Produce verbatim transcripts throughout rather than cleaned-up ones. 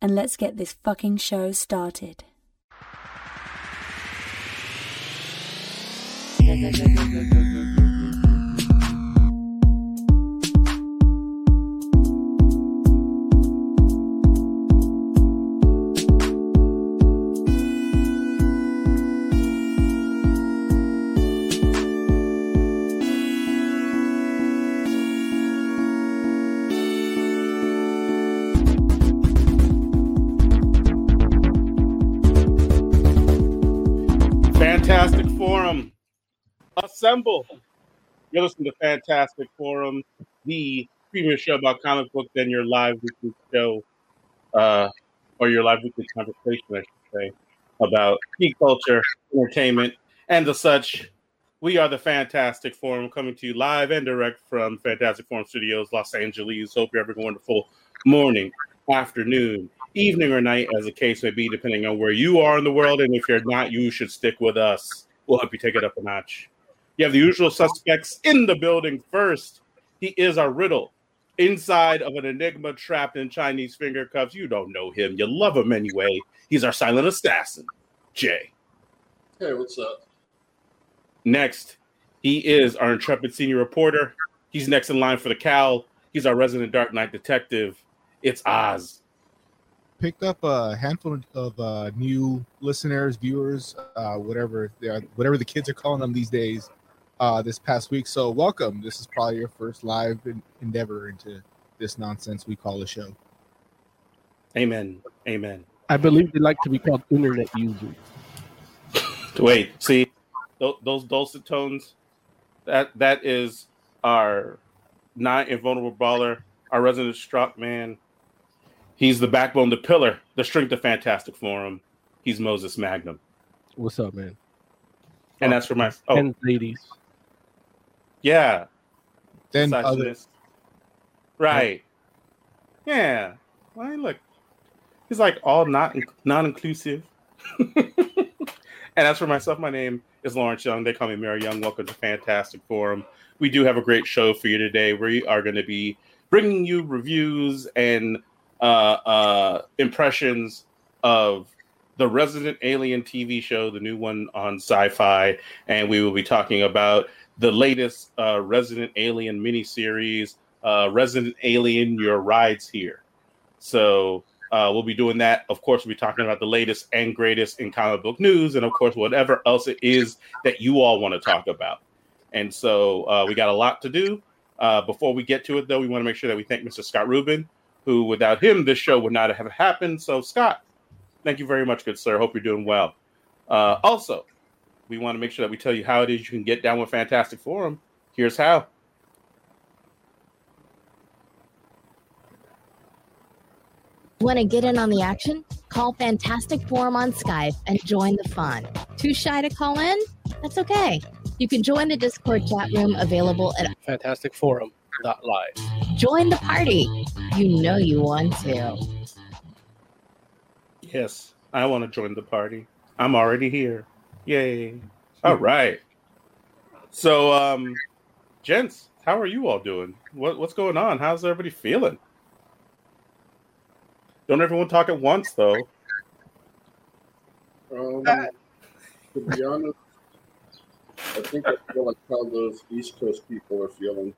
and let's get this fucking show started. Fantastic Forum, assemble. You're listening to Fantastic Forum, the premier show about comic books and your live weekly show, uh, or your live weekly conversation, I should say, about geek culture, entertainment, and the such. We are the Fantastic Forum, coming to you live and direct from Fantastic Forum Studios, Los Angeles. Hope you're having a wonderful morning, afternoon, evening, or night, as the case may be, depending on where you are in the world. And if you're not, you should stick with us. We'll help you take it up a notch. You have the usual suspects in the building. First, he is a riddle inside of an enigma trapped in Chinese finger cuffs. You don't know him. You love him anyway. He's our silent assassin, Jay. Hey, what's up? Next, he is our intrepid senior reporter. He's next in line for the cowl. He's our resident Dark Knight detective. It's Oz. Picked up a handful of uh, new listeners, viewers, uh, whatever they are, whatever the kids are calling them these days, uh, this past week. So welcome. This is probably your first live in- endeavor into this nonsense we call a show. Amen. Amen. I believe they like to be called internet users. Wait, see, those, those dulcet tones, that that is our non-invulnerable baller, our resident struck man. He's the backbone, the pillar, the strength of Fantastic Forum. He's Moses Magnum. What's up, man? And that's for my oh. and ladies. Yeah. Then others. Right. Yeah. yeah. Why look? He's like all not non-inclusive. And as for myself, my name is Lawrence Young. They call me Mary Young. Welcome to Fantastic Forum. We do have a great show for you today. We are going to be bringing you reviews and Uh, uh, impressions of the Resident Alien T V show, the new one on Sci-Fi, and we will be talking about the latest uh, Resident Alien miniseries, uh, Resident Alien, Your Ride's Here. So uh, we'll be doing that. Of course, we'll be talking about the latest and greatest in comic book news, and of course, whatever else it is that you all want to talk about. And so uh, we got a lot to do. Uh, before we get to it, though, we want to make sure that we thank Mister Scott Rubin, who without him, this show would not have happened. So, Scott, thank you very much, good sir. Hope you're doing well. Uh, also, we want to make sure that we tell you how it is you can get down with Fantastic Forum. Here's how. Want to get in on the action? Call Fantastic Forum on Skype and join the fun. Too shy to call in? That's okay. You can join the Discord chat room available at Fantastic Forum. Not live. Join the party. You know you want to. Yes, I want to join the party. I'm already here. Yay. All right. So, um, gents, how are you all doing? What, what's going on? How's everybody feeling? Don't everyone talk at once, though. Um, to be honest, I think I feel like how those East Coast people are feeling.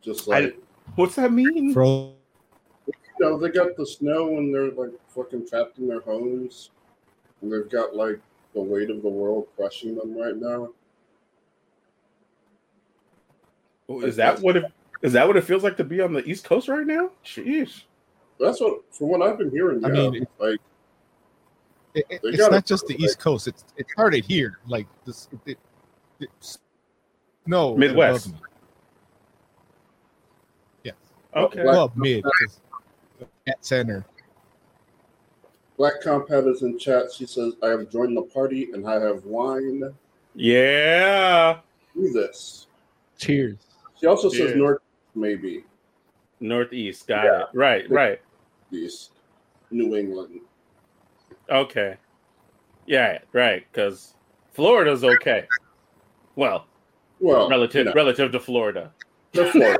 Just like, I, what's that mean? Bro. You know, they got the snow and they're like fucking trapped in their homes. And they've got like the weight of the world crushing them right now. Oh, is that what it, is that what it feels like to be on the East Coast right now? Jeez. That's what, from what I've been hearing. I yeah, mean, like, it, it, it's not just the like, East Coast. It's it started here. Like this, it, it, no Midwest. Okay. Well, mid at center. Black Compound is in chat. She says, I have joined the party and I have wine. Yeah. Do this. Cheers. She also Cheers. says North, maybe. Northeast. Got yeah. it. Right, right. East. New England. Okay. Yeah, right. Because Florida's okay. Well, well relative, you know. relative to Florida. They're Florida.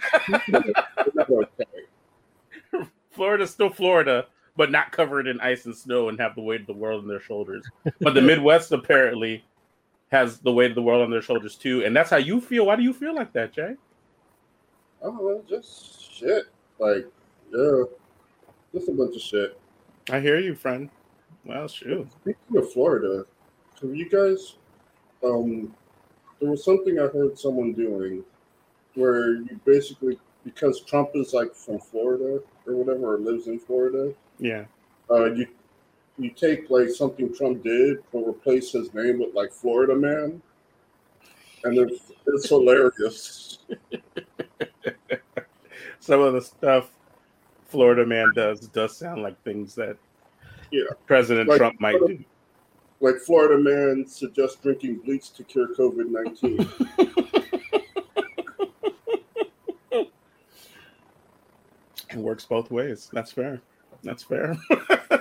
okay. Florida's still Florida, but not covered in ice and snow and have the weight of the world on their shoulders. But the Midwest apparently has the weight of the world on their shoulders too. And that's how you feel. Why do you feel like that, Jay? Oh, just shit. Like, yeah, just a bunch of shit. I hear you, friend. Well, shoot. Speaking of Florida, have you guys, um, there was something I heard someone doing where you basically, because Trump is like from Florida or whatever, or lives in Florida. Yeah. Uh, you you take like something Trump did, but replace his name with like Florida Man, and it's it's hilarious. Some of the stuff Florida Man does does sound like things that yeah. President like, Trump might Florida, do. Like Florida Man suggests drinking bleach to cure COVID nineteen. It works both ways. That's fair. That's fair.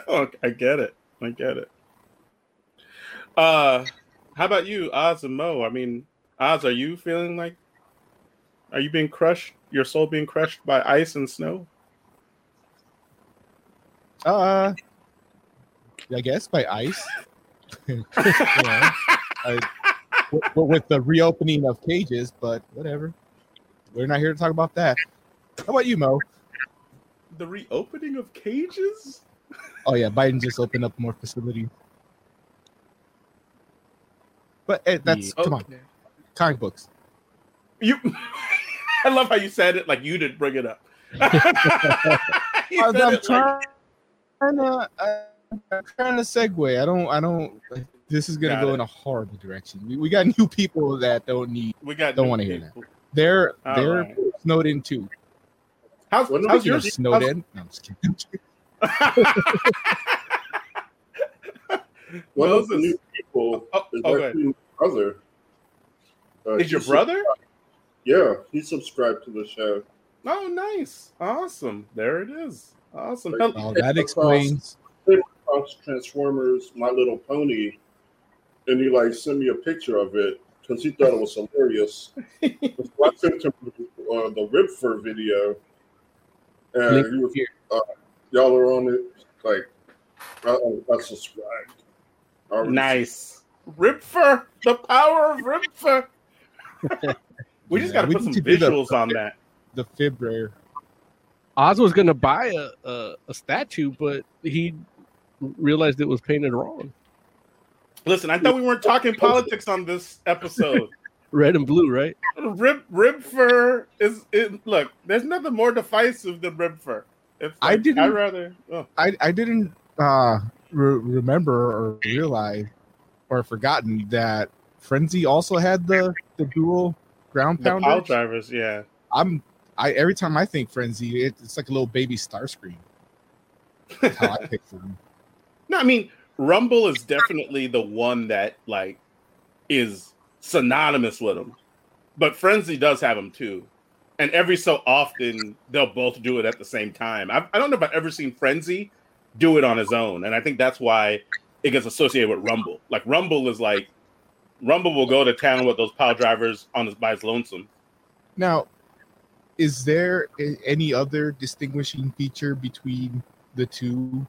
Okay, I get it. I get it. Uh, how about you, Oz and Mo? I mean, Oz, are you feeling like, are you being crushed? Your soul being crushed by ice and snow? Uh, I guess by ice. you know, I, w- with the reopening of cages, but whatever. We're not here to talk about that. How about you, Mo? The reopening of cages? Oh yeah, Biden just opened up more facilities. But hey, that's yeah. come on, comic books. You, I love how you said it like you didn't bring it up. I'm, I'm, it trying, like... to, I'm trying to segue. I don't. I don't. This is gonna got go it. in a horrible direction. We, we got new people that don't need. We got don't want to hear that. They're All they're right. snowed in too. How's, how's your snowed in? No, I'm just kidding. One well, of the new people oh, is oh, actually my brother. Uh, is your brother? Yeah, he subscribed to the show. Oh, nice. Awesome. There it is. Awesome. Like, oh, that explains. Transformers, My Little Pony, and he like sent me a picture of it because he thought it was hilarious. I sent him uh, the Ripford video, and he was here. Uh, Y'all are on it. Like, I, I subscribed. I nice. Ripfer. The power of Ripfer. we just yeah, got to put some visuals the, on that. The Fibrer. Oz was going to buy a, a, a statue, but he realized it was painted wrong. Listen, I thought we weren't talking politics on this episode. Red and blue, right? Rip Ripfer is, it, look, there's nothing more divisive than Ripfer. Like, I didn't. I rather. Oh. I I didn't uh, re- remember or realize or forgotten that Frenzy also had the, the dual ground pounder. The pile drivers, yeah. I'm I every time I think Frenzy, it, it's like a little baby Starscream. That's how I picked them. No, I mean Rumble is definitely the one that like is synonymous with him, but Frenzy does have him too. And every so often, they'll both do it at the same time. I, I don't know if I've ever seen Frenzy do it on his own. And I think that's why it gets associated with Rumble. Like, Rumble is like, Rumble will go to town with those pile drivers on his by his lonesome. Now, is there any other distinguishing feature between the two?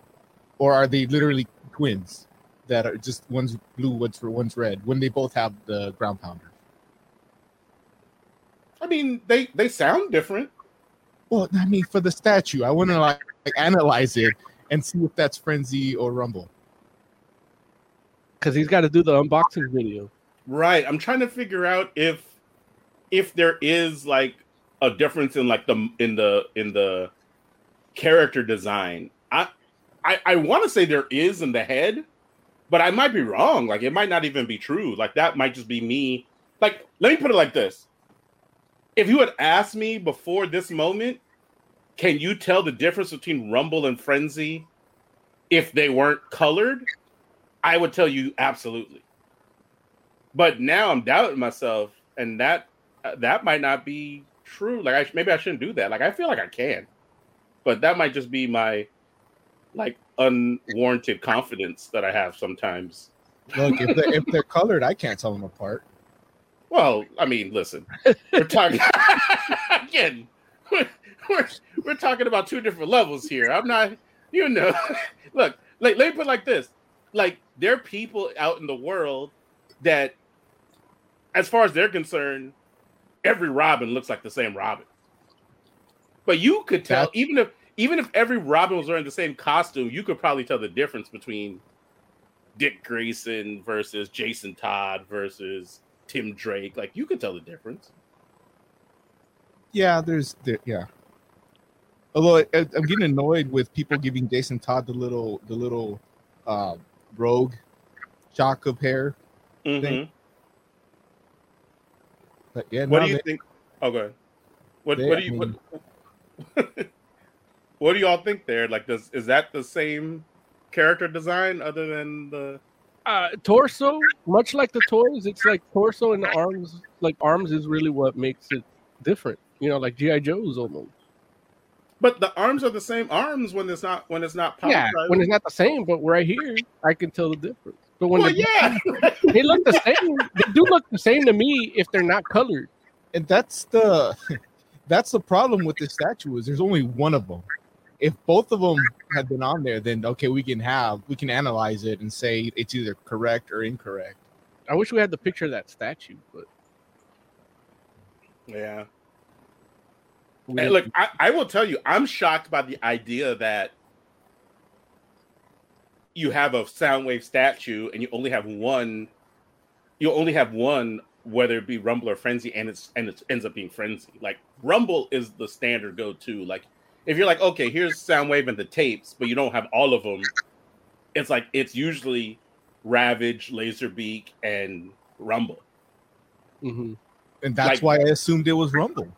Or are they literally twins that are just one's blue, one's, one's red, when they both have the ground pounder? I mean, they, they sound different. Well, I mean, for the statue, I want to like, like analyze it and see if that's Frenzy or Rumble. Because he's got to do the unboxing video, right? I'm trying to figure out if if there is like a difference in like the in the in the character design. I I, I want to say there is in the head, but I might be wrong. Like it might not even be true. Like that might just be me. Like let me put it like this. If you had asked me before this moment, can you tell the difference between Rumble and Frenzy if they weren't colored, I would tell you absolutely. But now I'm doubting myself, and that uh, that might not be true. Like, I, maybe I shouldn't do that. Like, I feel like I can, but that might just be my like unwarranted confidence that I have sometimes. Look, if they're, if they're colored, I can't tell them apart. Well, I mean, listen, we're talking again. We're, we're we're talking about two different levels here. I'm not, you know. Look, like, let me put it like this: like, there are people out in the world that, as far as they're concerned, every Robin looks like the same Robin. But you could tell, That's- even if even if every Robin was wearing the same costume, you could probably tell the difference between Dick Grayson versus Jason Todd versus Tim Drake. Like, you could tell the difference. Yeah, there's the, yeah. Although I, I'm getting annoyed with people giving Jason Todd the little the little uh, rogue shock of hair mm-hmm. thing. But yeah, what no, do you they, think? Oh, go ahead. What, they, what do you I mean, what, what do y'all think there? Like, does is that the same character design other than the? Uh, torso, much like the toys, it's like torso and the arms. Like, arms is really what makes it different, you know, like G I. Joe's almost. But the arms are the same arms when it's not when it's not polycolored. Yeah, when it's not the same. But right here, I can tell the difference. But when well, the, yeah, they look the same. They do look the same to me if they're not colored. And that's the that's the problem with this statue is there's only one of them. If both of them had been on there, then okay, we can have we can analyze it and say it's either correct or incorrect. I wish we had the picture of that statue, but yeah. And look, I, I will tell you, I'm shocked by the idea that you have a Soundwave statue and you only have one. You only have one, whether it be Rumble or Frenzy, and it's and it ends up being Frenzy. Like, Rumble is the standard go-to. Like, if you're like, okay, here's Soundwave and the tapes, but you don't have all of them, it's like it's usually Ravage, Laserbeak, and Rumble. Mm-hmm. And that's like, why I assumed it was Rumble.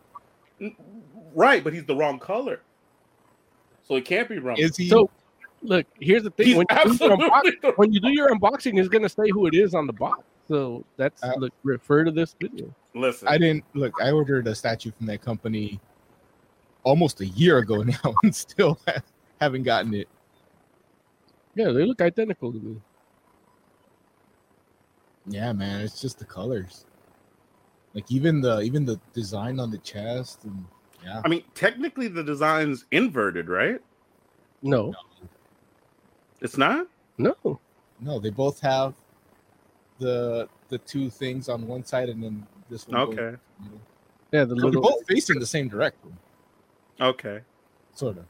Right, but he's the wrong color, so it can't be Rumble. Is he? So, look, here's the thing: when you, unbox- when you do your unboxing, it's gonna say who it is on the box. So that's uh, look, refer to this video. Listen, I didn't look. I ordered a statue from that company almost a year ago now, and still ha- haven't gotten it. Yeah, they look identical to me. Yeah, man, it's just the colors. Like, even the even the design on the chest, and yeah. I mean, technically the design's inverted, right? No, no. It's not. No, no, they both have the the two things on one side, and then this one. Okay. Goes, you know. Yeah, the so little... they're both facing the same direction. Okay. Sort of.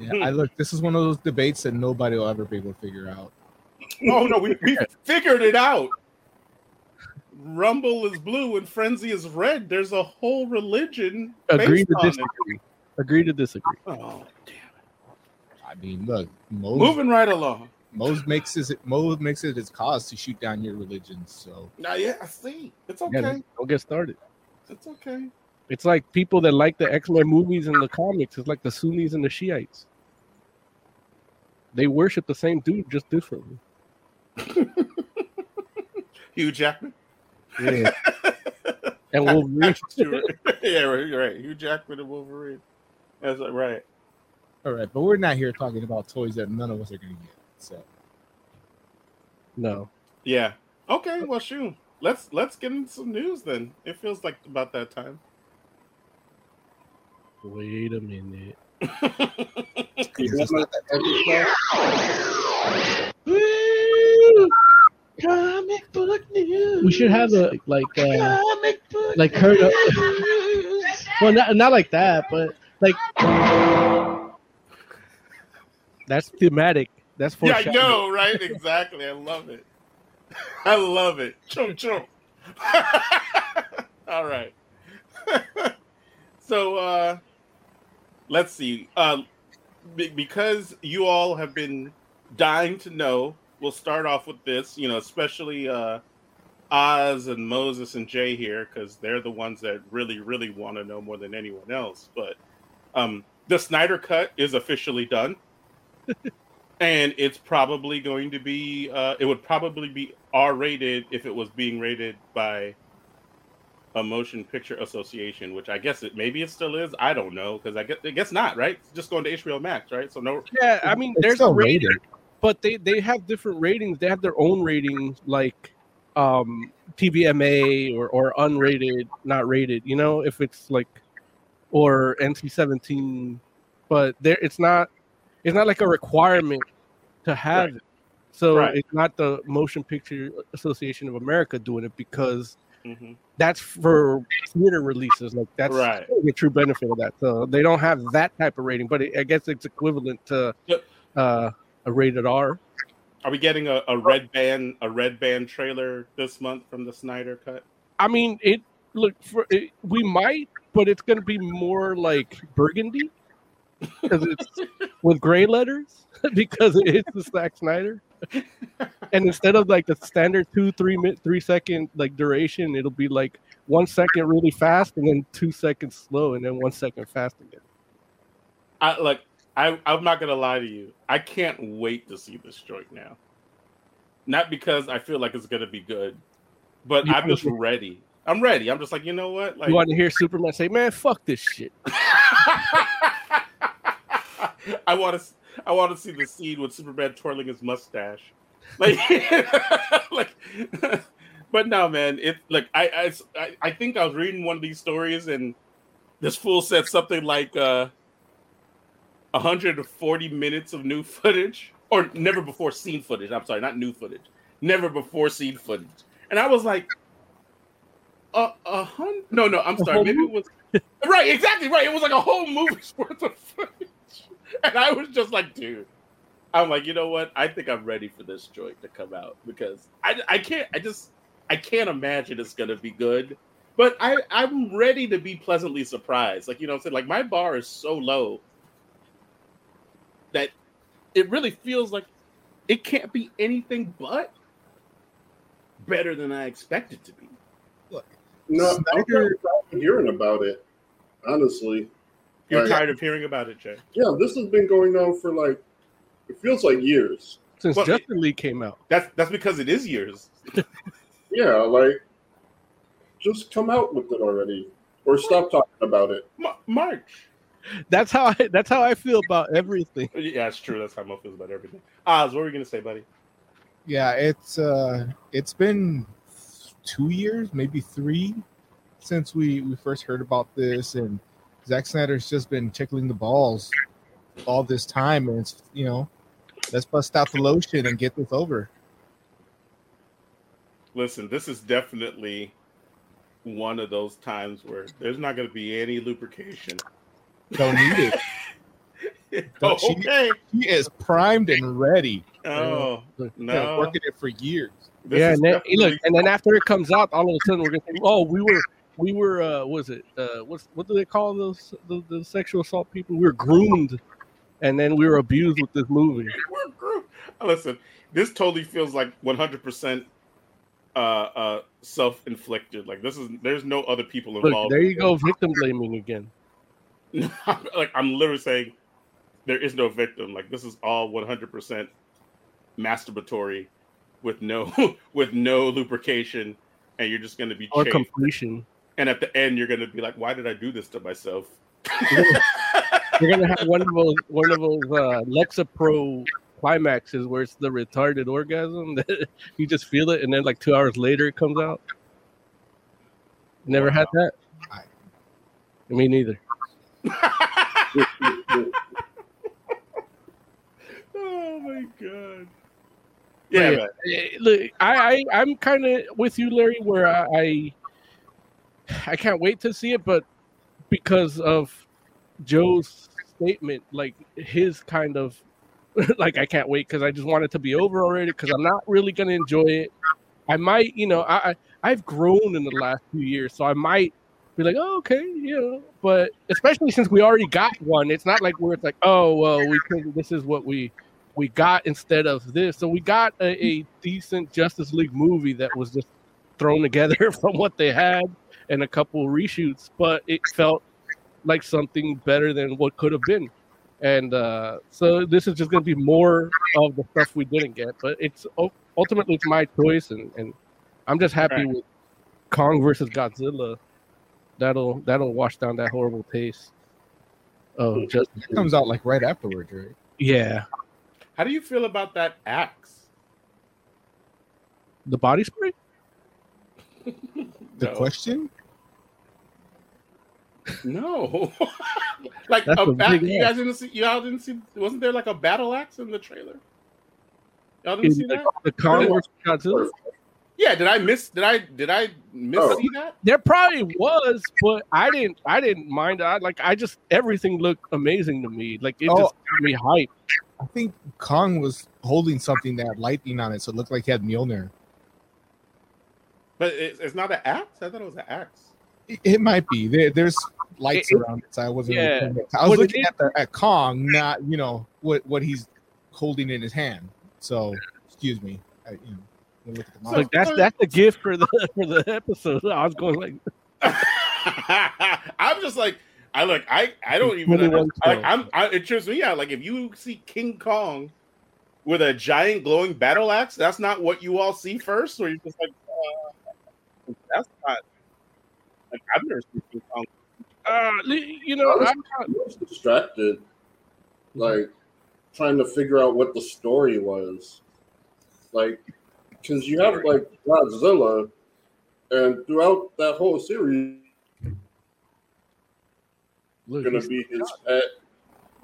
Yeah, I look, this is one of those debates that nobody will ever be able to figure out. No, no, we, we figured it out. Rumble is blue and Frenzy is red. There's a whole religion. Agree to disagree. It. Agree to disagree. Oh, damn it. I mean, look. Mose, Moving right along. Mose makes his Mose makes it his cause to shoot down your religion. So now, yeah, I see. It's okay. Yeah, don't get started. It's okay. It's like people that like the X-Men movies and the comics. It's like the Sunnis and the Shiites. They worship the same dude, just differently. Hugh Jackman? Yeah. And Wolverine. Yeah, right, right. Hugh Jackman and Wolverine. That's right. All right, but we're not here talking about toys that none of us are going to get. So, no. Yeah. Okay. Well, shoot. Let's let's get into some news then. It feels like about that time. Wait a minute. Comic book news. We should have a like, uh, comic book like heard of. Well, not not like that, but like that's thematic. That's for yeah, I know, right? Exactly. I love it. I love it. Chum chum. All right. So uh, let's see. Uh, b- because you all have been dying to know. We'll start off with this, you know, especially uh, Oz and Moses and Jay here, because they're the ones that really, really want to know more than anyone else. But um, the Snyder Cut is officially done. And it's probably going to be, uh, it would probably be R-rated if it was being rated by a motion picture association, which I guess it maybe it still is. I don't know, because I guess, I guess not, right? It's just going to H B O Max, right? So no. Yeah, I mean, there's a rating, rated. But they, they have different ratings. They have their own ratings, like um, T V M A or, or unrated, not rated, you know, if it's like, or N C seventeen. But there, it's not, it's not like a requirement to have right. it. So right. it's not the Motion Picture Association of America doing it, because mm-hmm. that's for theater releases. Like that's right. the true benefit of that. So they don't have that type of rating, but it, I guess it's equivalent to uh, a rated R. Are we getting a, a red band a red band trailer this month from the Snyder Cut? I mean, it look for it, we might, but it's going to be more like burgundy because it's with gray letters because it's the Zack Snyder. And instead of like the standard two, three minute, three second like duration, it'll be like one second really fast and then two seconds slow and then one second fast again. I like I I'm not gonna lie to you. I can't wait to see this joint now. Not because I feel like it's gonna be good, but you I'm just it. ready. I'm ready. I'm just like, you know what? Like, you want to hear Superman say, "Man, fuck this shit." I want to. I want to see the scene with Superman twirling his mustache, like, like. But no, man, it like I, I I think I was reading one of these stories, and this fool said something like uh, one hundred forty minutes of new footage, or never before seen footage. I'm sorry, not new footage, never before seen footage. And I was like, a, a hundred? No, no, I'm sorry. Maybe it was right, exactly right. It was like a whole movie's worth of footage. And I was just like, dude, I'm like, you know what? I think I'm ready for this joint to come out because I, I can't, I just, I can't imagine it's going to be good, but I, I'm ready to be pleasantly surprised. Like, you know what I'm saying? Like my bar is so low that it really feels like it can't be anything but better than I expect it to be. Look, no, I'm tired of hearing about it, honestly. You're tired of hearing about it, Jay. Yeah, this has been going on for like, it feels like years. Since well, Justice League came out. That's that's because it is years. Yeah, like, just come out with it already. Or stop talking about it. Ma- March. That's how, I, that's how I feel about everything. Yeah, it's true. That's how Mo feels about everything. Oz, what were you going to say, buddy? Yeah, it's uh, it's been two years, maybe three, since we, we first heard about this, and Zack Snyder's just been tickling the balls all this time, and it's, you know, let's bust out the lotion and get this over. Listen, this is definitely one of those times where there's not going to be any lubrication. Don't need it. oh, she, okay. She is primed and ready. Oh, you know, no. Working it for years. This yeah, and then, definitely- look, and then after it comes out, all of a sudden we're going to say, oh, we were... We were, uh, what was it? Uh, what's, what do they call those? The, the sexual assault people? We were groomed, and then we were abused with this movie. We're groomed. Listen, this totally feels like one hundred percent uh, uh, self-inflicted. Like this is, there's no other people involved. Look, there you go, victim blaming again. Like I'm literally saying, there is no victim. Like this is all one hundred percent masturbatory, with no with no lubrication, and you're just going to be or chafed. Completion. And at the end, you're going to be like, "Why did I do this to myself?" You're going to have one of those one of those uh, Lexapro climaxes where it's the retarded orgasm that you just feel it, and then like two hours later it comes out. Never wow. had that. Me neither. Oh my god. Yeah, but yeah, look, I, I I'm kind of with you, Larry, where I, I I can't wait to see it, but because of Joe's statement, like his kind of like I can't wait because I just want it to be over already because I'm not really gonna enjoy it. I might, you know, I, I I've grown in the last few years, so I might be like, oh, okay, you know, but especially since we already got one, it's not like where it's like, oh, well, we think this is what we. We got instead of this, so we got a, a decent Justice League movie that was just thrown together from what they had and a couple reshoots, but it felt like something better than what could have been. And uh, so this is just going to be more of the stuff we didn't get. But it's ultimately it's my choice, and, and I'm just happy right. with Kong versus Godzilla. That'll that'll wash down that horrible taste. Oh, just it comes out like right afterwards, right? Yeah. How do you feel about that axe? The body spray? The no. question? No. Like That's a bat- you guys didn't see y'all didn't see wasn't there like a battle axe in the trailer? Y'all didn't in see the, that? The Kong versus Godzilla? Yeah, did I miss did I did I miss oh. see that? There probably was, but I didn't I didn't mind I like I just everything looked amazing to me. Like it oh, just got me hyped. I think Kong was holding something that had lightning on it, so it looked like he had Mjolnir. But it, it's not an axe? I thought it was an axe. It, it might be. There, there's lights it, around it, so I wasn't yeah. really it. I was what looking at, the, at Kong, not you know, what, what he's holding in his hand. So excuse me. I, you know. Look at the so that's that's the gift for the for the episode. I was going like, I'm just like, I look, I, I don't even know. Like, I'm I, it trips me out. Like if you see King Kong with a giant glowing battle axe, that's not what you all see first. Or you're just like, uh, that's not. Like I've never seen King Kong. Uh, you know, I was, I'm not, I was distracted, like trying to figure out what the story was, like. Because you have like Godzilla, and throughout that whole series, Look, gonna be his pet,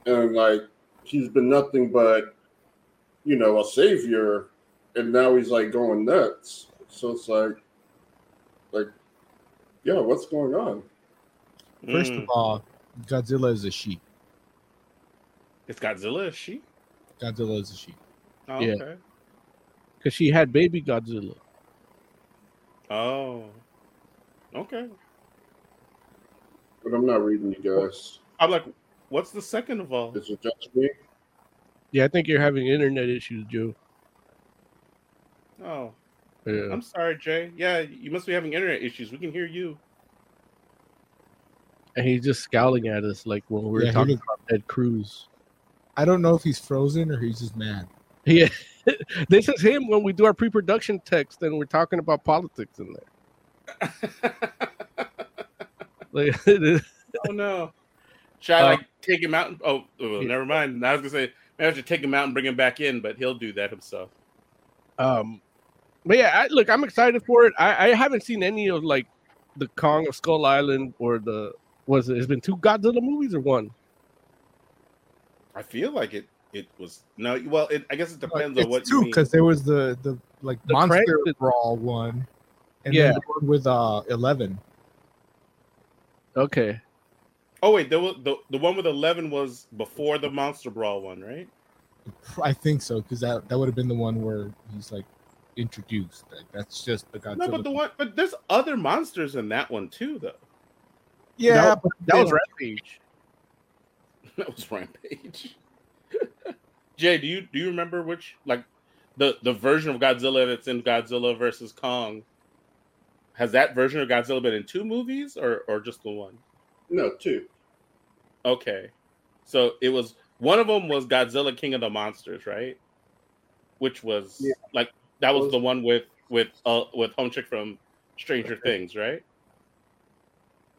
and like he's been nothing but, you know, a savior, and now he's like going nuts. So it's like, like, yeah, what's going on? First mm. of all, Godzilla is a she. Is Godzilla a she? Godzilla is a she. Oh, yeah. Okay. Because she had baby Godzilla. Oh, okay. But I'm not reading you guys. I'm like, what's the second of all? Is it just me? Yeah, I think you're having internet issues, Joe. Oh, yeah. I'm sorry, Jay. Yeah, you must be having internet issues. We can hear you. And he's just scowling at us like when we were yeah, talking about Ted Cruz. I don't know if he's frozen or he's just mad. Yeah. This is him when we do our pre-production text and we're talking about politics in there. Like, oh no! Should I like uh, take him out? And, oh, well, yeah. Never mind. I was gonna say I have to take him out and bring him back in, but he'll do that himself. Um, but yeah, I, look, I'm excited for it. I, I haven't seen any of like the Kong of Skull Island or the was it? It's been two Godzilla movies or one. I feel like it. It was no, well, it I guess it depends it's on what two, you mean. Because there was the the like the monster brawl one, and yeah, then the one with uh eleven. Okay. Oh wait, there was the the one with eleven was before the monster brawl one, right? I think so, because that that would have been the one where he's like introduced. Like, that's just the Godzilla. No, but the one, but there's other monsters in that one too, though. Yeah, no, but that was Rampage. That was Rampage. Jay, do you do you remember which like the, the version of Godzilla that's in Godzilla versus Kong? Has that version of Godzilla been in two movies or, or just the one? No, two. Okay. So it was one of them was Godzilla King of the Monsters, right? Which was yeah. like that was the one with with uh, with Home Chick from Stranger okay. Things, right?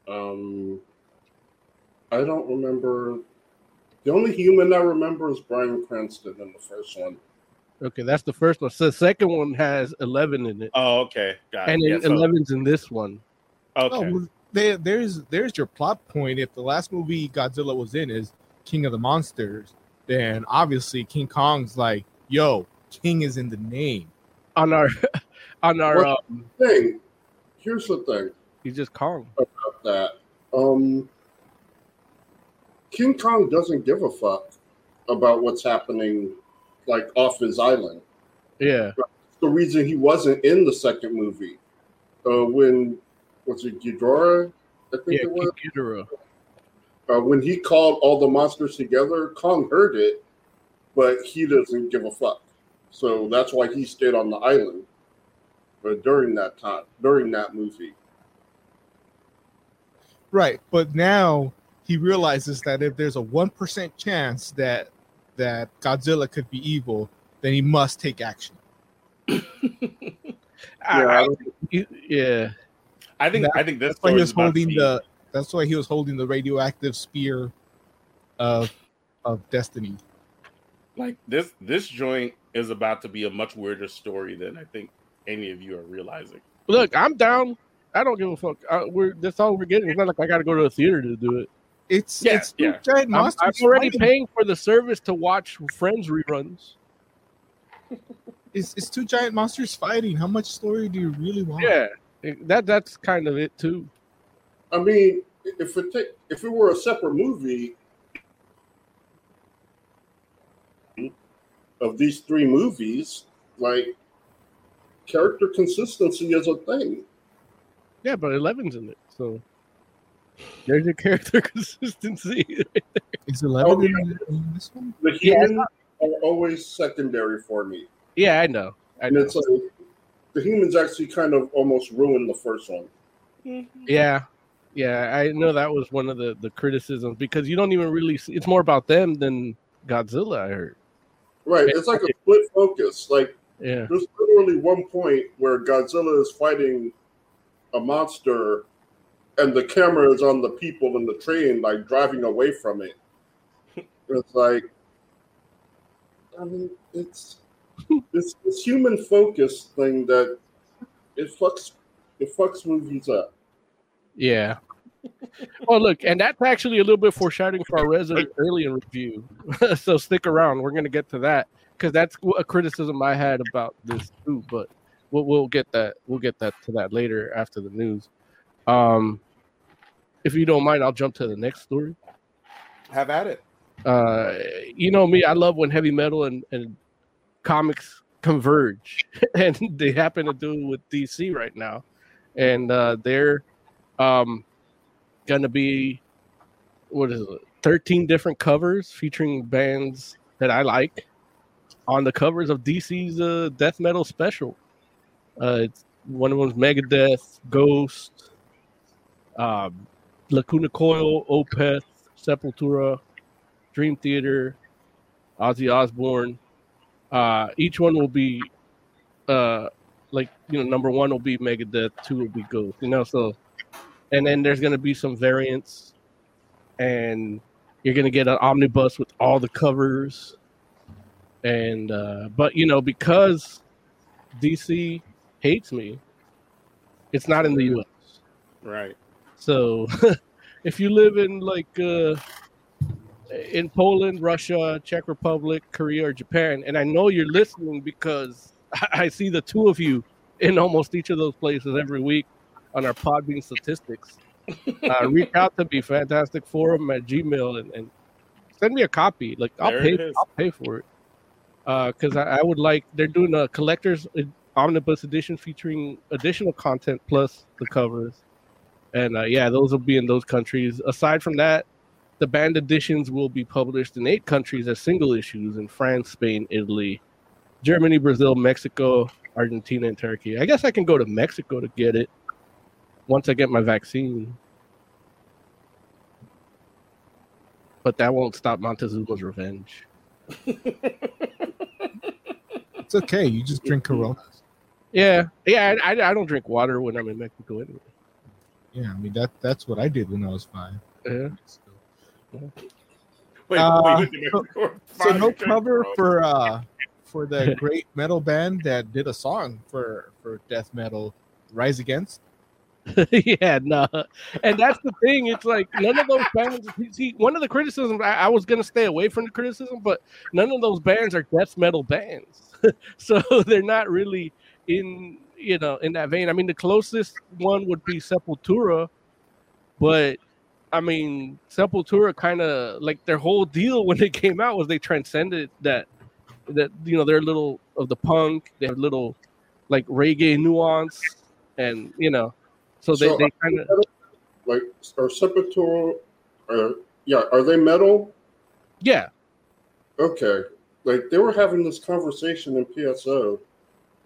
Um I don't remember. The only human I remember is Bryan Cranston in the first one. Okay, that's the first one. So the second one has eleven in it. Oh, okay. Got it. And yeah, so... eleven's in this one. Okay. Oh, well, there, there's there's your plot point. If the last movie Godzilla was in is King of the Monsters, then obviously King Kong's like, yo, King is in the name. On our... on our well, um, thing. Here's the thing. He's just Kong. About that. Um... King Kong doesn't give a fuck about what's happening, like, off his island. Yeah. The reason he wasn't in the second movie, uh, when, was it Ghidorah? I think yeah, it was. Ghidorah. Uh, when he called all the monsters together, Kong heard it, but he doesn't give a fuck. So that's why he stayed on the island uh, during that time, during that movie. Right, but now... he realizes that if there's a one percent chance that that Godzilla could be evil, then he must take action. yeah, I, I, yeah, I think that, I think this that's why he was holding the that's why he was holding the radioactive spear of of destiny. Like this this joint is about to be a much weirder story than I think any of you are realizing. Look, I'm down. I don't give a fuck. I, we're that's all we're getting. It's not like I got to go to a theater to do it. It's yeah, it's yeah. Giant monsters. I'm, I'm already paying for the service to watch Friends reruns. It's it's two giant monsters fighting. How much story do you really want? Yeah, that that's kind of it too. I mean, if it take, if it were a separate movie of these three movies, like character consistency is a thing. Yeah, but eleven's in it, so there's your character consistency. Is eleven oh, yeah. in this one? The humans yeah, are always secondary for me. Yeah, I know. I and know. It's like the humans actually kind of almost ruined the first one. Mm-hmm. Yeah, yeah, I know that was one of the, the criticisms because you don't even really see, it's more about them than Godzilla, I heard. Right, it's like a split focus. Like, yeah. There's literally one point where Godzilla is fighting a monster, and the camera is on the people in the train, like driving away from it. It's like, I mean, it's this this human focus thing that it fucks it fucks movies up. Yeah. Well, look, and that's actually a little bit foreshadowing for our Resident Alien review. So stick around; we're going to get to that because that's a criticism I had about this too. But we'll, we'll get that we'll get that to that later after the news. Um, if you don't mind, I'll jump to the next story. Have at it. Uh, you know me; I love when heavy metal and, and comics converge, and they happen to do with D C right now, and uh, they're. Um, Going to be what is it? thirteen different covers featuring bands that I like on the covers of D C's uh, death metal special. Uh, it's one of them's Megadeth, Ghost, um, Lacuna Coil, Opeth, Sepultura, Dream Theater, Ozzy Osbourne. Uh, each one will be uh, like you know, number one will be Megadeth, two will be Ghost, you know, so. And then there's going to be some variants, and you're going to get an omnibus with all the covers. And uh, but you know because D C hates me, it's not in the U S. Right. So if you live in like uh, in Poland, Russia, Czech Republic, Korea, or Japan, and I know you're listening because I, I see the two of you in almost each of those places every week. On our Podbean statistics, uh, reach out to me, Fantastic Forum at Gmail, and, and send me a copy. Like I'll there pay, I'll pay for it. Because uh, I, I would like. They're doing a collector's omnibus edition featuring additional content plus the covers, and uh, yeah, those will be in those countries. Aside from that, the band editions will be published in eight countries as single issues in France, Spain, Italy, Germany, Brazil, Mexico, Argentina, and Turkey. I guess I can go to Mexico to get it. Once I get my vaccine. But that won't stop Montezuma's revenge. It's okay. You just drink Coronas. Yeah. Yeah. I, I don't drink water when I'm in Mexico anyway. Yeah. I mean, that that's what I did when I was five. Yeah. yeah. Wait, uh, wait, so, so no cover for uh, for the great metal band that did a song for, for death metal, Rise Against. yeah, no, and that's the thing. It's like none of those bands. See, one of the criticisms I, I was gonna stay away from the criticism, but none of those bands are death metal bands, so they're not really in you know in that vein. I mean, the closest one would be Sepultura, but I mean, Sepultura kind of like their whole deal when they came out was they transcended that that you know their little of the punk, their little like reggae nuance, and you know. So they, so they kind of like are Sepultura, or yeah, are they metal? Yeah. Okay. Like they were having this conversation in P S O,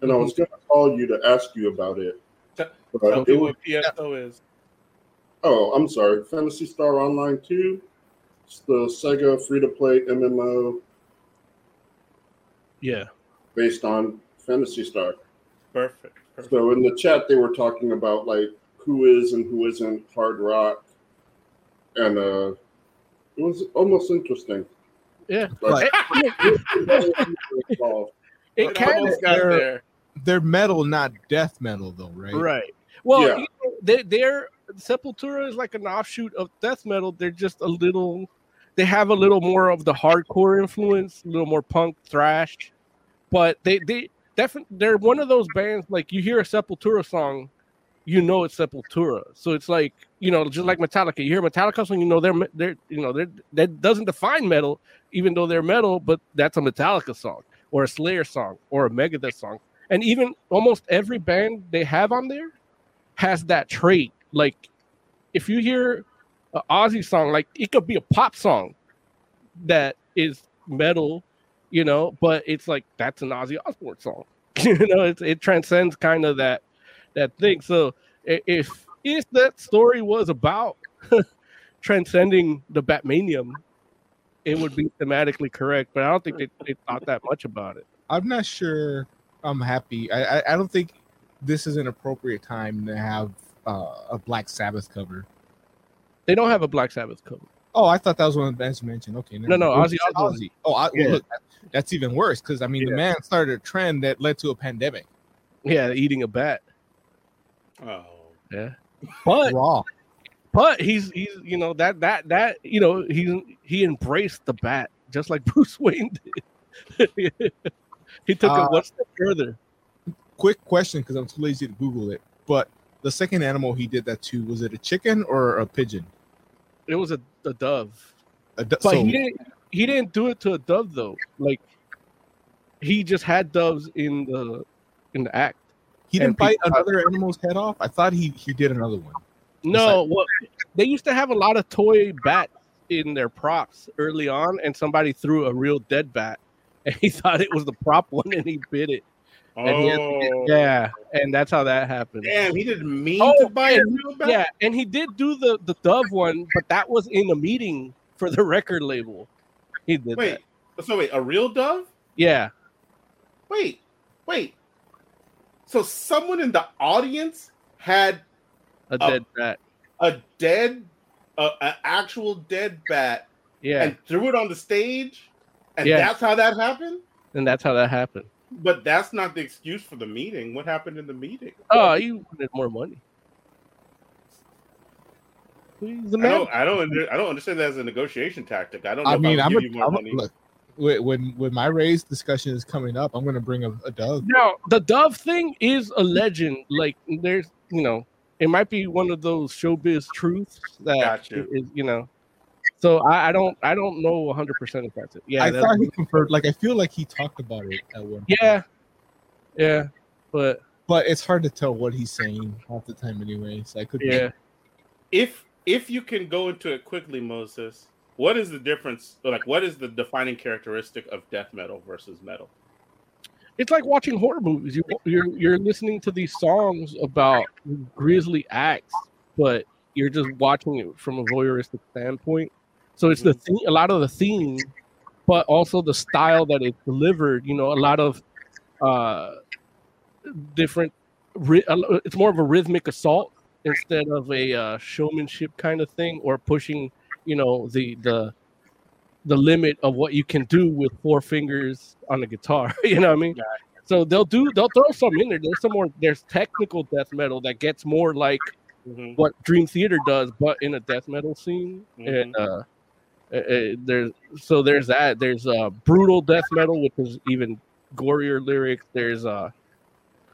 and mm-hmm. I was going to call you to ask you about it. Tell me what P S O is. Oh, I'm sorry. Phantasy Star Online two. It's the Sega free-to-play M M O. Yeah. Based on Phantasy Star. Perfect, perfect. So in the chat, they were talking about, like, who is and who isn't hard rock. And uh, it was almost interesting. Yeah. Like, it kind of got there. They're metal, not death metal, though, right? Right. Well, yeah. you know, they're, they're Sepultura is like an offshoot of death metal. They're just a little, they have a little more of the hardcore influence, a little more punk, thrash. But they, they definitely, they're one of those bands, like, you hear a Sepultura song, you know it's Sepultura. So it's like, you know, just like Metallica. You hear Metallica song, you know they're, they're you know, they're, that doesn't define metal, even though they're metal, but that's a Metallica song or a Slayer song or a Megadeth song. And even almost every band they have on there has that trait. Like, if you hear an Ozzy song, like, it could be a pop song that is metal, you know, but it's like, that's an Ozzy Osbourne song. You know, it, it transcends kind of that that thing. So if, if that story was about transcending the Batmanium, it would be thematically correct. But I don't think they, they thought that much about it. I'm not sure I'm happy. I, I, I don't think this is an appropriate time to have Uh, a Black Sabbath cover. They don't have a Black Sabbath cover. Oh, I thought that was one of the bands you mentioned. Okay, no, no, Ozzy Osbourne. Oh, I, yeah. well, look, that's even worse because I mean, yeah. the man started a trend that led to a pandemic. Yeah, eating a bat. Oh, yeah, but raw. But he's he's you know that that that you know he he embraced the bat just like Bruce Wayne did. He took uh, it one step further. Quick question, because I'm too lazy to Google it, but. The second animal he did that to, was it a chicken or a pigeon? It was a, a dove. A do- but so- he didn't he didn't do it to a dove though. Like he just had doves in the in the act. He didn't bite another out. animal's head off? I thought he, he did another one. No, like- well they used to have a lot of toy bats in their props early on, and somebody threw a real dead bat and he thought it was the prop one and he bit it. Oh. And get, yeah, and that's how that happened. Damn, he didn't mean oh, to buy a real bat. Yeah, and he did do the, the dove one, but that was in a meeting for the record label. He did wait, that. So wait, a real dove? Yeah. Wait, wait. So someone in the audience had a, a dead bat, a dead, an actual dead bat. Yeah, and threw it on the stage, and yeah. that's how that happened. And that's how that happened. But that's not the excuse for the meeting. What happened in the meeting? Oh, you wanted more money. The man. I don't. I don't, under, I don't understand that as a negotiation tactic. I don't. Know I mean, if I would I'm. Give a, you more I'm money. Look, when when my raise discussion is coming up, I'm going to bring a, a dove. No, the dove thing is a legend. Like there's, you know, it might be one of those showbiz truths that gotcha. is, you know. So I, I don't, I don't know one hundred percent if that's it. Yeah, I thought he confirmed. Like I feel like he talked about it at one. Yeah, point. yeah, but but it's hard to tell what he's saying half the time, anyway. So I could. Yeah. Be- if if you can go into it quickly, Moses, what is the difference? Like, what is the defining characteristic of death metal versus metal? It's like watching horror movies. You you're you're listening to these songs about grisly acts, but you're just watching it from a voyeuristic standpoint. So it's the theme, a lot of the theme, but also the style that it's delivered. You know, a lot of uh, different. It's more of a rhythmic assault instead of a uh, showmanship kind of thing, or pushing, you know, the the the limit of what you can do with four fingers on a guitar. You know what I mean? So they'll do. They'll throw some in there. There's some more. There's technical death metal that gets more like. Mm-hmm. What Dream Theater does, but in a death metal scene, mm-hmm. and uh, it, it, there's so there's that there's uh, brutal death metal, which is even gorier lyrics. There's uh,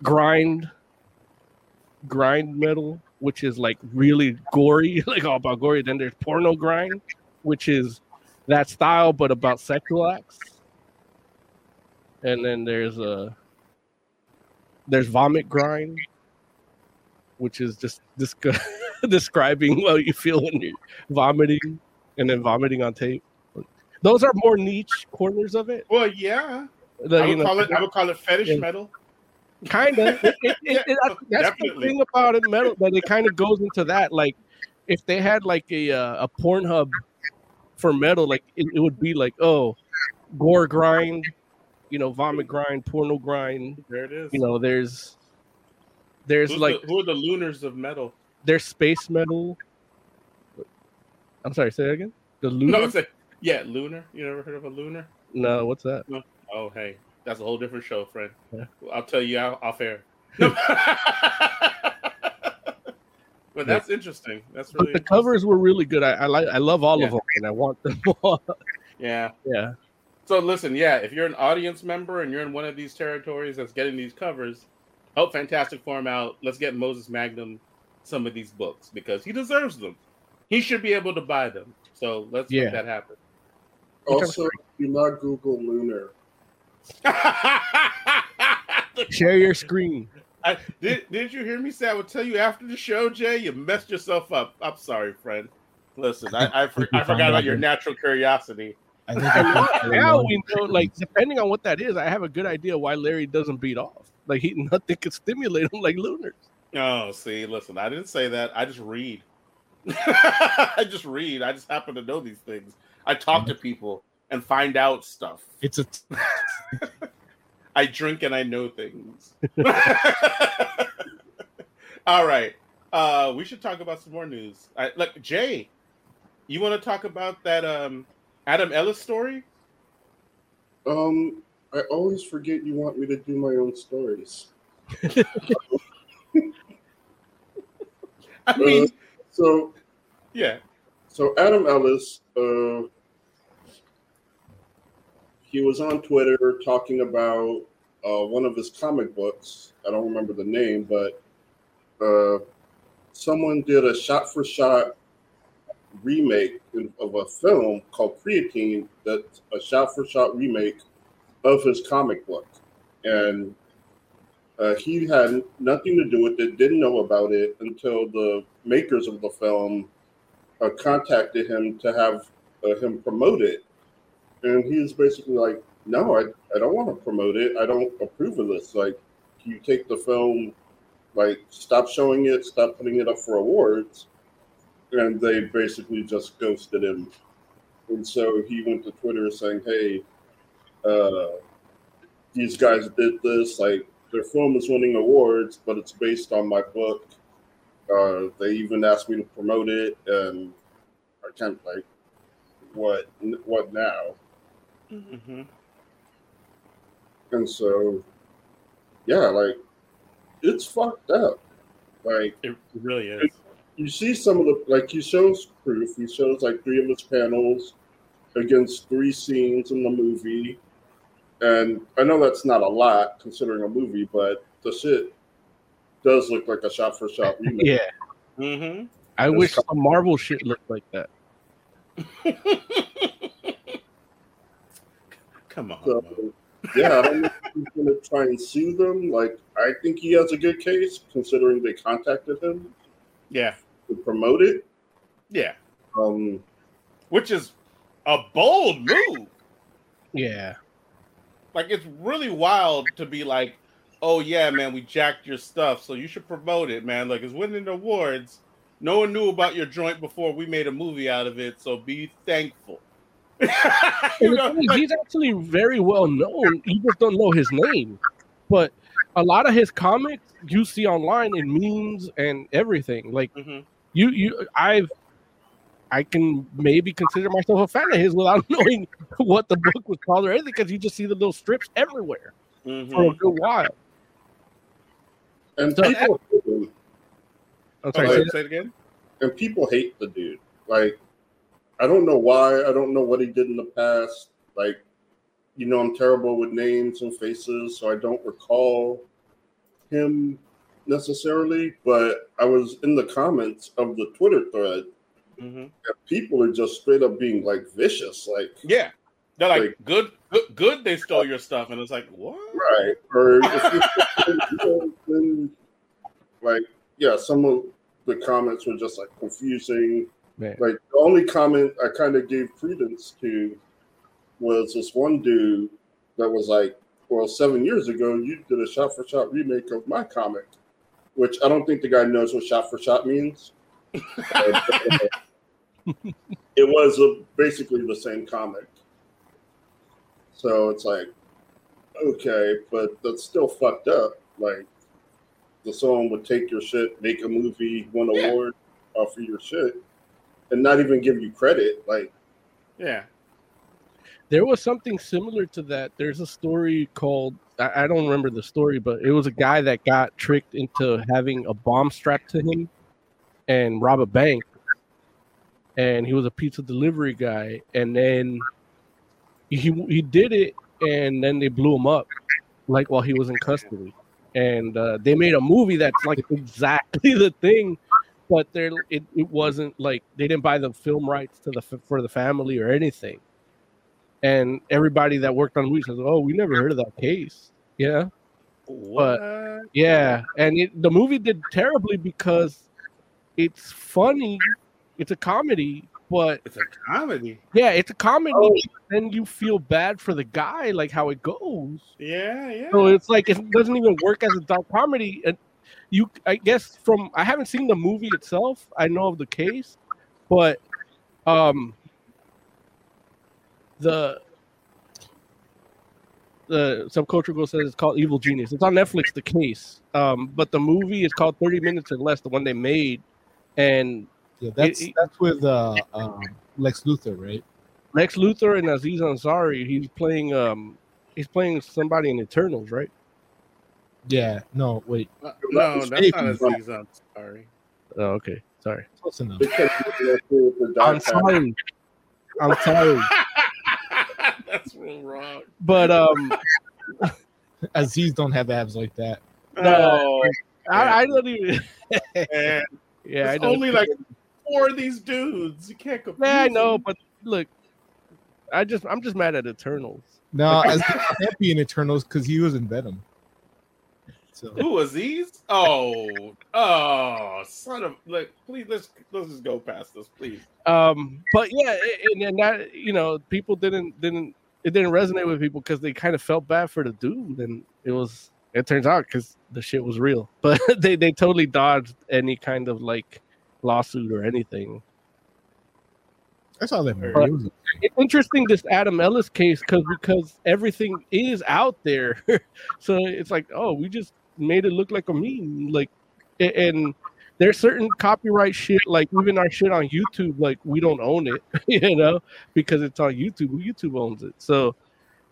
grind, grind metal, which is like really gory, like all about gory. Then there's porno grind, which is that style but about sexual acts. And then there's a uh, there's vomit grind. Which is just disc- describing what you feel when you're vomiting, and then vomiting on tape. Those are more niche corners of it. Well, yeah, the, I, would you know, call it, I would call it fetish yeah. metal. Kind of. It, it, yeah, it, that's, that's the thing about it, metal, that it kind of goes into that. Like, if they had like a uh, a Pornhub for metal, like it, it would be like, oh, gore grind, you know, vomit grind, porno grind. There it is. You know, there's there's Who's like the, who are the lunars of metal? There's space metal. I'm sorry, say that again. The lunar. No, it's a, yeah, lunar. You never heard of a lunar? No, what's that? No. Oh, hey, that's a whole different show, friend. Yeah. I'll tell you off air. No. But that's yeah. interesting. That's really. But the interesting. Covers were really good. I, I like. I love all yeah. of them, and I want them all. Yeah. Yeah. So listen, yeah, if you're an audience member and you're in one of these territories that's getting these covers, help Fantastic Forum out. Let's get Moses Magnum some of these books because he deserves them. He should be able to buy them. So let's yeah. make that happen. Also, do not Google lunar. Share your screen. I, did, did you hear me say I would tell you after the show, Jay? You messed yourself up. I'm sorry, friend. Listen, I I, for, I forgot about your natural curiosity. I think I now we know, like, depending on what that is, I have a good idea why Larry doesn't beat off. Like, he nothing could stimulate him like lunars. Oh, see, listen, I didn't say that. I just read. I just read. I just happen to know these things. I talk to people and find out stuff. It's a. T- I drink and I know things. All right. Uh, we should talk about some more news. I, like, Jay, you want to talk about that um, Adam Ellis story? Um, I always forget you want me to do my own stories. I mean, uh, so yeah. So Adam Ellis, uh, he was on Twitter talking about uh, one of his comic books. I don't remember the name, but uh, someone did a shot-for-shot remake of a film called Creatine that's a shot-for-shot remake of his comic book. And uh, he had nothing to do with it, didn't know about it until the makers of the film uh, contacted him to have uh, him promote it. And he was basically like, no, I, I don't want to promote it. I don't approve of this. Like, you take the film, like, stop showing it, stop putting it up for awards. And they basically just ghosted him. And so he went to Twitter saying, hey, uh, these guys did this. Like, their film is winning awards, but it's based on my book. Uh, they even asked me to promote it. And I can't, like, what, what now? Mm-hmm. And so, yeah, like, it's fucked up. Like, it really is. It, you see some of the, like, he shows proof. He shows, like, three of his panels against three scenes in the movie. And I know that's not a lot, considering a movie, but the shit does look like a shot-for-shot remake. Yeah. Mm-hmm. I it's wish some Marvel shit looked like that. Come on. So, yeah, I don't know if he's going to try and sue them. Like, I think he has a good case, considering they contacted him. Yeah. To promote it. Yeah. Um, Which is a bold move. Yeah. Like, it's really wild to be like, oh, yeah, man, we jacked your stuff, so you should promote it, man. Like, it's winning awards. No one knew about your joint before we made a movie out of it, so be thankful. You know, like, he's actually very well known. You just don't know his name. But a lot of his comics you see online in memes and everything. Like mm-hmm. you, you, I've, I can maybe consider myself a fan of his without knowing what the book was called or anything, because you just see the little strips everywhere mm-hmm. for a good while. And so people. That, I'm sorry, like, say it again. And people hate the dude. Like, I don't know why. I don't know what he did in the past. Like, you know, I'm terrible with names and faces, so I don't recall him necessarily. But I was in the comments of the Twitter thread. Mm-hmm. And people are just straight up being, like, vicious. Like, yeah. They're like, like good, good, good they stole your stuff. And it's like, what? Right. Or if you know, then, like, yeah, some of the comments were just, like, confusing. Man. Like, the only comment I kind of gave credence to was this one dude that was like, well, seven years ago, you did a shot-for-shot remake of my comic, which I don't think the guy knows what shot-for-shot means. It was a, basically the same comic. So it's like, okay, but that's still fucked up. Like, the song would take your shit, make a movie, win an yeah. award, offer your shit, and not even give you credit. Like, yeah. There was something similar to that. There's a story called, I don't remember the story, but it was a guy that got tricked into having a bomb strapped to him and rob a bank. And he was a pizza delivery guy. And then he he did it, and then they blew him up, like, while he was in custody. And uh, they made a movie that's, like, exactly the thing. But it, it wasn't, like, they didn't buy the film rights to the for the family or anything. And everybody that worked on the movie says, "Oh, we never heard of that case." Yeah, what? But, yeah, and it, the movie did terribly because it's funny. It's a comedy, but it's a comedy. Yeah, it's a comedy. Oh. And you feel bad for the guy, like how it goes. Yeah, yeah. So it's like it doesn't even work as a dark comedy. And you, I guess, from I haven't seen the movie itself. I know of the case, but um. The the Subculture Girl says it's called Evil Genius. It's on Netflix, the case. Um, but the movie is called thirty minutes or Less, the one they made. And yeah, that's it, that's with uh, uh, Lex Luthor, right? Lex Luthor and Aziz Ansari. He's playing um he's playing somebody in Eternals, right? Yeah. No, wait. Uh, no, that's Aziz Ansari. Oh, okay. Sorry. Close enough. I'm sorry. I'm sorry. That's real wrong. But um, Aziz don't have abs like that. No, I, I don't even. Yeah, it's only like four of these dudes. You can't compare. Yeah, I know, but look, I just I'm just mad at Eternals. No, Aziz can't be in Eternals because he was in Venom. So. Who Aziz? Oh, oh, son of like, please let's let's just go past this, please. Um, but yeah, and, and that you know, people didn't didn't. It didn't resonate with people because they kind of felt bad for the dude, and it was. It turns out because the shit was real, but they they totally dodged any kind of like lawsuit or anything. That's all they heard. But it's interesting this Adam Ellis case because because everything is out there, so it's like oh we just made it look like a meme like, and there's certain copyright shit like even our shit on YouTube like we don't own it you know because it's on YouTube YouTube owns it so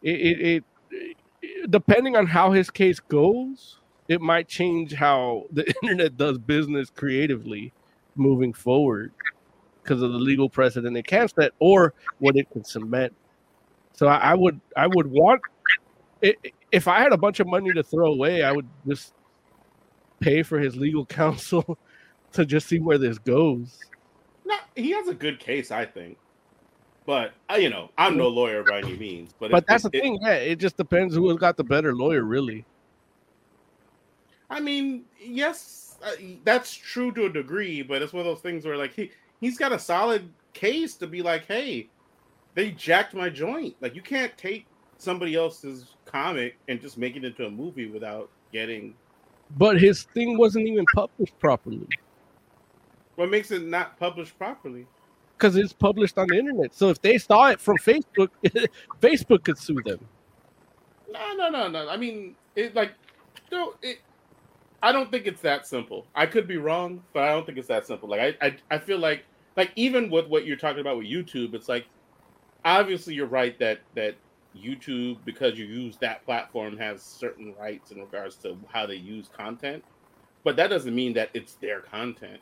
it it, it it depending on how his case goes it might change how the internet does business creatively moving forward. Because of the legal precedent it can set, or what it can cement. So I, I would, I would want, if I had a bunch of money to throw away, I would just pay for his legal counsel to just see where this goes. No, he has a good case, I think. But you know, I'm no lawyer by any means. But but it, that's it, the thing, it, yeah. It just depends who has got the better lawyer, really. I mean, yes, that's true to a degree, but it's one of those things where like he. He's got a solid case to be like, hey, they jacked my joint. Like, you can't take somebody else's comic and just make it into a movie without getting... But his thing wasn't even published properly. What makes it not published properly? Because it's published on the internet. So if they saw it from Facebook, Facebook could sue them. No, no, no, no. I mean, it like... No, it... I don't think it's that simple. I could be wrong, but I don't think it's that simple. Like I, I, I feel like, like even with what you're talking about with YouTube, it's like, obviously you're right that that YouTube, because you use that platform, has certain rights in regards to how they use content, but that doesn't mean that it's their content.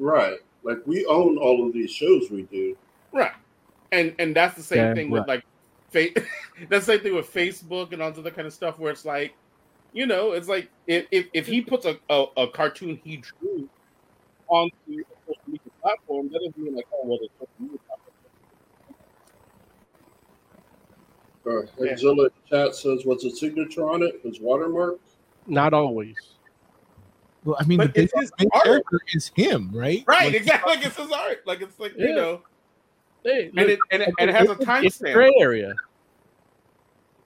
Right. Like we own all of these shows we do. Right. And and that's the same yeah, thing right. with like, fa- that's the same thing with Facebook and all that kind of stuff where it's like. You know, it's like if, if, if he puts a, a, a cartoon he drew onto a social media platform, that doesn't mean like, oh, well, it's social media platform. Uh, Angela yeah. Chat says, was his signature on it? His watermark? Not always. Well, I mean, but the it's his character is him, right? Right, like, exactly. Like it's his art. Like it's like, yeah. you know. Hey, and, look, it, and, it, and it has a timestamp. Gray area.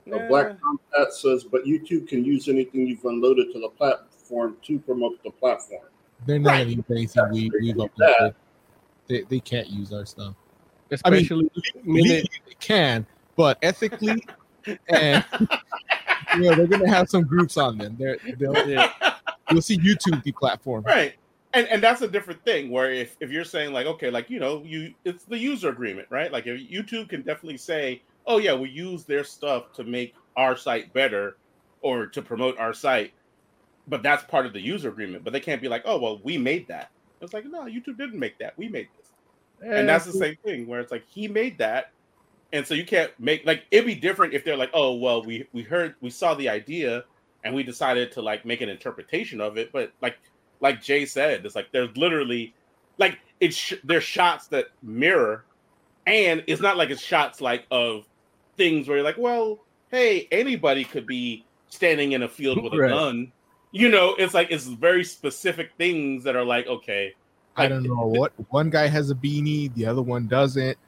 Yeah. Black Combat says, but YouTube can use anything you've unloaded to the platform to promote the platform. They're not right. Any things that we, we've uploaded. They, they can't use our stuff. Especially I mean, they, they can, but ethically, and you know, they're going to have some groups on them. They're, they'll, they're, you'll see YouTube deplatformed. Right. And and that's a different thing where if, if you're saying like, okay, like, you know, you it's the user agreement, right? Like if YouTube can definitely say, oh, yeah, we use their stuff to make our site better or to promote our site. But that's part of the user agreement. But they can't be like, oh, well, we made that. It's like, no, YouTube didn't make that. We made this. And that's the same thing where it's like he made that. And so you can't make like it'd be different if they're like, oh, well, we, we heard we saw the idea and we decided to like make an interpretation of it. But like like Jay said, it's like there's literally like it's sh- there's shots that mirror. And it's not like it's shots like of things where you're like, well, hey, anybody could be standing in a field with a right. gun. You know, it's like it's very specific things that are like, okay. Like, I don't know what one guy has a beanie, the other one doesn't.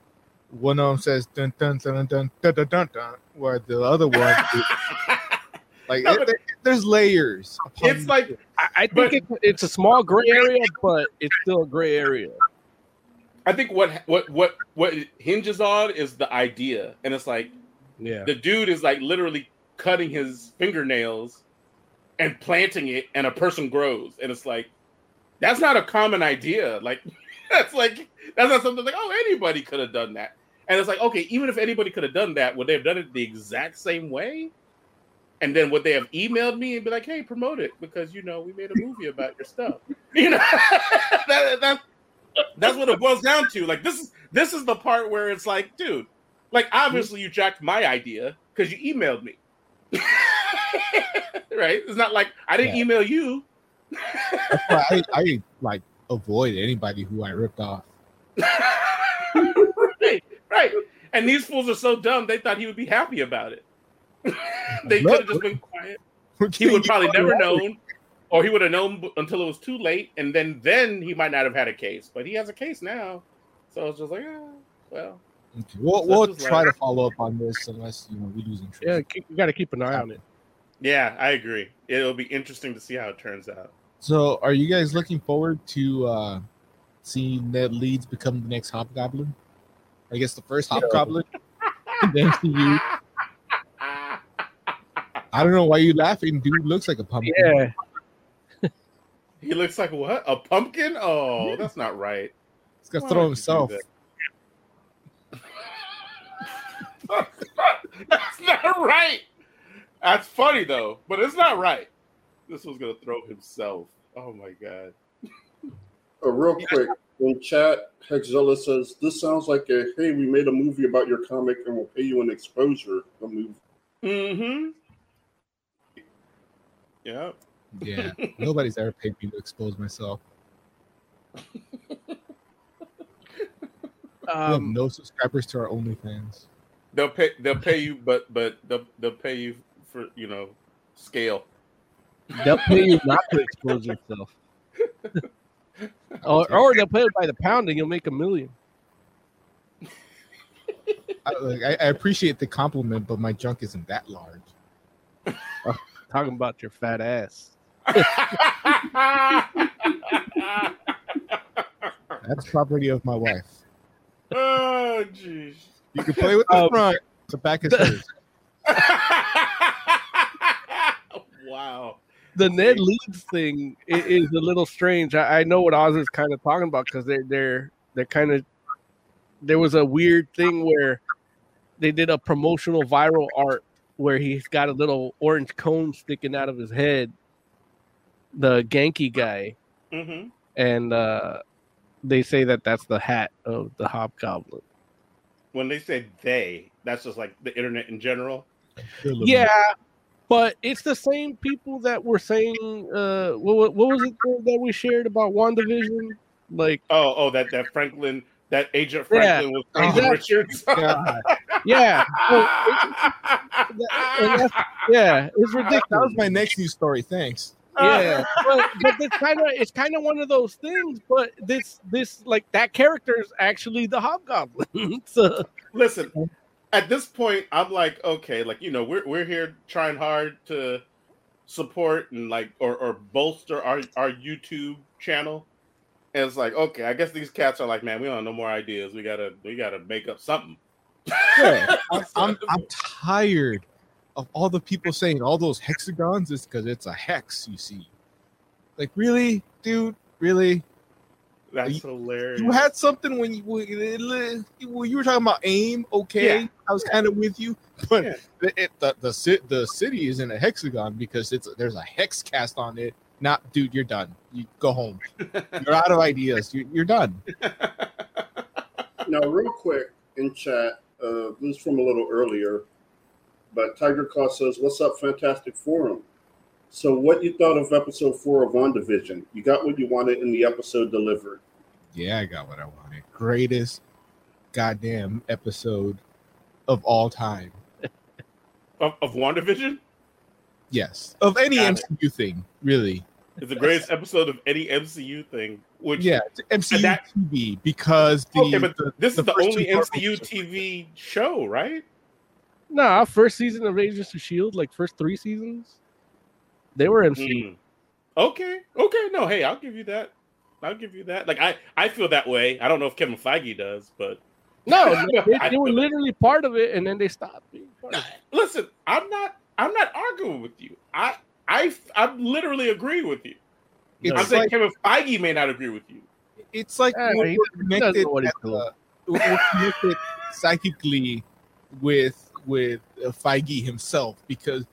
One of them says dun dun dun dun dun dun dun, dun where the other one is, like no, it, it, there's layers. It's like I, I think but, it, it's a small gray area, but it's still a gray area. I think what what what what it hinges on is the idea, and it's like, yeah, the dude is like literally cutting his fingernails and planting it, and a person grows, and it's like that's not a common idea. Like that's like that's not something like oh anybody could have done that, and it's like okay even if anybody could have done that, would they have done it the exact same way? And then would they have emailed me and be like, hey, promote it because you know we made a movie about your stuff? You know that, that that's what it boils down to. Like this is this is the part where it's like, dude, like obviously you jacked my idea because you emailed me. Right? It's not like I didn't yeah. email you. I, I like avoid anybody who I ripped off. right, right. And these fools are so dumb they thought he would be happy about it. They could have just been quiet. He would probably never known, or he would have known until it was too late, and then then he might not have had a case. But he has a case now, so it's just like, oh, well. Okay. We'll, we'll try to follow up on this unless you know we lose interest. Yeah, keep, we got to keep an eye on it. Yeah, I agree. It'll be interesting to see how it turns out. So, are you guys looking forward to uh, seeing Ned Leeds become the next Hobgoblin? I guess the first Hobgoblin. You. I don't know why you're laughing. Dude looks like a pumpkin. Yeah. He looks like what? A pumpkin? Oh, yeah. That's not right. He's got to throw himself. That's not right. That's funny though, but it's not right. This one's gonna throw himself. Oh my god! Uh, real quick in chat, Hexzilla says this sounds like a hey, we made a movie about your comic and we'll pay you an exposure. A movie. Mm-hmm. Yeah. Yeah. Nobody's ever paid me to expose myself. Um, no subscribers to our OnlyFans. They'll pay. They'll pay you, but but they'll they'll pay you for you know scale. They'll pay you not to expose yourself, or, or they'll pay it by the pound, and you'll make a million. I, like, I, I appreciate the compliment, but my junk isn't that large. Oh, talking about your fat ass. That's property of my wife. Oh, jeez. You can play with the um, front, the back is hers. Wow. The Ned Leeds thing is, is a little strange. I, I know what Oz is kind of talking about because they're, they're, they're kind of – there was a weird thing where they did a promotional viral art where he's got a little orange cone sticking out of his head, the Genki guy. Mm-hmm. And uh, they say that that's the hat of the Hobgoblin. When they say they, that's just like the internet in general. Yeah, but it's the same people that were saying, uh, what, what was it that we shared about WandaVision? Like, oh, oh, that that Franklin, that Agent Franklin yeah, was Franklin exactly. Richards. Yeah, well, it, that, yeah, it's ridiculous. That was my next news story. Thanks. Yeah, well, but it's kind of it's kind of one of those things. But this this like that character is actually the Hobgoblin. So listen, at this point, I'm like, okay, like you know, we're we're here trying hard to support and like or, or bolster our, our YouTube channel. And it's like, okay, I guess these cats are like, man, we don't have no more ideas. We gotta we gotta make up something. Yeah, I'm, I'm, I'm tired of all the people saying all those hexagons is because it's a hex, you see. Like, really, dude? Really? That's you, hilarious. You had something when you, when you were talking about AIM, okay? Yeah. I was kind of with you, but yeah. the, it, the, the, the city is in a hexagon because it's there's a hex cast on it. Not, dude, you're done. You go home. You're out of ideas. You, you're done. Now, real quick in chat, uh, this is from a little earlier, but Tiger Claw says, what's up, Fantastic Forum? So what you thought of episode four of WandaVision? You got what you wanted in the episode delivered. Yeah, I got what I wanted. Greatest goddamn episode of all time. Of, of WandaVision? Yes. Of any got M C U it. Thing, really. It's the greatest episode of any M C U thing. Which yeah, M C U that, T V because the, okay, but the, this the, is the, the only M C U T V show, right? Nah, first season of Agents of S H I E L D, like first three seasons, they were M C U. Mm. Okay, okay, no, hey, I'll give you that. I'll give you that. Like I, I feel that way. I don't know if Kevin Feige does, but no, they, they were literally that. Part of it, and then they stopped being part of it. Listen, I'm not, I'm not arguing with you. I. I I literally agree with you. It's I'm saying like, Kevin Feige may not agree with you. It's like yeah, we're, connected the, we're connected psychically with with Feige himself because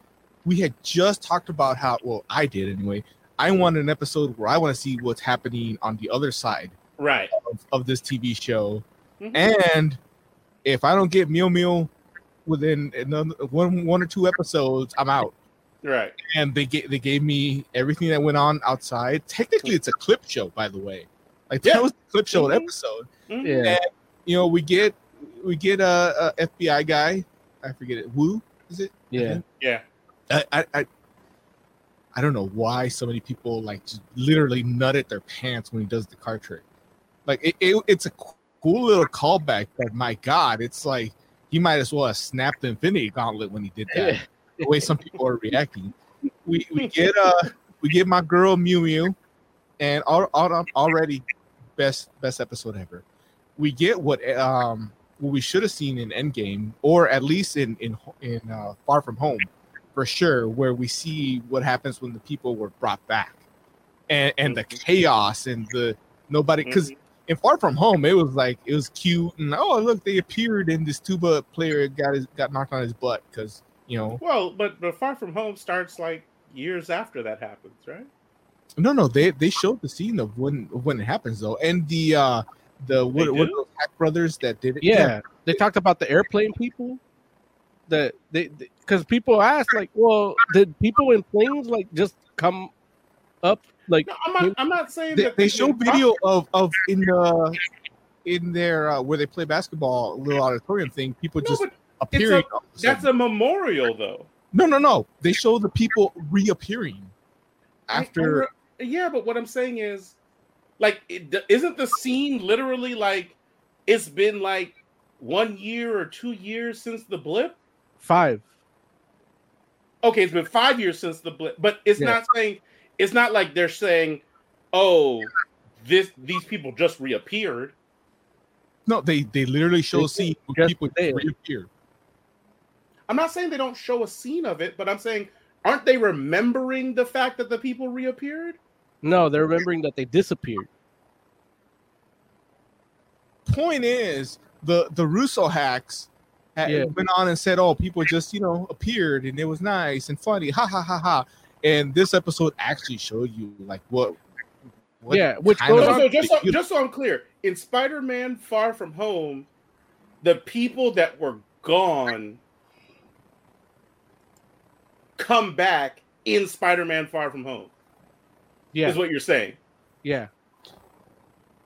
we had just talked about how well I did anyway. I want an episode where I want to see what's happening on the other side, right, of, of this T V show. Mm-hmm. And if I don't get Meow Meow within another, one one or two episodes, I'm out. Right, and they gave they gave me everything that went on outside. Technically, it's a clip show, by the way. Like yeah. that was a clip show mm-hmm. episode. Mm-hmm. Yeah, and, you know we get we get a, a F B I guy. I forget it. Wu is it? Yeah, I yeah. I, I I I don't know why so many people like just literally nutted their pants when he does the card trick. Like it, it it's a cool little callback. But my God, it's like he might as well have snapped the Infinity Gauntlet when he did that. Yeah. The way some people are reacting, we we get uh we get my girl Mew Mew, and all, all, already best best episode ever. We get what um what we should have seen in Endgame, or at least in in in uh, Far From Home, for sure, where we see what happens when the people were brought back, and and the chaos and the nobody because. In Far From Home, it was like it was cute and oh look they appeared and this tuba player got his got knocked on his butt because. You know, well, but, but Far From Home starts like years after that happens, right? No, no, they they showed the scene of when when it happens though, and the uh the what, what those Hack brothers that did it. Yeah, yeah. They talked about the airplane people. That they because people asked like, well, did people in planes like just come up? Like, no, I'm not. I'm not saying they, that they, they show video of of in the in their uh, where they play basketball little auditorium thing. People no, just. But- Appearing a, that's a memorial, though. No, no, no. They show the people reappearing after. I, I, yeah, but what I'm saying is, like, it, isn't the scene literally like it's been like one year or two years since the blip? Five. Okay, it's been five years since the blip, but it's yeah. not saying it's not like they're saying, "Oh, this these people just reappeared." No, they they literally show they, a scene where people they, reappear. I'm not saying they don't show a scene of it, but I'm saying, aren't they remembering the fact that the people reappeared? No, they're remembering that they disappeared. Point is, the, the Russo hacks had, yeah. went on and said, oh, people just, you know, appeared, and it was nice and funny, ha, ha, ha, ha. And this episode actually showed you, like, what... what yeah, which... Goes on, so just, so, just so I'm clear, in Spider-Man Far From Home, the people that were gone... come back in Spider-Man Far From Home. Yeah. Is what you're saying. Yeah.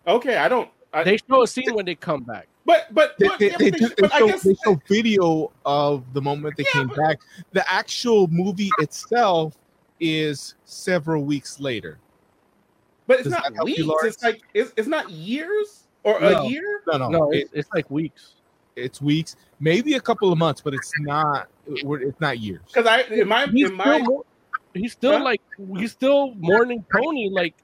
Okay, I don't... I, they show a scene they, when they come back. But but they, they, yeah, they, they, they, but show, guess, they show video of the moment they yeah, came but, back. The actual movie itself is several weeks later. But it's Does not weeks. It's like it's, it's not years? Or no, a year? No, no. no it, it's like weeks. It's weeks. Maybe a couple of months, but it's not... It's not years. Because I, in my, in my, he's still like he's still mourning Tony. Like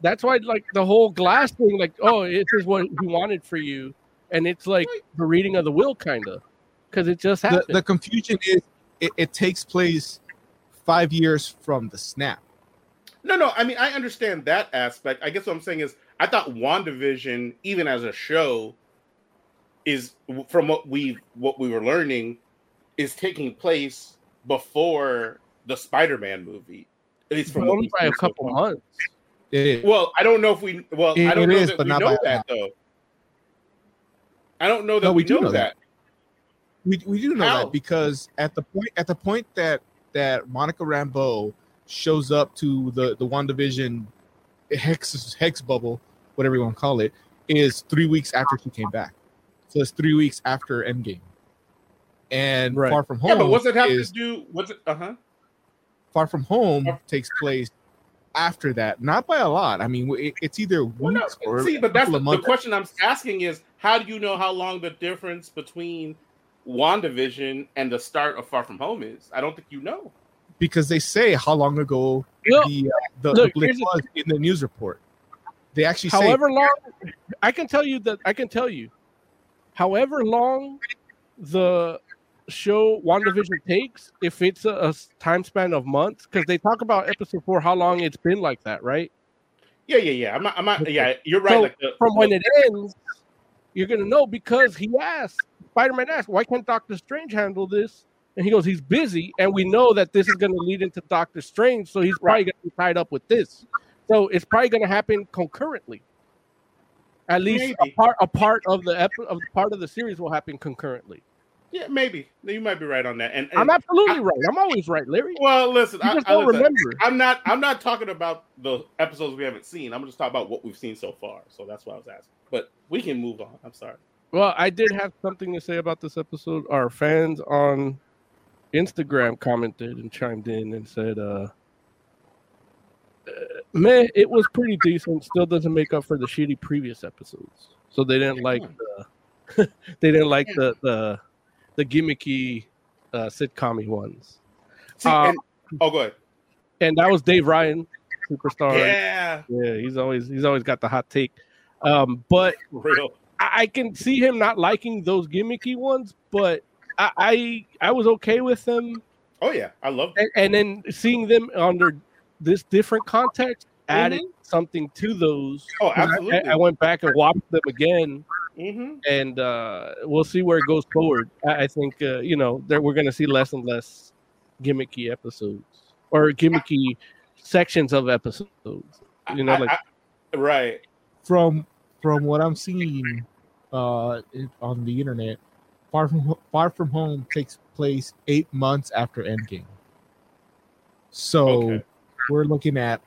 that's why like the whole glass thing. Like oh, this is what he wanted for you, and it's like the reading of the will, kind of, because it just happened. The, the confusion is it, it takes place five years from the snap. No, no. I mean, I understand that aspect. I guess what I'm saying is I thought WandaVision, even as a show, is from what we what we were learning, is taking place before the Spider-Man movie. At least from only by a couple months. It, well, I don't know if we. Well, it, I don't know is, that we know that though. I don't know that no, we, we do know that. that. We we do know How? that because at the point at the point that that Monica Rambeau shows up to the, the WandaVision hex hex bubble, whatever you want to call it, is three weeks after she came back. So it's three weeks after Endgame. And right. Far From Home. Yeah, but what's it have is, to do? What's it? Uh huh. Far From Home uh-huh. takes place after that, not by a lot. I mean, it, it's either weeks well, no, or see. But that's the, the question I'm asking is, how do you know how long the difference between WandaVision and the start of Far From Home is? I don't think you know. Because they say how long ago no, the, uh, the, look, the blip was in the news report. They actually say however long I can tell you that I can tell you however long the show WandaVision takes, if it's a, a time span of months, because they talk about episode four how long it's been like that, right? Yeah, yeah, yeah. I'm not, I'm not yeah, you're right. So like the, from when it ends, you're gonna know because he asked, Spider-Man asked, why can't Doctor Strange handle this? And he goes, he's busy, and we know that this is going to lead into Doctor Strange, so he's probably going to be tied up with this. So it's probably going to happen concurrently. At least a part, a part of the epi- of the part of the series will happen concurrently. Yeah, maybe you might be right on that. And, and I'm absolutely I, right. I'm always right, Larry. Well, listen, I, I don't listen, remember. I'm not. I'm not talking about the episodes we haven't seen. I'm just talking about what we've seen so far. So that's why I was asking. But we can move on. I'm sorry. Well, I did have something to say about this episode. Our fans on Instagram commented and chimed in and said, uh, uh, "Man, it was pretty decent. Still doesn't make up for the shitty previous episodes." So they didn't like the, they didn't like the the, the gimmicky uh, sitcom-y ones. See, um, and, oh, go ahead. And that was Dave Ryan, superstar. Yeah, yeah. He's always he's always got the hot take. Um, but Real. I, I can see him not liking those gimmicky ones, but. I I was okay with them. Oh yeah, I love them. And, and then seeing them under this different context added mm-hmm. something to those. Oh, absolutely. I, I went back and watched them again, mm-hmm. and uh, we'll see where it goes forward. I, I think uh, you know that we're going to see less and less gimmicky episodes or gimmicky sections of episodes. You know, like I, I, right from from what I'm seeing uh, on the internet. Far From Far From Home takes place eight months after Endgame. So okay. We're looking at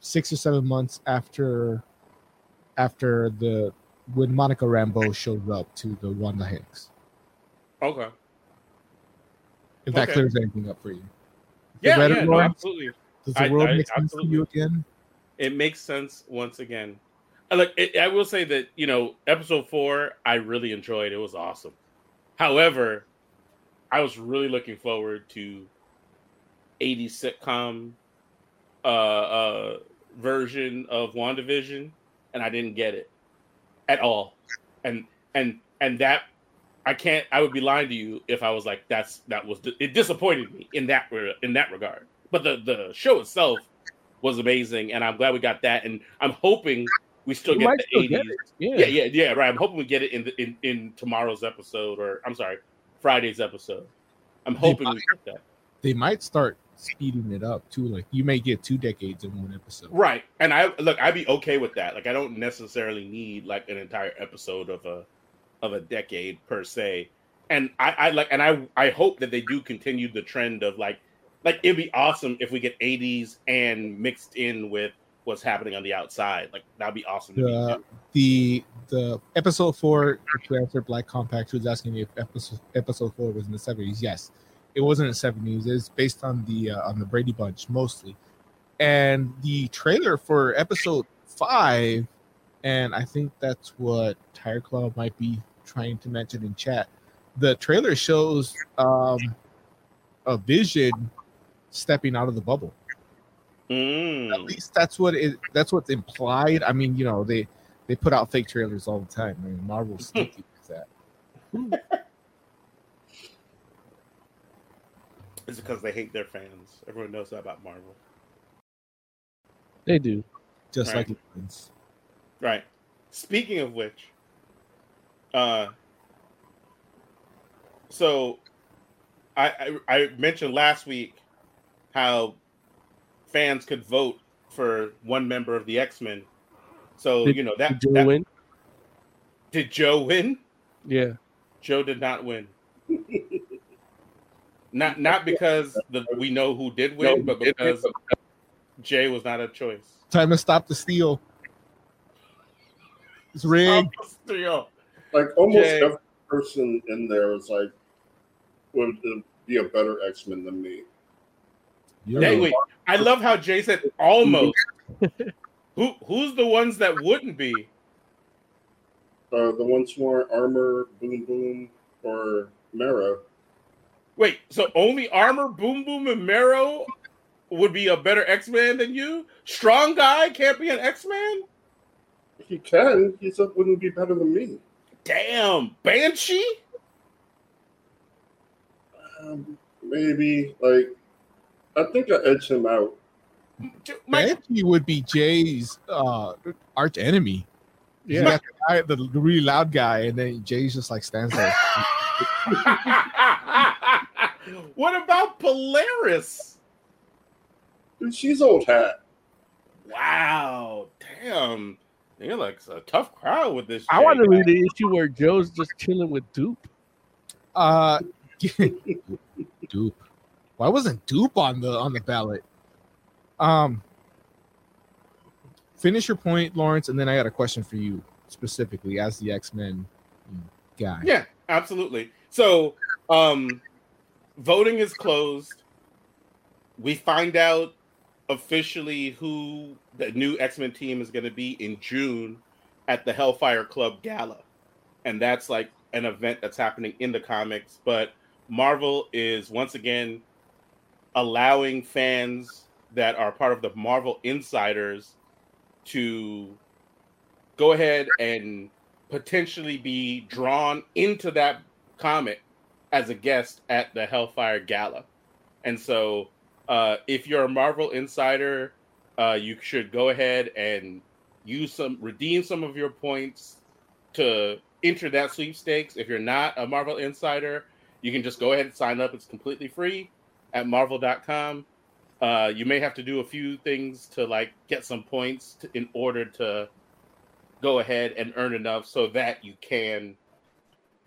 six or seven months after after the when Monica Rambeau showed up to the Wanda Hicks. Okay. If that okay. clears anything up for you. Yeah, yeah no, world, absolutely. Does the I, world I, make sense to you again? It makes sense once again. Look, it, I will say that, you know, episode four, I really enjoyed. It was awesome. However, I was really looking forward to eighties sitcom uh, uh, version of WandaVision, and I didn't get it at all. And and and that I can't. I would be lying to you if I was like that's that was it disappointed me in that in that regard. But the, the show itself was amazing, and I'm glad we got that. And I'm hoping we still you get the still eighties. Get yeah. yeah, yeah, yeah, right. I'm hoping we get it in, the, in in tomorrow's episode, or I'm sorry, Friday's episode. I'm hoping might, we get that. They might start speeding it up too. Like you may get two decades in one episode, right? And I look, I'd be okay with that. Like I don't necessarily need like an entire episode of a of a decade per se. And I, I like, and I I hope that they do continue the trend of like like it'd be awesome if we get eighties and mixed in with what's happening on the outside. Like that'd be awesome to uh, be the the episode four to answer Black Compact, who was asking me if episode episode four was in the seventies. Yes, it wasn't in the seventies. It's based on the uh, on the Brady Bunch mostly, and the trailer for episode five, and I think that's what Tire Club might be trying to mention in chat. The trailer shows um, a Vision stepping out of the bubble. Mm. At least that's what it. That's what's implied. I mean, you know, they they put out fake trailers all the time. I mean, Marvel's sticky with that. It's because they hate their fans. Everyone knows that about Marvel. They do, just right. like humans. Right. Speaking of which, uh, so I, I I mentioned last week how fans could vote for one member of the X-Men. So did, you know that. Did Joe that, win? Did Joe win? Yeah, Joe did not win. Not not because the, we know who did win, no, but because Jay was not a choice. Time to stop the steal. It's rigged. Steal. Like almost Jay. Every person in there is like, would be a better X-Men than me. Hey, wait, I love how Jay said almost. Who who's the ones that wouldn't be? Uh, the ones who are Armor, Boom Boom, or Mera. Wait, so only Armor, Boom Boom, and Marrow would be a better X-Man than you? Strong Guy can't be an X-Man? He can. He just wouldn't be better than me. Damn. Banshee? Um, maybe. Like, I think I edged him out. My- Banshee would be Jay's uh, arch enemy. Yeah. My- the, guy, the, the really loud guy, and then Jay's just like stands there. What about Polaris? Dude, she's old hat. Wow, damn. You're like a tough crowd with this. I want to read the issue where Joe's just chilling with Dupe. Uh, Dupe. Why wasn't Dupe on the on the ballot? Um, finish your point, Lawrence, and then I got a question for you specifically as the X-Men guy. Yeah, absolutely. So, um, voting is closed. We find out officially who the new X-Men team is going to be in June at the Hellfire Club Gala. And that's like an event that's happening in the comics. But Marvel is once again allowing fans that are part of the Marvel Insiders to go ahead and potentially be drawn into that comic as a guest at the Hellfire Gala. And so uh, if you're a Marvel Insider, uh, you should go ahead and use some, redeem some of your points to enter that sweepstakes. If you're not a Marvel Insider, you can just go ahead and sign up. It's completely free at marvel dot com. Uh, you may have to do a few things to like get some points to, in order to go ahead and earn enough so that you can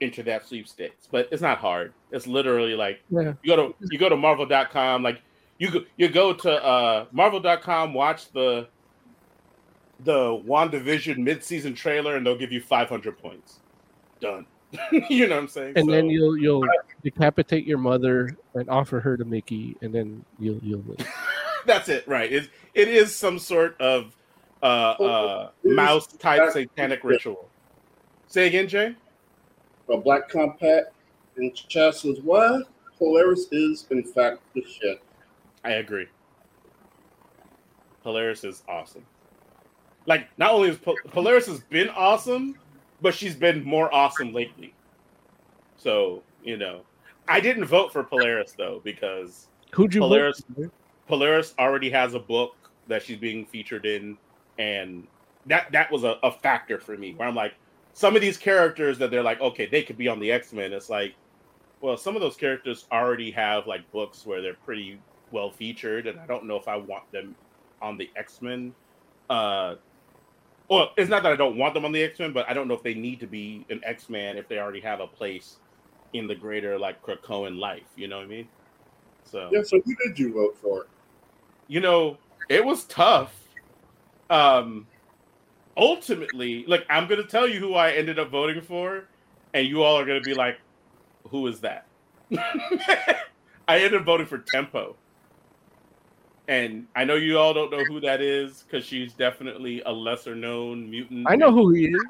enter that sweepstakes, but it's not hard. It's literally like yeah. you go to you go to marvel dot com, like you go you go to uh, marvel dot com, watch the the WandaVision mid-season trailer, and they'll give you five hundred points. Done. You know what I'm saying? And so, then you'll you'll decapitate your mother and offer her to Mickey, and then you'll you'll win. That's it, right? It it is some sort of uh, uh, mouse type satanic ritual. Say again, Jay. A black compact and Chad says, "What? Polaris is in fact the shit." I agree. Polaris is awesome. Like, not only is Pol- Polaris has been awesome, but she's been more awesome lately. So you know, I didn't vote for Polaris though because who'd you Polaris vote? Polaris already has a book that she's being featured in, and that that was a, a factor for me where I'm like. Some of these characters that they're like, okay, they could be on the X-Men. It's like, well, some of those characters already have like books where they're pretty well featured, and I don't know if I want them on the X-Men. Uh, well, it's not that I don't want them on the X-Men, but I don't know if they need to be an X-Man if they already have a place in the greater like Krakoan life. You know what I mean? So yeah. So who did you vote for? You know, it was tough. Um. Ultimately, like, I'm going to tell you who I ended up voting for, and you all are going to be like, who is that? I ended up voting for Tempo. And I know you all don't know who that is, because she's definitely a lesser-known mutant. I know who he is.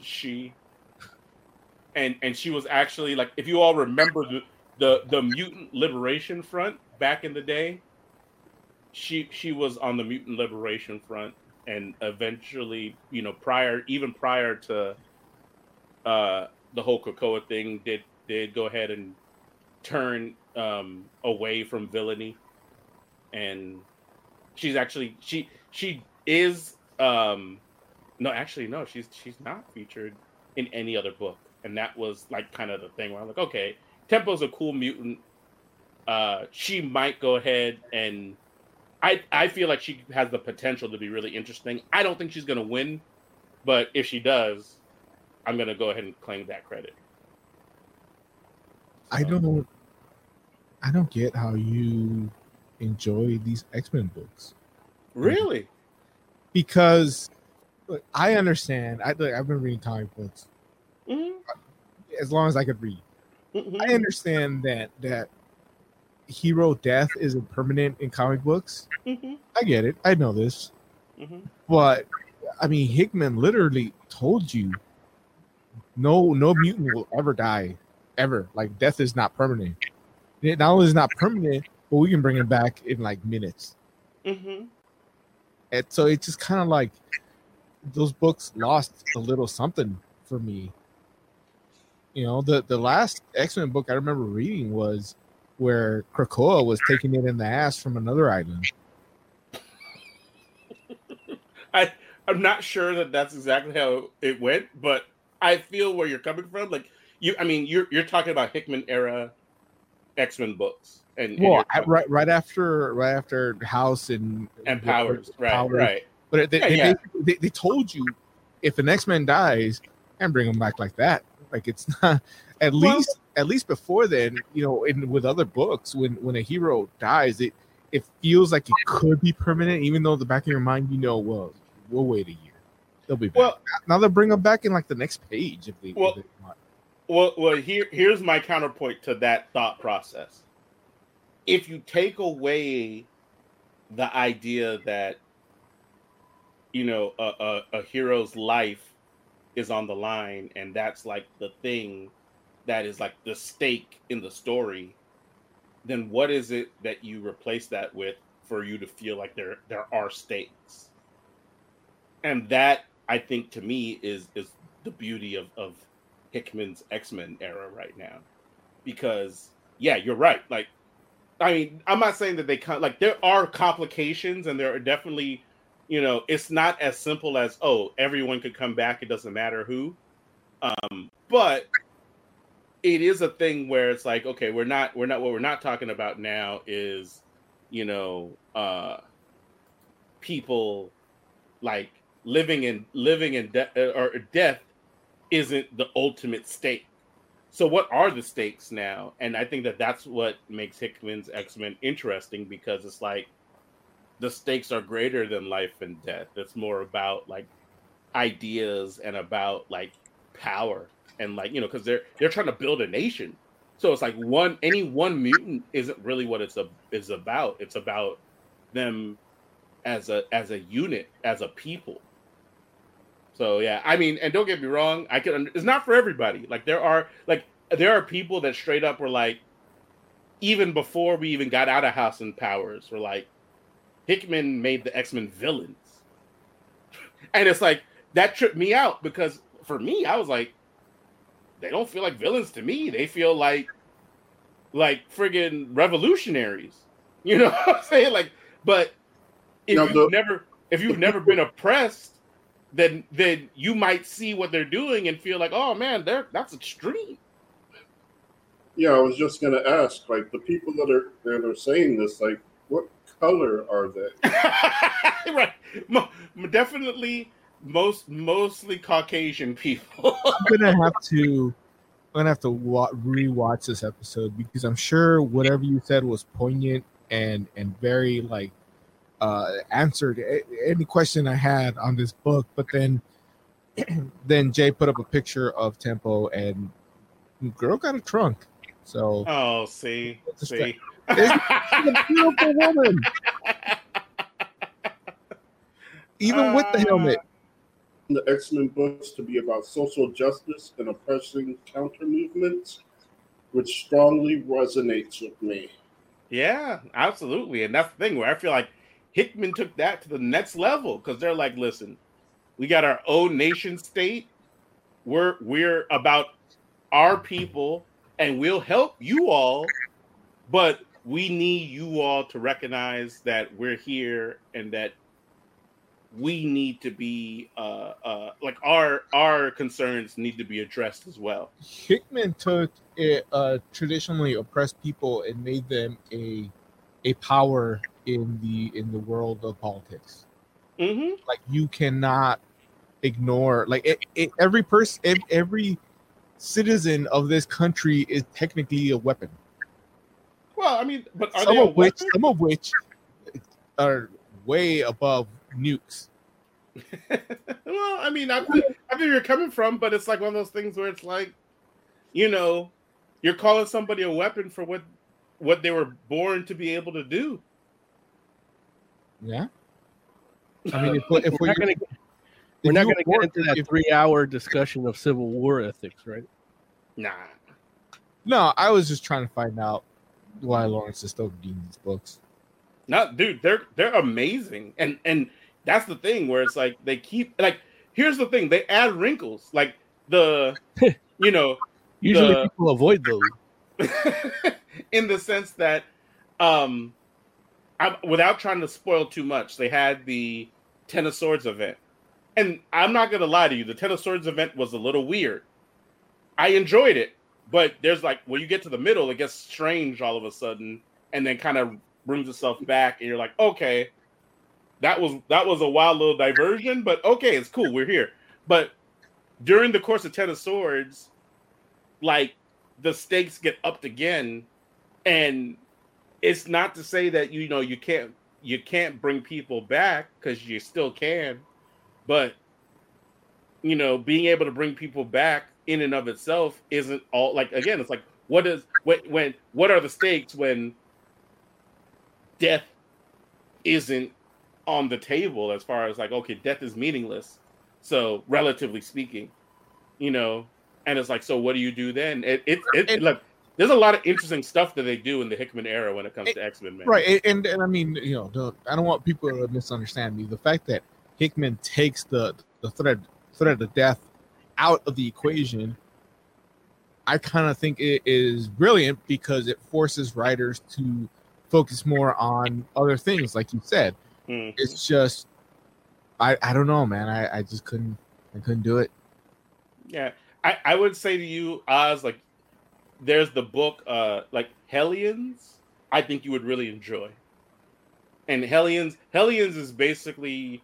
She. And and she was actually, like, if you all remember the, the, the Mutant Liberation Front back in the day, she she was on the mutant liberation front, and eventually, you know, prior even prior to uh, the whole Krakoa thing, did did go ahead and turn um, away from villainy, and she's actually she she is um, no actually no she's she's not featured in any other book, and that was like kind of the thing where I'm like, okay, Tempo's a cool mutant. Uh, she might go ahead and I I feel like she has the potential to be really interesting. I don't think she's going to win, but if she does, I'm going to go ahead and claim that credit. So. I don't I don't get how you enjoy these X-Men books. Really? Because look, I understand. I look, I've been reading comic books mm-hmm. as long as I could read. Mm-hmm. I understand that that hero death isn't permanent in comic books. Mm-hmm. I get it. I know this. Mm-hmm. But I mean, Hickman literally told you no no mutant will ever die. Ever. Like, death is not permanent. It not only is not permanent, but we can bring it back in like minutes. Mm-hmm. And so it's just kind of like those books lost a little something for me. You know, the, the last X-Men book I remember reading was where Krakoa was taking it in the ass from another island. I, I'm not sure that that's exactly how it went, but I feel where you're coming from. Like, you, I mean, you're you're talking about Hickman era X-Men books, and well, and right right after right after House and and Powers, Powers. right, right. But they, yeah, they, yeah. They, they told you if an X-Men dies, and bring them back like that. Like, it's not at well, least at least before then, you know, in with other books, when, when a hero dies, it it feels like it could be permanent, even though in the back of your mind, you know, well, we'll wait a year. They'll be back. Well, now they'll bring them back in like the next page if they, well, if they want. Well, well, here here's my counterpoint to that thought process. If you take away the idea that, you know, a, a, a hero's life is on the line, and that's like the thing that is like the stake in the story, then what is it that you replace that with for you to feel like there there are stakes? And that, I think, to me is is the beauty of of Hickman's X-Men era right now, because yeah, you're right. Like, I mean, I'm not saying that they con- like there are complications, and there are definitely, you know, it's not as simple as, oh, everyone could come back, it doesn't matter who. Um, but it is a thing where it's like, okay, we're not, we're not, what we're not talking about now is, you know, uh, people like living in, living in death, or death isn't the ultimate stake. So what are the stakes now? And I think that that's what makes Hickman's X-Men interesting, because it's like, the stakes are greater than life and death. It's more about like ideas and about like power and like, you know, because they're they're trying to build a nation. So it's like one any one mutant isn't really what it's a, is about. It's about them as a as a unit, as a people. So yeah, I mean, and don't get me wrong, I can. It's not for everybody. Like there are like there are people that straight up were like, even before we even got out of House and Powers, were like, Hickman made the X-Men villains. And it's like, that tripped me out, because for me, I was like, they don't feel like villains to me. They feel like, like friggin' revolutionaries. You know what I'm saying? Like, but if no, you've no. never, if you've never been oppressed, then, then you might see what they're doing and feel like, oh man, they're, that's extreme. Yeah. I was just going to ask, like the people that are, that are saying this, like what, color are they? Right, Mo- definitely most mostly Caucasian people. I'm gonna have to, I'm gonna have to wa- rewatch this episode, because I'm sure whatever you said was poignant and and very like uh, answered a- any question I had on this book. But then, then Jay put up a picture of Tempo, and girl got a trunk. So oh, see, see. She's a beautiful woman, even with the helmet. The X-Men books to be about social justice and oppressing counter movements, which strongly resonates with me. Yeah, absolutely, and that's the thing where I feel like Hickman took that to the next level because they're like, listen, we got our own nation state. We're we're about our people, and we'll help you all, but we need you all to recognize that we're here and that we need to be uh, uh, like our our concerns need to be addressed as well. Hickman took a, uh, traditionally oppressed people and made them a a power in the in the world of politics. Mm-hmm. Like you cannot ignore like it, it, every person, every citizen of this country is technically a weapon. Well, I mean, but are some they of which weapon? Some of which are way above nukes. Well, I mean, I think I think you're coming from, but it's like one of those things where it's like, you know, you're calling somebody a weapon for what what they were born to be able to do. Yeah, I mean, if, if, if we're, we're not going to we're not going to get into that if, three-hour discussion of Civil War ethics, right? Nah, no, I was just trying to find out why Lawrence is still reading these books. No, dude, they're they're amazing, and and that's the thing where it's like they keep like here's the thing they add wrinkles like the you know usually the, people avoid those in the sense that um I, without trying to spoil too much, they had the Ten of Swords event, and I'm not gonna lie to you, the Ten of Swords event was a little weird. I enjoyed it, but there's like when you get to the middle, it gets strange all of a sudden, and then kind of brings itself back, and you're like, okay, that was that was a wild little diversion, but okay, it's cool, we're here. But during the course of Ten of Swords, like the stakes get upped again, and it's not to say that you know you can't you can't bring people back, because you still can, but you know, being able to bring people back in and of itself isn't all like again, it's like what is what when what are the stakes when death isn't on the table, as far as like, okay, death is meaningless. So relatively speaking, you know, and it's like, so what do you do then? It, it, it, it look, there's a lot of interesting stuff that they do in the Hickman era when it comes it, to X-Men, man. Right, and and I mean, you know, I don't want people to misunderstand me. The fact that Hickman takes the the thread thread of death out of the equation, I kind of think it is brilliant because it forces writers to focus more on other things, like you said. Mm-hmm. It's just, I, I don't know, man. I, I just couldn't, I couldn't do it. Yeah, I, I would say to you, Oz, like, there's the book, uh, like Hellions. I think you would really enjoy. And Hellions, Hellions is basically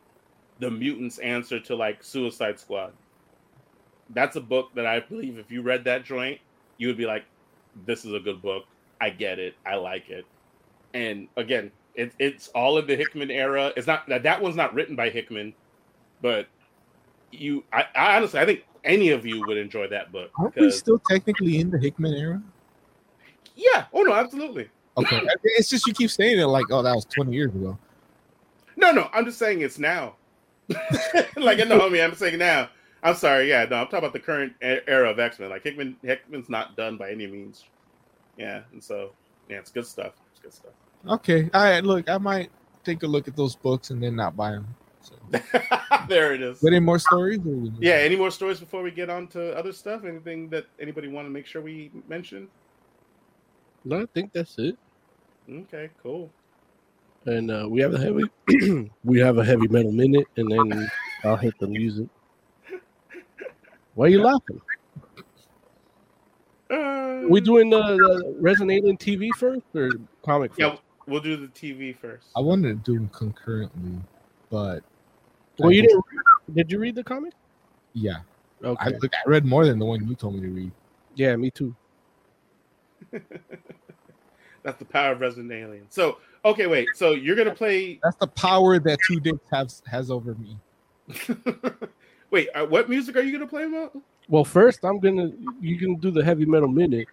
the mutants' answer to like Suicide Squad. That's a book that I believe if you read that joint, you would be like, this is a good book. I get it. I like it. And again, it, it's all in the Hickman era. It's not that that one's not written by Hickman, but you, I, I honestly, I think any of you would enjoy that book. Aren't we still technically in the Hickman era? Yeah. Oh no, absolutely. Okay. It's just you keep saying it like, oh, that was twenty years ago. No, no, I'm just saying it's now. Like, no, homie, I'm saying now. I'm sorry. Yeah, no, I'm talking about the current era of X-Men. Like Hickman, Hickman's not done by any means. Yeah, and so yeah, it's good stuff. Good stuff. Okay, all right. Look, I might take a look at those books and then not buy them. So. There it is. But any more stories? Or... Yeah, any more stories before we get on to other stuff? Anything that anybody want to make sure we mention? No, I think that's it. Okay, cool. And uh, we have a heavy, we have a heavy metal minute, and then I'll hit the music. Why are you laughing? Uh, we doing the, the Resident Alien T V first or comic first? Yeah, we'll do the T V first. I wanted to do them concurrently, but well, I you didn't. Read, did you read the comic? Yeah. Okay. I, look, I read more than the one you told me to read. Yeah, me too. That's the power of Resident Alien. So, okay, wait. So you're gonna play? That's the power that Two Dicks has has over me. Wait, what music are you gonna play about? Well, first, I'm going to, you can do the heavy metal minute.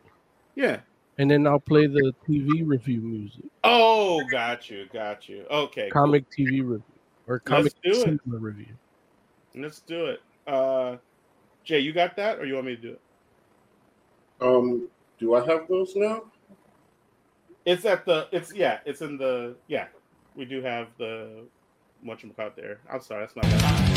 Yeah. And then I'll play the T V review music. Oh, got you. Got you. Okay. Comic cool. T V review or comic cinema review. Let's do it. Uh, Jay, you got that or you want me to do it? Um, do I have those now? It's at the, it's, yeah, it's in the, yeah. we do have the whatchamacallit there. I'm sorry, that's not that.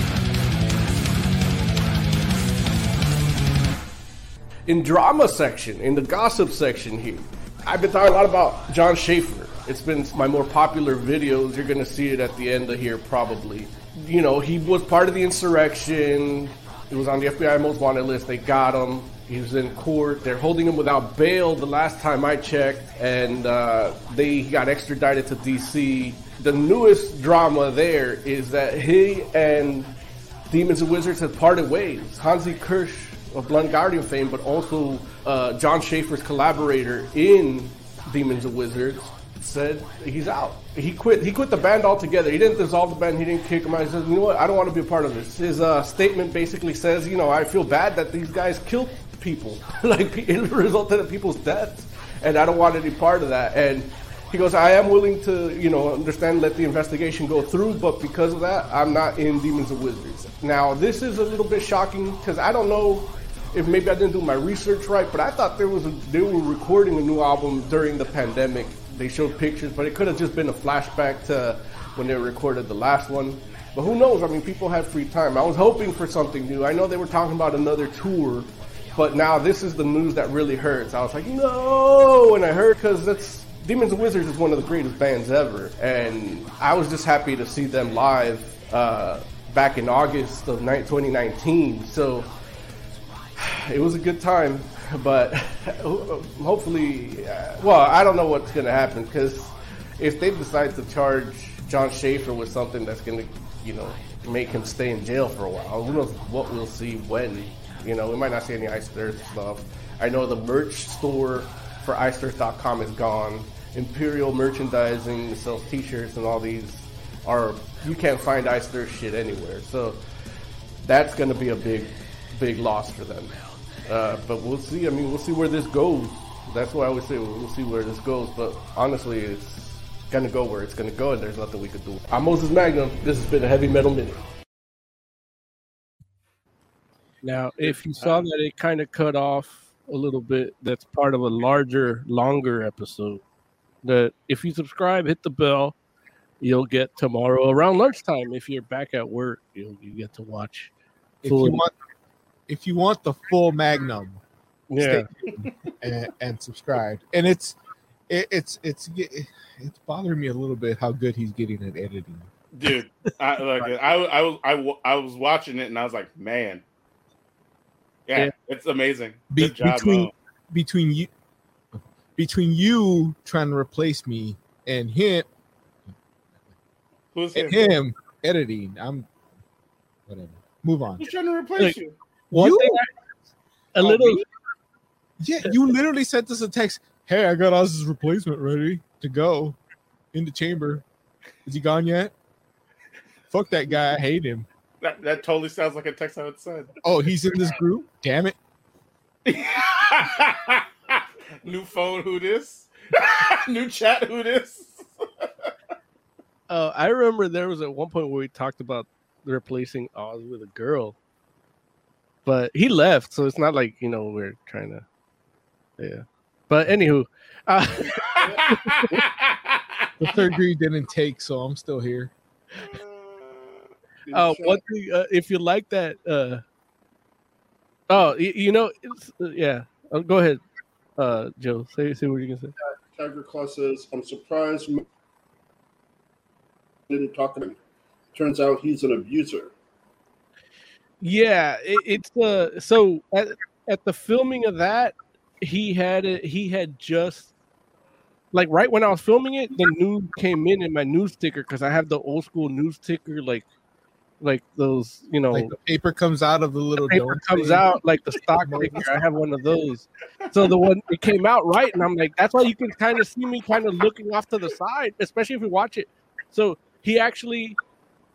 In drama section, in the gossip section here, I've been talking a lot about John Schaefer. It's been my more popular videos. You're going to see it at the end of here probably. You know, he was part of the insurrection. He was on the F B I most wanted list. They got him. He was in court. They're holding him without bail the last time I checked. And uh, they got extradited to D C. The newest drama there is that he and Demons and Wizards have parted ways. Hansi Kirsch of Blind Guardian fame, but also uh, John Schaefer's collaborator in Demons and Wizards, said he's out. He quit. He quit the band altogether. He didn't dissolve the band. He didn't kick him out. He says, you know what? I don't want to be a part of this. His uh, statement basically says, you know, I feel bad that these guys killed people. Like, it resulted in people's deaths. And I don't want any part of that. And he goes, I am willing to, you know, understand, let the investigation go through. But because of that, I'm not in Demons and Wizards. Now, this is a little bit shocking because I don't know if maybe I didn't do my research right. But I thought there was a, they were recording a new album during the pandemic. They showed pictures, but it could have just been a flashback to when they recorded the last one. But who knows? I mean, people have free time. I was hoping for something new. I know they were talking about another tour, but now this is the news that really hurts. I was like, no! And I heard, because that's Demons and Wizards is one of the greatest bands ever. And I was just happy to see them live uh, back in August of twenty nineteen. So it was a good time. But hopefully, well, I don't know what's going to happen, because if they decide to charge John Schaefer with something that's going to, you know, make him stay in jail for a while, who knows what we'll see when. You know, we might not see any Iced Earth stuff. I know the merch store for iced earth dot com is gone. Imperial Merchandising sells t-shirts and all these are, you can't find Iced Earth shit anywhere. So that's going to be a big, big loss for them. Uh, but we'll see. I mean, we'll see where this goes. That's what I always say. We'll see where this goes. But honestly, it's going to go where it's going to go, and there's nothing we could do. I'm Moses Magnum. This has been a Heavy Metal Minute. Now, if you saw that it kind of cut off a little bit, that's part of a larger, longer episode. That if you subscribe, hit the bell, you'll get tomorrow around lunchtime. If you're back at work, you'll, you get to watch. If you want... If you want the full Magnum, yeah, stay and, and subscribe. And it's it, it's it's it's bothering me a little bit how good he's getting at editing, dude. I, like, I, I was I, I was watching it and I was like, man, yeah, yeah. It's amazing. Be, Good job, between Mo. between you between you trying to replace me and him, who's and him? him editing. I'm whatever. Move on. Who's trying to replace like, you? One you, thing I, a little oh, yeah, you literally sent us a text. Hey, I got Oz's replacement ready to go in the chamber. Is he gone yet? Fuck that guy. I hate him. That that totally sounds like a text I would send. Oh, he's in this group? Damn it. New phone, who this? New chat, who this? uh, I remember there was at one point where we talked about replacing Oz with a girl. But he left, so it's not like, you know, we're trying to, yeah. But anywho, uh, the third degree didn't take, so I'm still here. Uh, one thing, uh, if you like that, uh, oh, you, you know, it's, uh, yeah. Oh, go ahead, uh, Joe. Say, say what you can say. Tiger Claw says, "I'm surprised I didn't talk to him. Turns out he's an abuser." Yeah, it, it's uh so at, at the filming of that, he had it, he had just like right when I was filming it, the news came in in my news ticker, because I have the old school news ticker, like like those, you know, like the paper comes out of the little the paper door comes thing. out like the stock ticker. I have one of those. So the one it came out right, and I'm like, that's why you can kind of see me kind of looking off to the side, especially if we watch it. So he actually.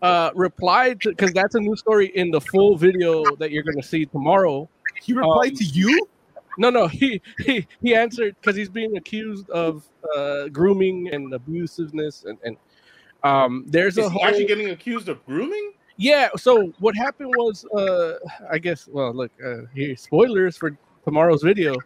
Uh, replied to, because that's a new story in the full video that you're going to see tomorrow. He replied um, to you? No, no. He he, he answered, because he's being accused of uh, grooming and abusiveness. And, and um, there's Is a he whole, actually getting accused of grooming? Yeah. So what happened was, uh, I guess, well, look, uh, here, spoilers for tomorrow's video.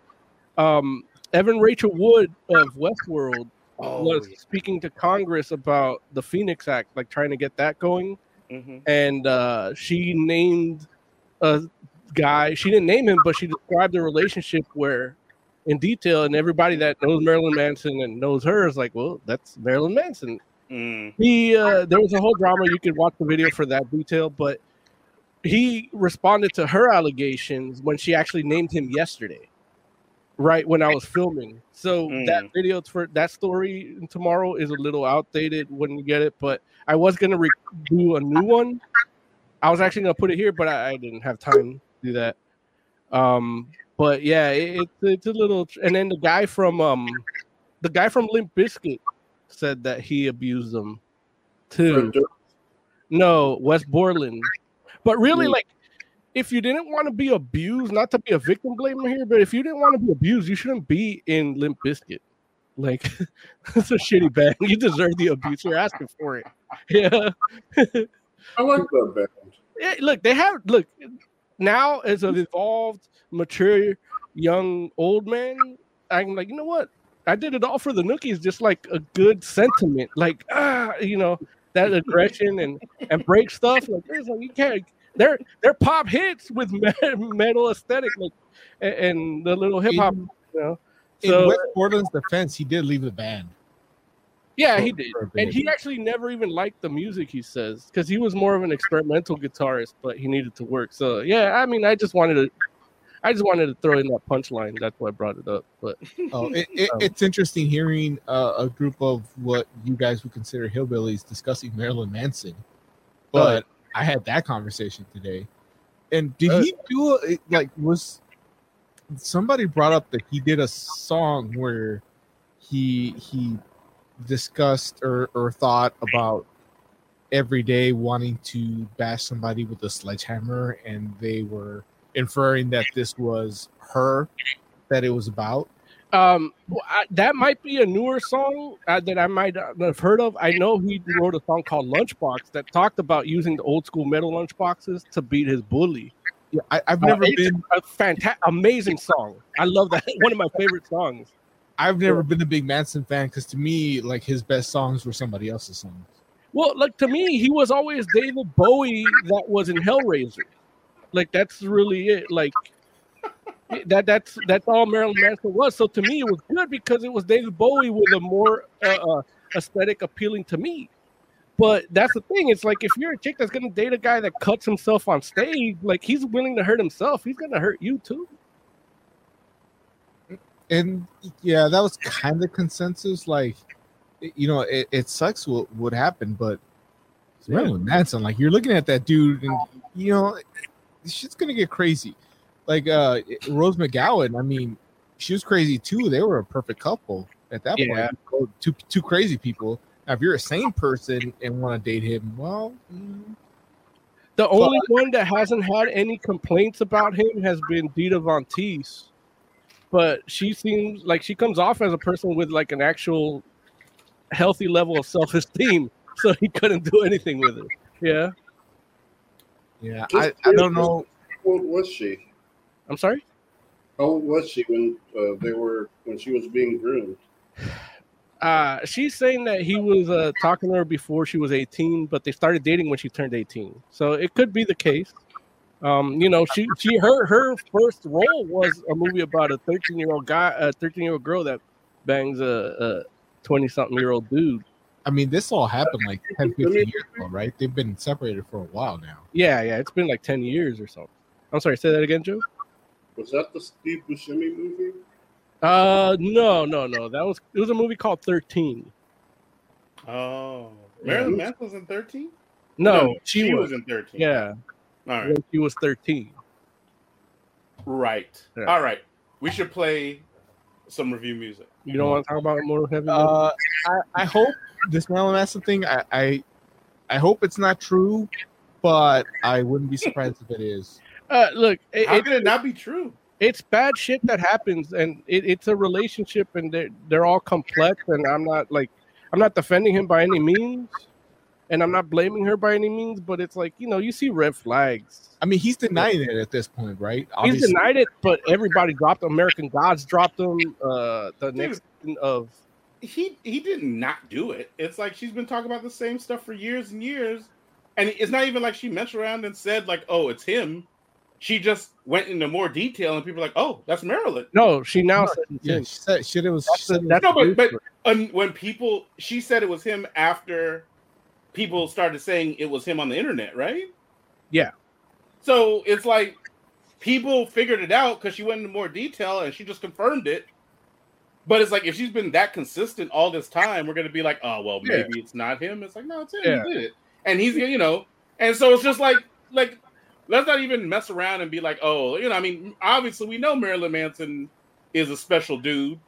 Um, Evan Rachel Wood of Westworld oh, was yeah. speaking to Congress about the Phoenix Act, like trying to get that going. Mm-hmm. And uh, she named a guy. She didn't name him, but she described the relationship where in detail. And everybody that knows Marilyn Manson and knows her is like, well, that's Marilyn Manson. Mm. He uh, there was a whole drama. You could watch the video for that detail, but he responded to her allegations when she actually named him yesterday, right when I was filming. So mm. that video for that story tomorrow is a little outdated when you get it, but I was going to re- do a new one. I was actually going to put it here, but I, I didn't have time to do that. Um, but yeah, it, it's, it's a little, and then the guy from, um, the guy from Limp Bizkit said that he abused them too. No, Wes Borland. But really, like, if you didn't want to be abused, not to be a victim blamer here, but if you didn't want to be abused, you shouldn't be in Limp Bizkit. Like, that's a shitty band. You deserve the abuse. You're asking for it. Yeah. I like that band. Yeah, look, they have, look, now as an evolved, mature, young, old man, I'm like, you know what? I did it all for the Nookies, just like a good sentiment. Like, ah, you know, that aggression and, and break stuff. Like, like you can't. They're, they're pop hits with metal aesthetic, like, and, and the little hip hop, you know. So, in West Borland's defense, he did leave the band. Yeah, he did. And he actually never even liked the music, he says, because he was more of an experimental guitarist, but he needed to work. So, yeah, I mean, I just wanted to I just wanted to throw in that punchline. That's why I brought it up. But oh, it, it, um, it's interesting hearing uh, a group of what you guys would consider hillbillies discussing Marilyn Manson. But uh, I had that conversation today. And did uh, he do it? Like, was somebody brought up that he did a song where he he discussed or, or thought about every day wanting to bash somebody with a sledgehammer, and they were inferring that this was her that it was about. Um, well, I, that might be a newer song uh, that I might not have heard of. I know he wrote a song called Lunchbox that talked about using the old school metal lunchboxes to beat his bully. Yeah, I, I've never uh, been a fantastic, amazing song. I love that. One of my favorite songs. I've never been a big Manson fan because to me, like, his best songs were somebody else's songs. Well, like, to me, he was always David Bowie that was in Hellraiser. Like, that's really it. Like, that that's that's all Marilyn Manson was. So to me, it was good because it was David Bowie with a more uh, aesthetic appealing to me. But that's the thing. It's like, if you're a chick that's going to date a guy that cuts himself on stage, like, he's willing to hurt himself. He's going to hurt you, too. And, yeah, that was kind of consensus. Like, you know, it, it sucks what would happen, but it's Marilyn Manson. Like, you're looking at that dude and, you know... This shit's gonna get crazy. Like uh Rose McGowan, I mean, she was crazy too. They were a perfect couple at that yeah. point. Two two crazy people. Now, if you're a sane person and want to date him, well, mm. the only but, one that hasn't had any complaints about him has been Dita Von Teese, but she seems like she comes off as a person with like an actual healthy level of self-esteem, so he couldn't do anything with it. Yeah. Yeah, I, I don't know. How old was she? I'm sorry? How old was she when uh, they were when she was being groomed? Uh, she's saying that he was uh, talking to her before she was eighteen, but they started dating when she turned eighteen. So it could be the case. Um, you know, she she her her first role was a movie about a thirteen-year-old guy, a thirteen-year-old girl that bangs a twenty-something-year-old dude. I mean, this all happened like ten, fifteen years ago, right? They've been separated for a while now. Yeah, yeah. It's been like ten years or so. I'm sorry. Say that again, Joe? Was that the Steve Buscemi movie? Uh, no, no, no. That was, it was a movie called thirteen. Oh. Marilyn Manson was in thirteen? No, no she, she was. was in thirteen. Yeah. All right. She was thirteen. Right. Yeah. All right. We should play some review music. You don't want to talk about more heavy? Uh, I, I hope this Marilyn Manson thing, I, I I hope it's not true, but I wouldn't be surprised if it is. Uh, look, it, how could it, it not be true? It's bad shit that happens, and it, it's a relationship, and they're, they're all complex, and I'm not like I'm not defending him by any means, and I'm not blaming her by any means, but it's like, you know, you see red flags. I mean, he's denying it at this point, right? Obviously. He's denied it, but everybody dropped him. American Gods dropped him. Uh, the next of he he did not do it. It's like she's been talking about the same stuff for years and years. And it's not even like she messed around and said, like, oh, it's him. She just went into more detail, and people were like, oh, that's Marilyn. No, she now said, yeah, she said, she said it was. That's a, that's no, but, but um, when people, she said it was him after people started saying it was him on the internet, right? Yeah. So it's like people figured it out because she went into more detail and she just confirmed it. But it's like, if she's been that consistent all this time, we're going to be like, oh, well, maybe yeah. it's not him. It's like, no, it's him. Yeah. He did it. And he's, you know, and so it's just like, like, let's not even mess around and be like, oh, you know, I mean, obviously we know Marilyn Manson is a special dude.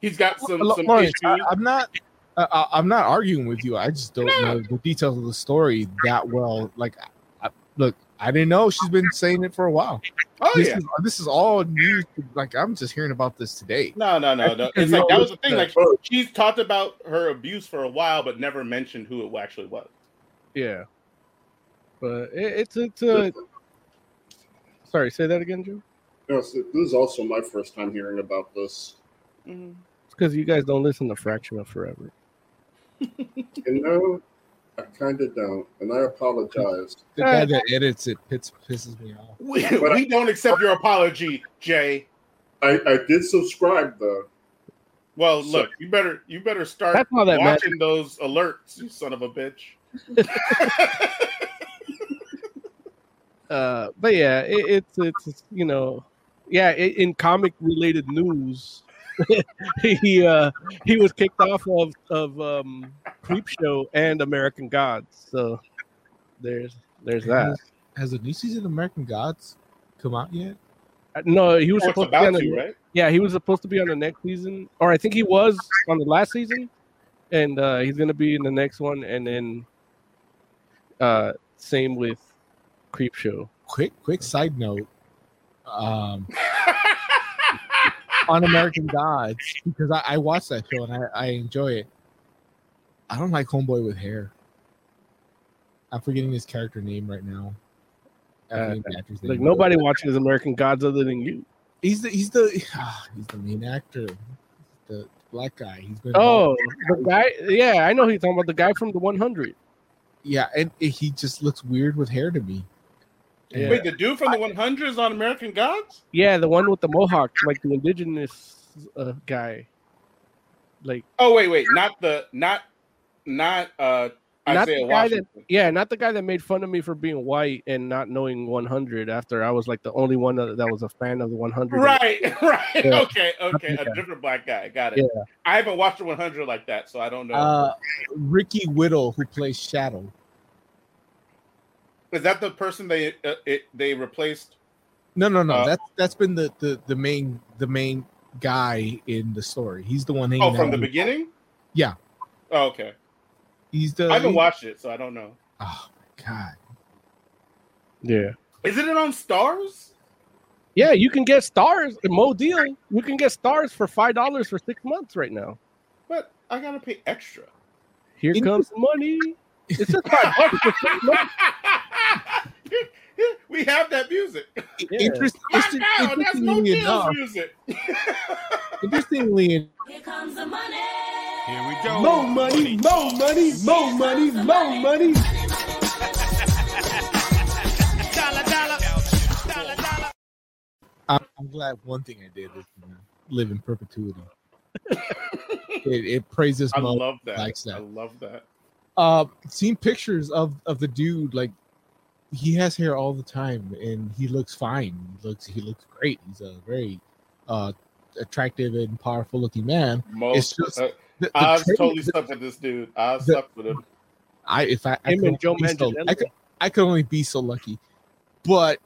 He's got some, L- some Lawrence, issues. I, I'm not, I, I'm not arguing with you. I just don't no. know the details of the story that well. Like, I, look, I didn't know she's been saying it for a while. Oh this yeah, is, this is all new. Like, I'm just hearing about this today. No, no, no, no. It's like that was the thing. Like, she's talked about her abuse for a while, but never mentioned who it actually was. Yeah. But it, it's it's uh, sorry, say that again, Joe. No, this is also my first time hearing about this. Mm-hmm. It's because you guys don't listen to Fraction of Forever. You know, I kind of don't, and I apologize. The guy that edits it pits, pisses me off. We, we I, don't accept your apology, Jay. I, I did subscribe though. Well, so, look, you better you better start that watching matters. Those alerts, you son of a bitch. Uh, but yeah, it, it's it's you know, yeah. It, in comic related news, he uh, he was kicked off of of um, Creepshow and American Gods. So there's there's that. Has, has a new season of American Gods come out yet? Uh, no, he was oh, supposed to be on the, you, right? Yeah, he was supposed to be on the next season, or I think he was on the last season, and uh, he's gonna be in the next one, and then uh, same with Creep Show. Quick, quick side note. Um, on American Gods, because I, I watch that show and I, I enjoy it. I don't like Homeboy with hair. I'm forgetting his character name right now. Uh, like nobody watches American Gods other than you. He's the he's the oh, he's the main actor, the black guy. He's been oh the guy. Yeah, I know he's talking about the guy from the one hundred. Yeah, and he just looks weird with hair to me. Yeah. Wait, the dude from the one hundred is on American Gods? Yeah, the one with the mohawk, like the indigenous uh, guy. Like, oh wait, wait, not the not not uh, Isaiah not Washington. That, yeah, not the guy that made fun of me for being white and not knowing one hundred. After I was like the only one that, that was a fan of the one hundred. Right, and, right, yeah. okay, okay, a different black guy. Got it. Yeah. I haven't watched the one hundred like that, so I don't know. Uh, Ricky Whittle, who plays Shadow. Is that the person they uh, it, they replaced? No, no, no. Uh, that's that's been the, the, the main the main guy in the story. He's the one. Oh, from the beginning. Yeah. Oh, okay. He's the. I haven't he, watched it, so I don't know. Oh my god. Yeah. Isn't it on Stars? Yeah, you can get Stars. Mo deal. You can get Stars for five dollars for six months right now. But I gotta pay extra. Here in- comes money. It's just five bucks for six months. We have that music. Yeah. Interesting, interesting, now, interestingly that's no enough, music. Interestingly enough, here comes the money. Here we go. More money, more money, more money, more money. Dollar, dollar, dollar, dollar. I'm glad one thing I did is live in perpetuity. It, it praises. I love that. Likes that. I love that. Uh, seen pictures of of the dude like. He has hair all the time, and he looks fine. He looks, he looks great. He's a very uh, attractive and powerful-looking man. Most, just, uh, the, the I trailer, totally stuck with this dude. I stuck with him. I if I him I could, and Joe so, I, could, I could only be so lucky. But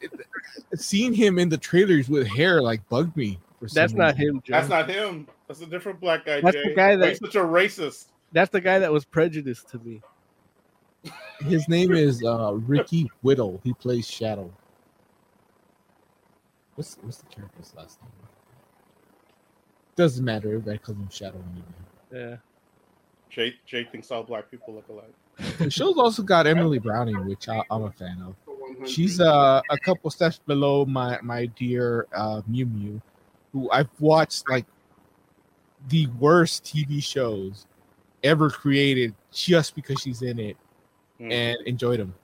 seeing him in the trailers with hair like bugged me. For That's not reason. him. Joe. That's not him. That's a different black guy. That's Jay. the guy that He's such a racist. That's the guy that was prejudiced to me. His name is uh, Ricky Whittle. He plays Shadow. What's what's the character's last name? Doesn't matter. Everybody calls him Shadow anyway. Yeah. Jake Jake thinks all black people look alike. The show's also got Emily Browning, which I, I'm a fan of. She's uh, a couple steps below my my dear uh, Mew Mew, who I've watched like the worst T V shows ever created just because she's in it mm. and enjoyed them.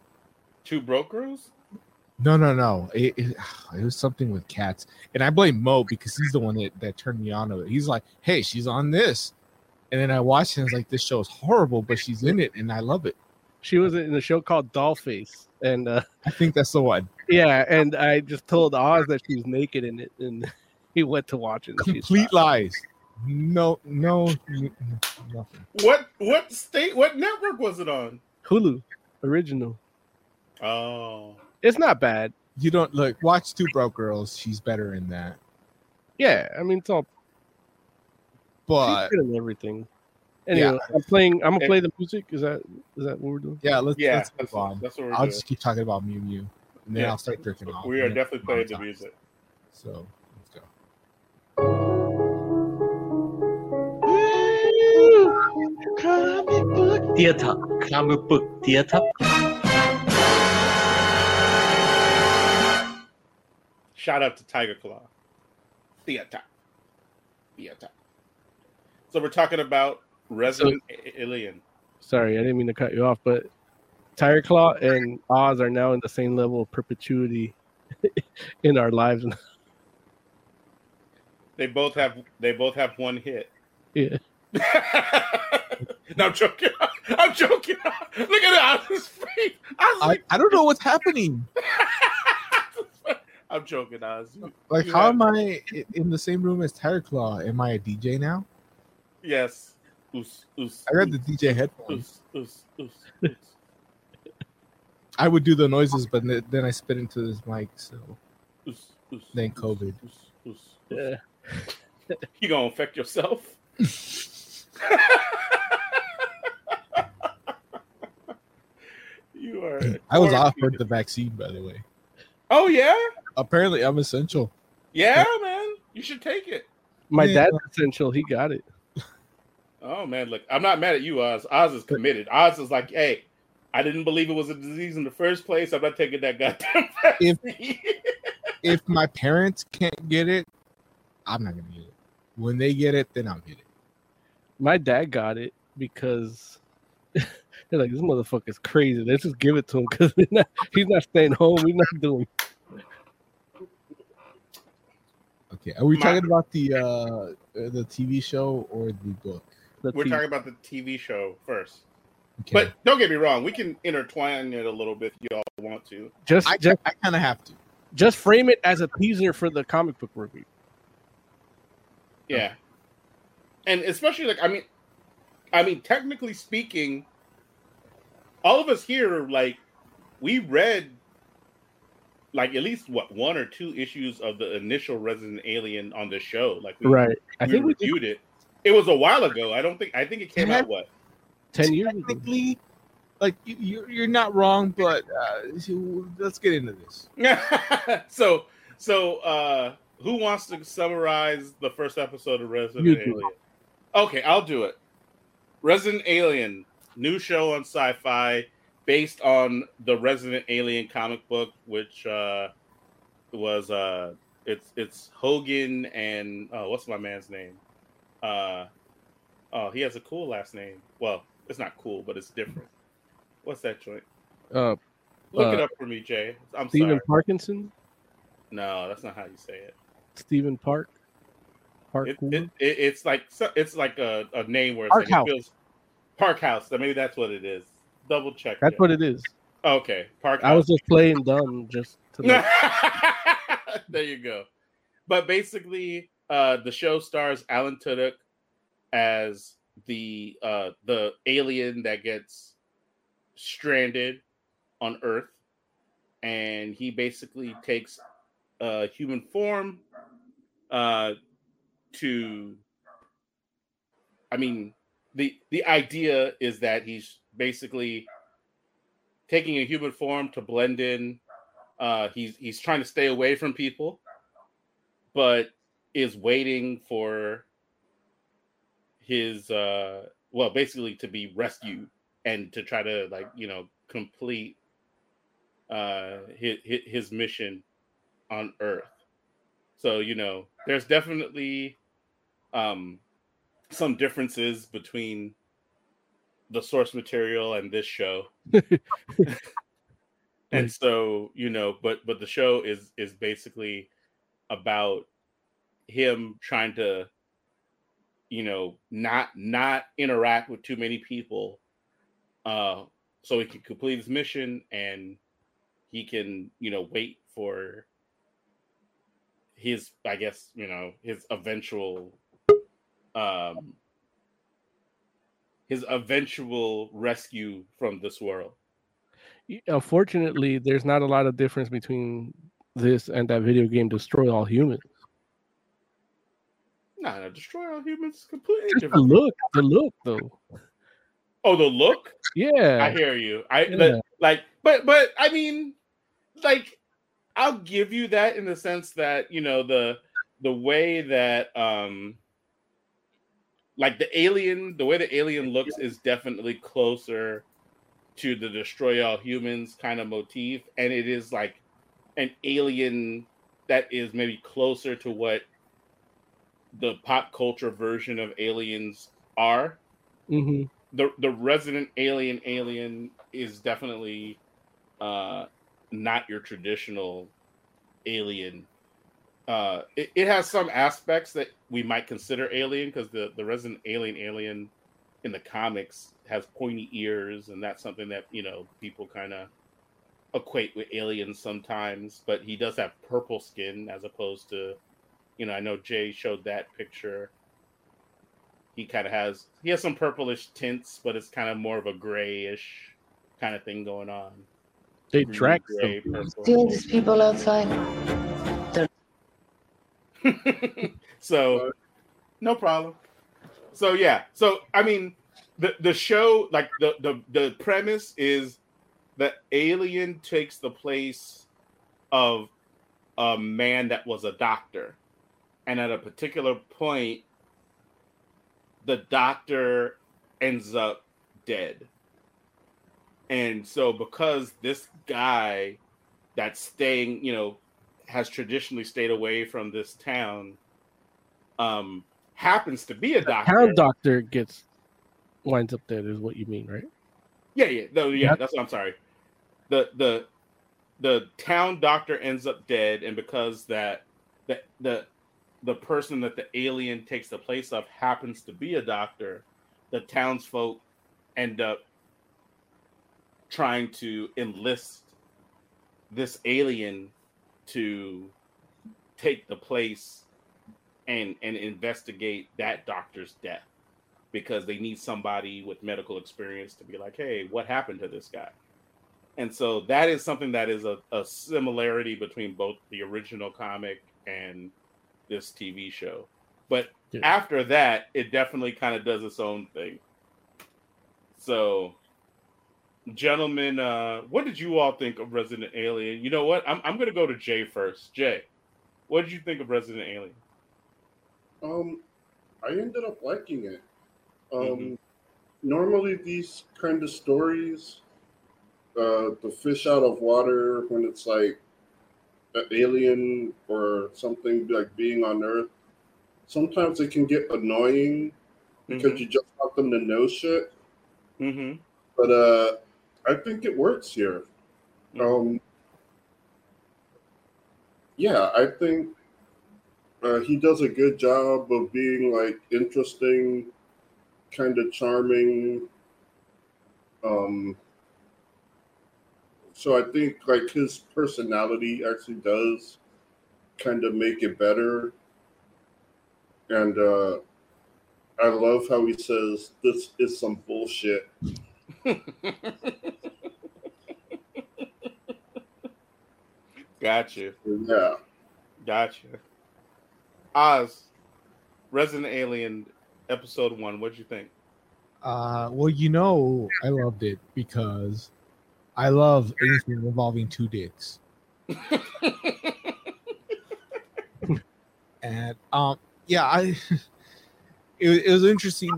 Two Broke Girls? No, no, no. It, it, it was something with cats. And I blame Mo because he's the one that, that turned me on to it. He's like, hey, she's on this. And then I watched it and I was like, this show is horrible, but she's in it and I love it. She was in a show called Dollface. And uh, I think that's the one. Yeah. And I just told Oz that she was naked in it. And he went to watch it. Complete lies. No, no, no, nothing. What, what state, what network was it on? Hulu original. Oh. It's not bad. You don't look. Watch Two Broke Girls. She's better in that. Yeah, I mean, it's all. But she's good in everything. Anyway, yeah. I'm playing. I'm gonna play the music. Is that is that what we're doing? Yeah, let's. Yeah, let's move on. That's what we're I'll doing. Just keep talking about Mew Mew, and then yeah. I'll start jerking off. We are definitely playing the music. So let's go. Comic book theater. Comic book theater. Shout out to Tiger Claw. Theater. Theater. So we're talking about Resident so, Alien. Sorry, I didn't mean to cut you off, but Tiger Claw and Oz are now in the same level of perpetuity in our lives. They both have they both have one hit. Yeah. No, I'm joking. I'm joking. Look at Oz's face. I, like, I, I don't know what's happening. I'm joking, Oz. Like, you how am I in the same room as Tiger Claw? Am I a D J now? Yes. Oos, oos, I got the D J headphones. Oos, oos, oos, oos. I would do the noises, but then I spit into this mic, so... Oos, oos, then COVID. Oos, oos, oos, oos. Yeah. You gonna infect yourself? You are... I was offered the vaccine, by the way. Oh, yeah? Apparently, I'm essential. Yeah, man. You should take it. My yeah. dad's essential. He got it. Oh, man. Look, I'm not mad at you, Oz. Oz is committed. Oz is like, hey, I didn't believe it was a disease in the first place. I'm not taking that goddamn vaccine. If, if my parents can't get it, I'm not going to get it. When they get it, then I'll get it. My dad got it because... They're like, this motherfucker's crazy. Let's just give it to him because he's not staying home. We're not doing. Okay, are we My, talking about the uh, the T V show or the book? The we're T V. Talking about the T V show first. Okay. But don't get me wrong, we can intertwine it a little bit if y'all want to. Just, I, just, I kind of have to. Just frame it as a teaser for the comic book review. Yeah, okay. And especially like I mean, I mean technically speaking. All of us here, like, we read, like, at least, what, one or two issues of the initial Resident Alien on the show. Like, we, right. I we think reviewed we did... it. It was a while ago. I don't think, I think it came had, out, what? ten years ago. Technically, like, you, you're not wrong, but uh, let's get into this. so, so uh, who wants to summarize the first episode of Resident you Alien? Okay, I'll do it. Resident Alien. New show on Sci-Fi based on the Resident Alien comic book, which uh, was uh, it's it's Hogan and oh, what's my man's name? Uh, oh, he has a cool last name. Well, it's not cool, but it's different. What's that joint? Uh, Look uh, it up for me, Jay. I'm Stephen sorry. Parkinson? No, that's not how you say it. Stephen Park. Park. It, it, it, it's like it's like a, a name where it's like, it feels. Parkhouse. Maybe that's what it is. Double check. That's it. What it is. Okay. Parkhouse. I was just playing dumb just to make... There you go. But basically, uh, the show stars Alan Tudyk as the uh, the alien that gets stranded on Earth. And he basically takes a human form uh, to... I mean... The the idea is that he's basically taking a human form to blend in. Uh, he's he's trying to stay away from people, but is waiting for his uh, well, basically to be rescued and to try to like you know complete uh, his his mission on Earth. So you know, there's definitely um, some differences between the source material and this show. And so, you know, but but the show is is basically about him trying to, you know, not not interact with too many people, uh, so he can complete his mission, and he can, you know, wait for his, I guess, you know, his eventual, um, his eventual rescue from this world. Unfortunately, there's not a lot of difference between this and that video game Destroy All Humans. Nah, no, Destroy All Humans is completely different. The look, the look, though. Oh, the look? Yeah. I hear you. I yeah. like, but, but, I mean, like, I'll give you that in the sense that, you know, the the way that, um, like, the alien, the way the alien looks is definitely closer to the Destroy All Humans kind of motif, and it is like an alien that is maybe closer to what the pop culture version of aliens are. Mm-hmm. The the Resident Alien alien is definitely uh, not your traditional alien. Uh, it, it has some aspects that we might consider alien, because the, the Resident Alien alien in the comics has pointy ears, and that's something that, you know, people kind of equate with aliens sometimes, but he does have purple skin as opposed to, you know, I know Jay showed that picture. He kind of has, he has some purplish tints, but it's kind of more of a grayish kind of thing going on. They Green, track gray, still these people outside. So, no problem. So, yeah. So, I mean, the, the show, like, the, the, the premise is that alien takes the place of a man that was a doctor. And at a particular point, the doctor ends up dead. And so because this guy that's staying, you know, has traditionally stayed away from this town, um, happens to be a doctor. The town doctor gets winds up dead is what you mean, right? Yeah, yeah. No, yeah, yep. That's what I'm sorry. The the the town doctor ends up dead, and because that the the the person that the alien takes the place of happens to be a doctor, the townsfolk end up trying to enlist this alien to take the place and, and investigate that doctor's death, because they need somebody with medical experience to be like, hey, what happened to this guy? And so that is something that is a, a similarity between both the original comic and this T V show. But yeah, after that, it definitely kind of does its own thing. So, gentlemen, uh, what did you all think of Resident Alien? You know what? I'm I'm going to go to Jay first. Jay, what did you think of Resident Alien? Um, I ended up liking it. Um, mm-hmm. Normally, these kind of stories, uh, the fish out of water, when it's like an alien or something like being on Earth, sometimes it can get annoying because mm-hmm. you just want them to know shit. Mm-hmm. But uh, I think it works here. Mm-hmm. Um, yeah, I think uh, he does a good job of being like interesting, kind of charming. Um, so I think like his personality actually does kind of make it better. And uh, I love how he says, "This is some bullshit." Gotcha. Yeah. Gotcha. Oz, Resident Alien episode one, what'd you think? Uh, well, you know, I loved it because I love anything involving two dicks. And um, yeah, I it, it was interesting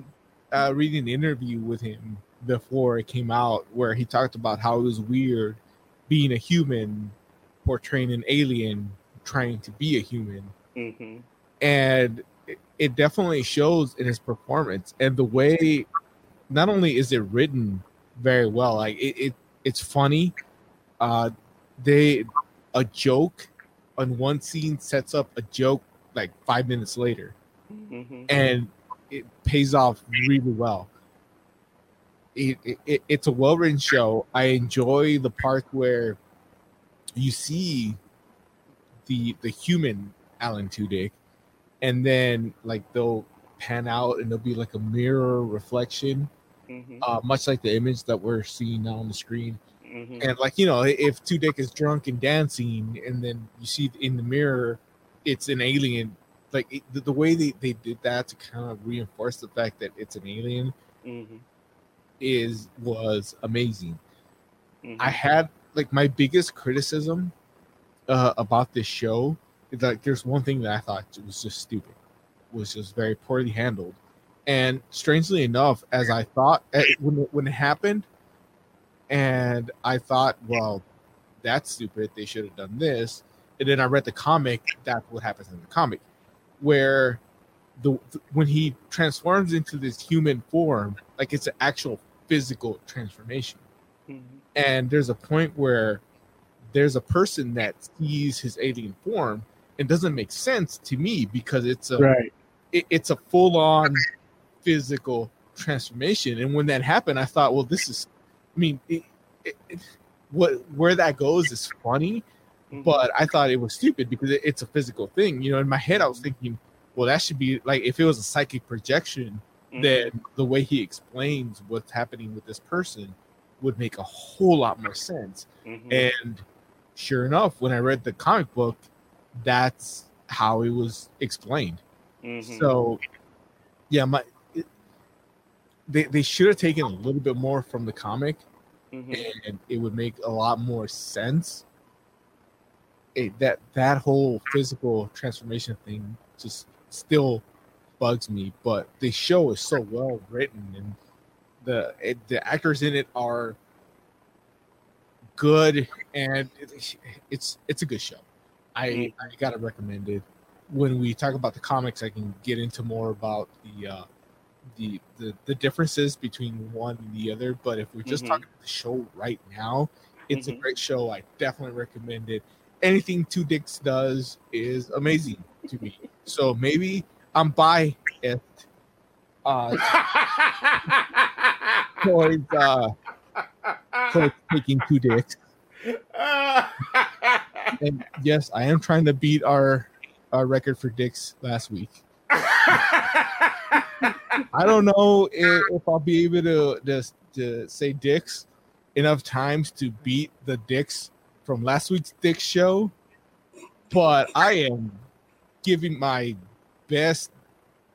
uh, reading an interview with him before it came out, where he talked about how it was weird being a human portraying an alien trying to be a human. Mm-hmm. And it definitely shows in his performance and the way. Not only is it written very well, like it, it it's funny. Uh, they a joke on one scene sets up a joke like five minutes later, mm-hmm. and it pays off really well. It, it, it it's a well-written show. I enjoy the part where you see the the human Alan Tudyk, and then like they'll pan out and there'll be like a mirror reflection. Mm-hmm. Uh, much like the image that we're seeing now on the screen. Mm-hmm. And like, you know, if Tudyk is drunk and dancing and then you see in the mirror, it's an alien. Like it, the, the way they, they did that to kind of reinforce the fact that it's an alien mm-hmm. is was amazing. Mm-hmm. I had like my biggest criticism uh, about this show is like there's one thing that I thought was just stupid, was just very poorly handled. And strangely enough, as I thought when it, when it happened, and I thought, well, that's stupid. They should have done this. And then I read the comic. That's what happens in the comic, where the when he transforms into this human form, like it's an actual physical transformation. Mm-hmm. And there's a point where there's a person that sees his alien form and doesn't make sense to me because it's a right. it, it's a full on. Physical transformation, and when that happened, I thought, "Well, this is." I mean, it, it, it, what where that goes is funny, mm-hmm. but I thought it was stupid because it, it's a physical thing. You know, in my head, I was thinking, "Well, that should be like if it was a psychic projection, mm-hmm. then the way he explains what's happening with this person would make a whole lot more sense." Mm-hmm. And sure enough, when I read the comic book, that's how it was explained. Mm-hmm. So, yeah, my. They they should have taken a little bit more from the comic, mm-hmm. and it would make a lot more sense. It, that that whole physical transformation thing just still bugs me. But the show is so well written, and the it, the actors in it are good, and it, it's it's a good show. I mm-hmm. I gotta recommend it. When we talk about the comics, I can get into more about the. Uh, The, the the differences between one and the other, but if we're just mm-hmm. talking about the show right now, it's mm-hmm. a great show. I definitely recommend it. Anything Two Dicks does is amazing to me. So maybe I'm biased uh, towards uh, towards taking Two Dicks. And yes, I am trying to beat our our record for dicks last week. I don't know if, if I'll be able to, to to say dicks enough times to beat the dicks from last week's dick show, but I am giving my best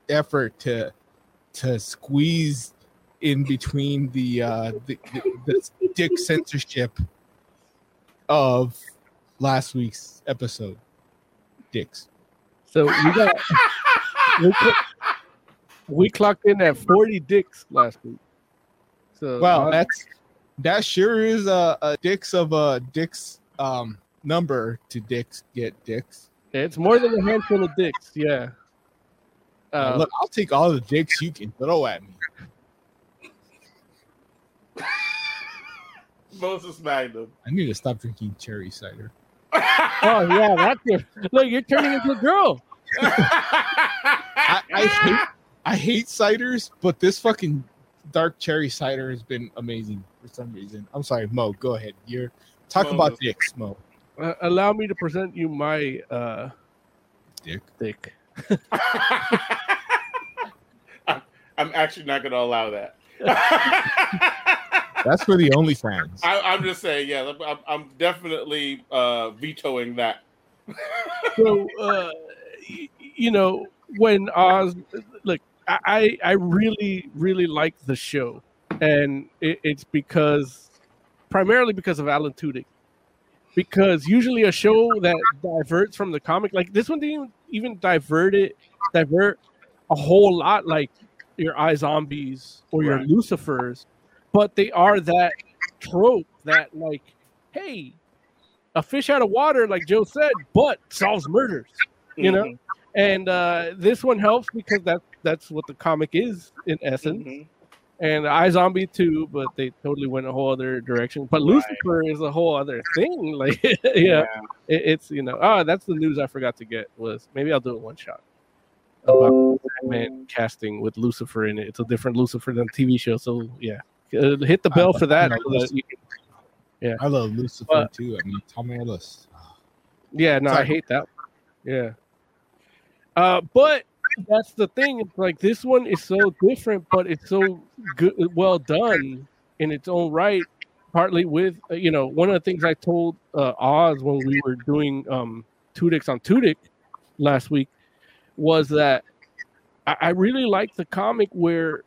effort to to squeeze in between the uh, the, the, the dick censorship of last week's episode. Dicks. So we got. We clocked in at forty dicks last week. So wow, that's that sure is a, a dicks of a dicks um, number to dicks get dicks. It's more than a handful of dicks, yeah. Uh, Look, I'll take all the dicks you can throw at me. Moses Magnum. I need to stop drinking cherry cider. Oh yeah, that's it. Look, you're turning into a girl. I, I hate. I hate ciders, but this fucking dark cherry cider has been amazing for some reason. I'm sorry, Mo. Go ahead. You're talk Mo. About dicks, Mo. Uh, allow me to present you my uh, dick. Dick. I'm, I'm actually not going to allow that. That's for the OnlyFans. I, I'm just saying, yeah. I'm, I'm definitely uh, vetoing that. So, uh, y- you know, when Oz, look. I, I really, really like the show, and it, it's because, primarily because of Alan Tudyk, because usually a show that diverts from the comic, like this one didn't even divert it, divert a whole lot, like your iZombies or your right. Lucifers, but they are that trope that like, hey, a fish out of water, like Joe said, but solves murders, you mm-hmm. know? And uh, this one helps because that that's what the comic is in essence. Mm-hmm. And iZombie too, but they totally went a whole other direction. But right. Lucifer is a whole other thing. Like, you yeah, know, it, it's you know, oh, that's the news I forgot to get was maybe I'll do it one shot about Batman casting with Lucifer in it. It's a different Lucifer than the T V show. So yeah, uh, hit the bell love, for that. I love, so that can, yeah, I love Lucifer uh, too. I mean, Tommy Ellis. Yeah, no, I hate that. Yeah, uh, but. That's the thing. It's like this one is so different, but it's so good, well done in its own right. Partly with you know, one of the things I told uh, Oz when we were doing um, Tudyk's on Tudyk last week was that I, I really like the comic where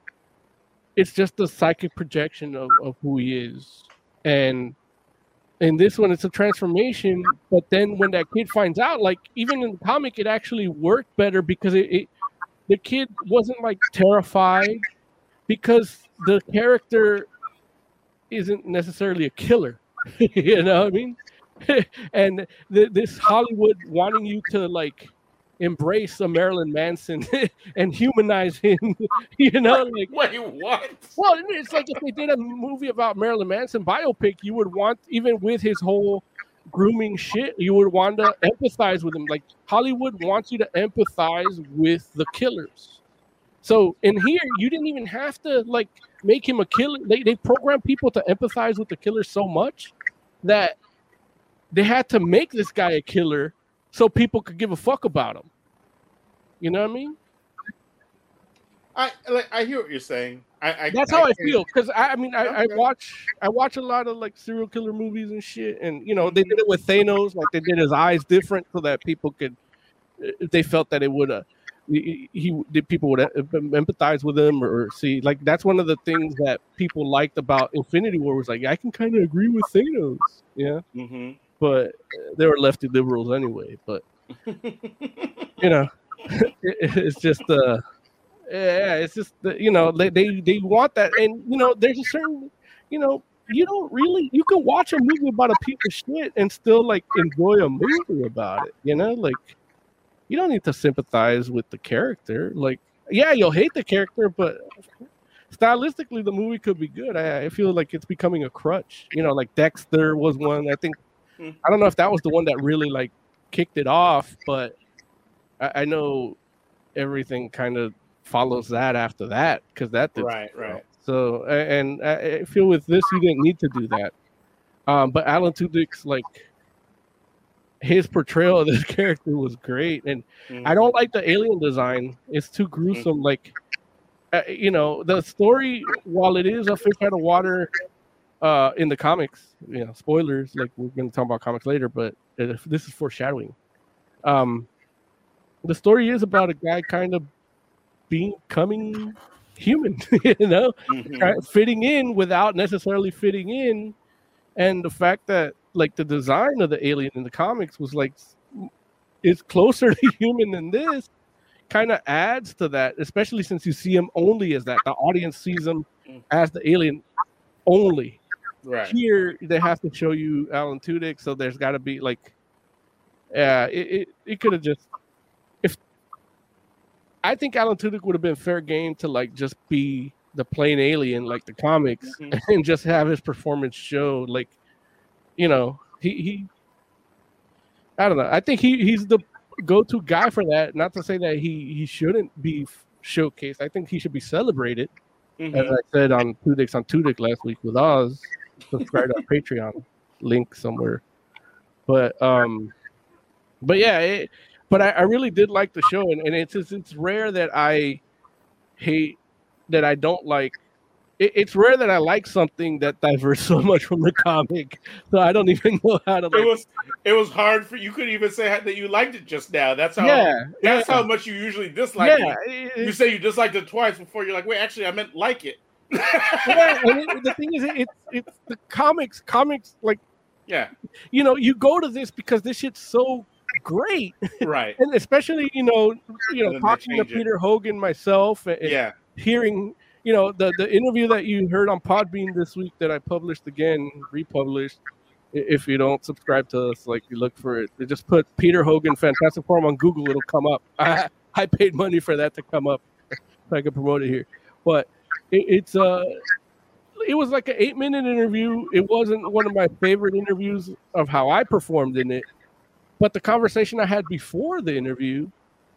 it's just a psychic projection of, of who he is, and in this one it's a transformation. But then when that kid finds out, like even in the comic, it actually worked better because it. it The kid wasn't like terrified because the character isn't necessarily a killer. You know what I mean? And th- this Hollywood wanting you to like embrace a Marilyn Manson and humanize him, you know? Like, wait, what? Well, it's like if they did a movie about Marilyn Manson biopic, you would want, even with his whole grooming shit, you would want to empathize with him. Like Hollywood wants you to empathize with the killers. So in here, you didn't even have to like make him a killer. They they programmed people to empathize with the killer so much that they had to make this guy a killer so people could give a fuck about him. You know what I mean? I like, I hear what you're saying. I, I, That's how I, I feel because I, I mean I, okay. I watch I watch a lot of like serial killer movies and shit, and you know they did it with Thanos, like they did his eyes different so that people could, if they felt that it would uh he, he did people would empathize with him or see, like that's one of the things that people liked about Infinity War was like I can kind of agree with Thanos, yeah, mm-hmm. but they were lefty liberals anyway, but you know it, it's just uh. Yeah, it's just you know they, they they want that, and you know there's a certain you know you don't really you can watch a movie about a piece of shit and still like enjoy a movie about it, you know, like you don't need to sympathize with the character. Like yeah, you'll hate the character, but stylistically the movie could be good. I, I feel like it's becoming a crutch, you know, like Dexter was one. I think I don't know if that was the one that really like kicked it off, but I, I know everything kind of follows that after that because that did right right out. So and I feel with this you didn't need to do that, um but Alan Tudyk's like his portrayal of this character was great, and mm-hmm. I don't like the alien design, it's too gruesome, mm-hmm. like uh, you know the story, while it is a fish out of water uh in the comics, you know, spoilers, like we're going to talk about comics later, but if this is foreshadowing, um the story is about a guy kind of becoming human, you know, mm-hmm. fitting in without necessarily fitting in, and the fact that like the design of the alien in the comics was like is closer to human than this kind of adds to that, especially since you see him only as that, the audience sees him as the alien only. Right here they have to show you Alan Tudyk, so there's got to be like yeah uh, it it, it could have just. I think Alan Tudyk would have been fair game to like just be the plain alien like the comics, mm-hmm. and just have his performance show, like, you know, he, he I don't know. I think he, he's the go-to guy for that. Not to say that he, he shouldn't be showcased. I think he should be celebrated. Mm-hmm. As I said on Tudyk's on Tudyk last week with Oz, subscribe on Patreon, link somewhere. But, um, but yeah, it, But I, I really did like the show, and, and it's it's rare that I hate that I don't like. It, it's rare that I like something that diverges so much from the comic, so I don't even know how to. Like, it was it was hard for you. Couldn't even say how, that you liked it just now. That's how. Yeah, that's yeah. how much you usually dislike yeah, it. it. You say you disliked it twice before you're like, wait, actually, I meant like it. Yeah, and it, the thing is, it's it, it's the comics. Comics like yeah, you know, you go to this because this shit's so. Great, right? And especially you know, you know, talking to Peter Hogan myself, and yeah, hearing you know the the interview that you heard on Podbean this week that I published again, republished, if you don't subscribe to us, like you look for it. They just put Peter Hogan Fantastic Forum on Google. It'll come up. I, I paid money for that to come up so I could promote it here. But it, it's uh, it was like an eight-minute interview. It wasn't one of my favorite interviews of how I performed in it. But the conversation I had before the interview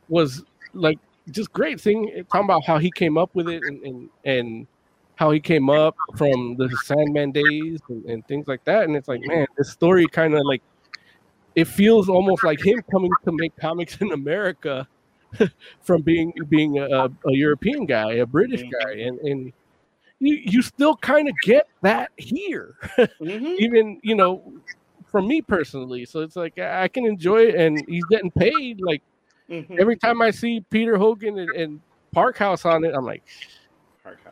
was like just great thing, talking about how he came up with it and and, and how he came up from the Sandman days and, and things like that. And it's like, man, this story kind of like, it feels almost like him coming to make comics in America from being being a, a European guy, a British guy. And, and you, you still kind of get that here, mm-hmm. even, you know, for me personally. So it's like, I can enjoy it, and he's getting paid. Like mm-hmm. every time I see Peter Hogan and, and Parkhouse on it, I'm like,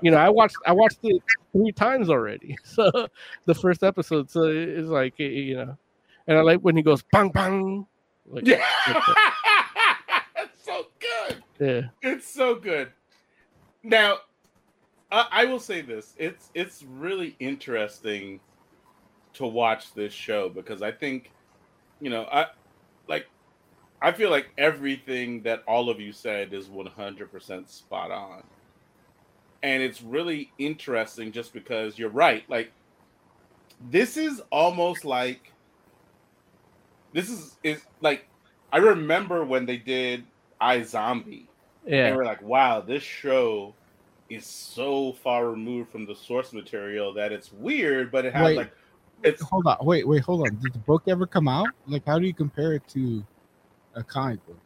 you know, I watched I watched it three times already. So the first episode, so it's like, you know, and I like when he goes bang bang. Like, yeah, it's so good. Yeah, it's so good. Now, I, I will say this: it's it's really interesting to watch this show because I think, you know, I like I feel like everything that all of you said is one hundred percent spot on. And it's really interesting just because you're right. Like, this is almost like, this is, is like, I remember when they did iZombie. Yeah. And we're like, wow, this show is so far removed from the source material that it's weird, but it has wait, like, it's. Hold on. Wait, wait, hold on. Did the book ever come out? Like, how do you compare it to a comic book?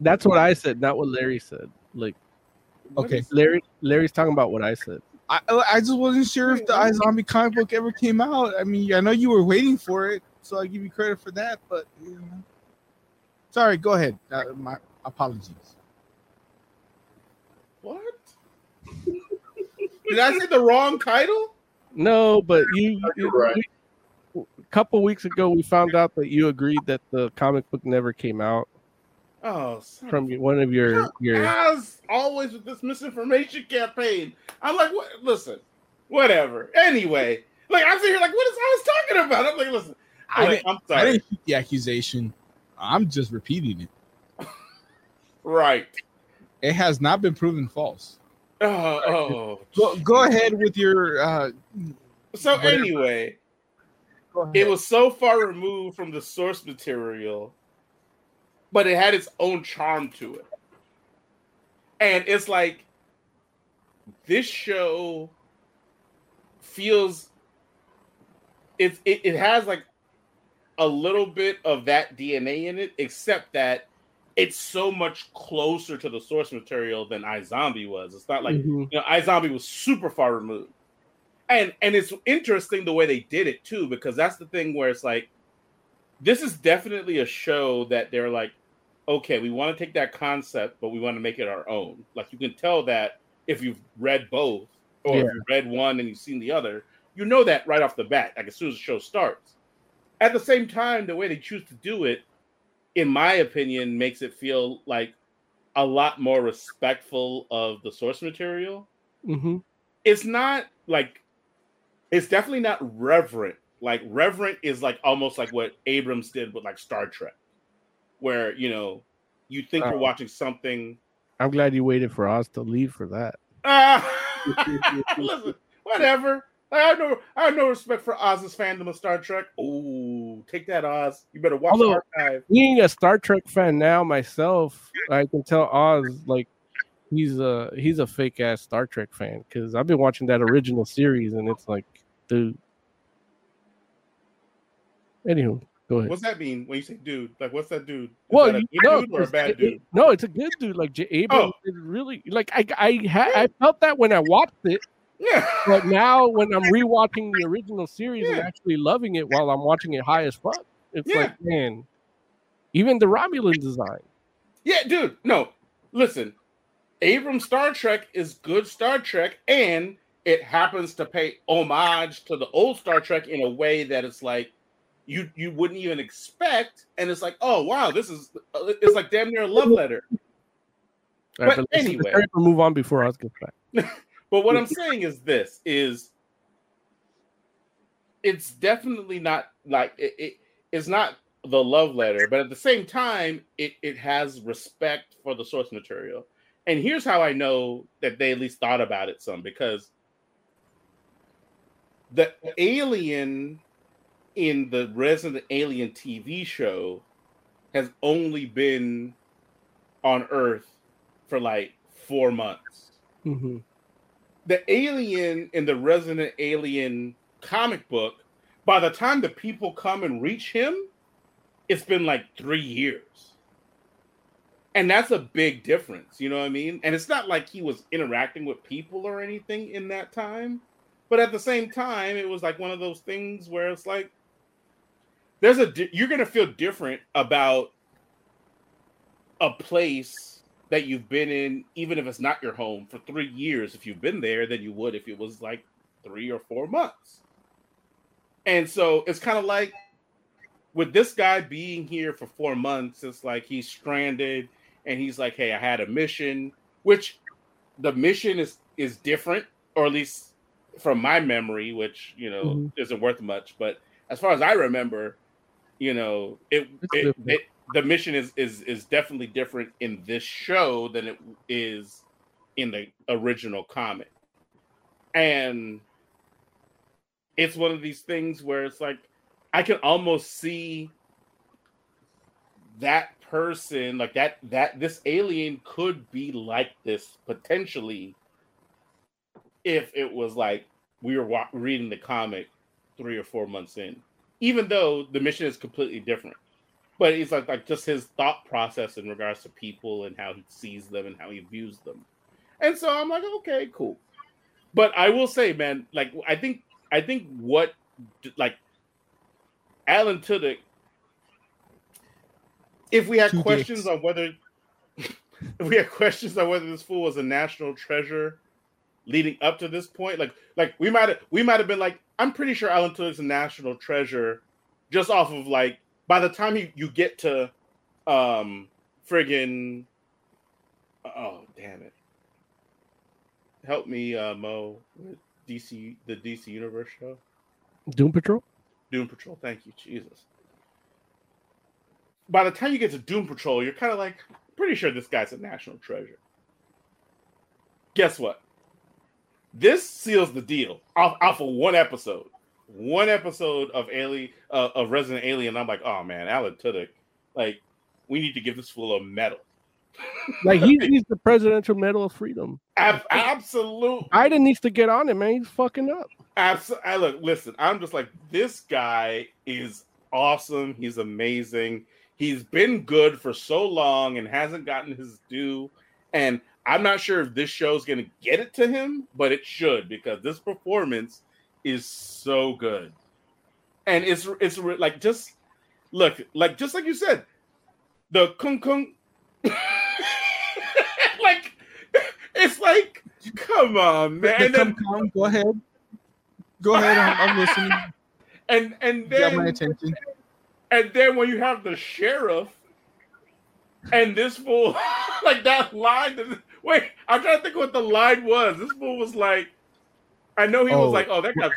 That's what I said, not what Larry said. Like, okay, Larry. Larry's talking about what I said. I I just wasn't sure if the iZombie comic book ever came out. I mean, I know you were waiting for it, so I give you credit for that. But you know. Sorry, go ahead. Uh, my apologies. What? Did I say the wrong title? No, but you. You're right. You, a couple weeks ago, we found out that you agreed that the comic book never came out. Oh, from one of your, your as always with this misinformation campaign. I'm like, what? Listen, whatever. Anyway, like I'm sitting here like, what is I was talking about? I'm like, listen, I'm, I like, I'm sorry. I didn't keep the accusation. I'm just repeating it. Right. It has not been proven false. Oh, oh. Go, go ahead with your. Uh, so whatever. Anyway, it was so far removed from the source material. But it had its own charm to it. And it's like, this show feels, it, it, it has like a little bit of that D N A in it, except that it's so much closer to the source material than iZombie was. It's not like, mm-hmm. you know, iZombie was super far removed. And, and it's interesting the way they did it too, because that's the thing where it's like, this is definitely a show that they're like, okay, we want to take that concept, but we want to make it our own. Like, you can tell that if you've read both, or yeah. if you've read one and you've seen the other, you know that right off the bat, like as soon as the show starts. At the same time, the way they choose to do it, in my opinion, makes it feel like a lot more respectful of the source material. Mm-hmm. It's not like, it's definitely not reverent. Like, reverent is like almost like what Abrams did with like Star Trek, where, you know, you think uh, you're watching something. I'm glad you waited for Oz to leave for that. Uh, listen, whatever. I have no, I have no respect for Oz's fandom of Star Trek. Oh, take that, Oz. You better watch. Although, the archive. Being a Star Trek fan now myself, I can tell Oz like he's a he's a fake ass Star Trek fan, because I've been watching that original series and it's like, dude. Anywho, go ahead. What's that mean when you say dude? Like, what's that dude? Is well, that a good no, dude or a bad it, dude? No, it's a good dude. Like, J. Abrams oh. is really, like, I I, ha- I felt that when I watched it. Yeah. But now when I'm rewatching the original series yeah. and actually loving it while I'm watching it high as fuck, it's yeah. like, man, even the Romulan design. Yeah, dude. No, listen. Abrams Star Trek is good Star Trek, and it happens to pay homage to the old Star Trek in a way that it's like, You you wouldn't even expect, and it's like, oh wow, this is it's like damn near a love letter. All right, but, but anyway, we'll move on before I get back. But what I'm saying is this: is it's definitely not like it, it it's not the love letter, but at the same time, it, it has respect for the source material. And here's how I know that they at least thought about it some, because the alien in the Resident Alien T V show has only been on Earth for like four months. Mm-hmm. The alien in the Resident Alien comic book, by the time the people come and reach him, it's been like three years. And that's a big difference, you know what I mean? And it's not like he was interacting with people or anything in that time. But at the same time, it was like one of those things where it's like, there's a di- you're going to feel different about a place that you've been in, even if it's not your home, for three years if you've been there than you would if it was like three or four months. And so it's kind of like, with this guy being here for four months, it's like he's stranded and he's like, hey, I had a mission, which the mission is, is different, or at least from my memory, which, you know, mm-hmm. isn't worth much. But as far as I remember, you know, it, it, it the mission is, is, is definitely different in this show than it is in the original comic. And it's one of these things where it's like, I can almost see that person, like that, that this alien could be like this potentially if it was like we were wa- reading the comic three or four months in, even though the mission is completely different. But it's like, like just his thought process in regards to people and how he sees them and how he views them. And so I'm like, okay, cool. But I will say, man, like, I think, I think what, like, Alan Tudyk, if we had Tudyk. questions on whether if we had questions on whether this fool was a national treasure leading up to this point, like like we might have we might have been like, I'm pretty sure Alan Tudyk's a national treasure just off of like by the time you, you get to um friggin' oh damn it. Help me uh, Mo D C the D C Universe show. Doom Patrol? Doom Patrol, thank you, Jesus. By the time you get to Doom Patrol, you're kind of like, pretty sure this guy's a national treasure. Guess what? This seals the deal off, off of one episode. One episode of Alien, uh, of Resident Alien, I'm like, oh man, Alan Tudyk, like, we need to give this fool a medal. Like, he needs the Presidential Medal of Freedom. Ab- absolutely. Biden needs to get on it, man. He's fucking up. Absolutely. I look, listen, I'm just like, this guy is awesome. He's amazing. He's been good for so long and hasn't gotten his due. And I'm not sure if this show's going to get it to him, but it should, because this performance is so good. And it's, it's like, just look, like, just like you said, the kung kung. Like, it's like, come on, man. The, the then, come, come, go ahead. Go ahead, I'm, I'm listening. And and then you got my attention. And then when you have the sheriff and this fool, like that line. That, wait, I'm trying to think what the line was. This fool was like, I know he oh, was like, oh, that guy.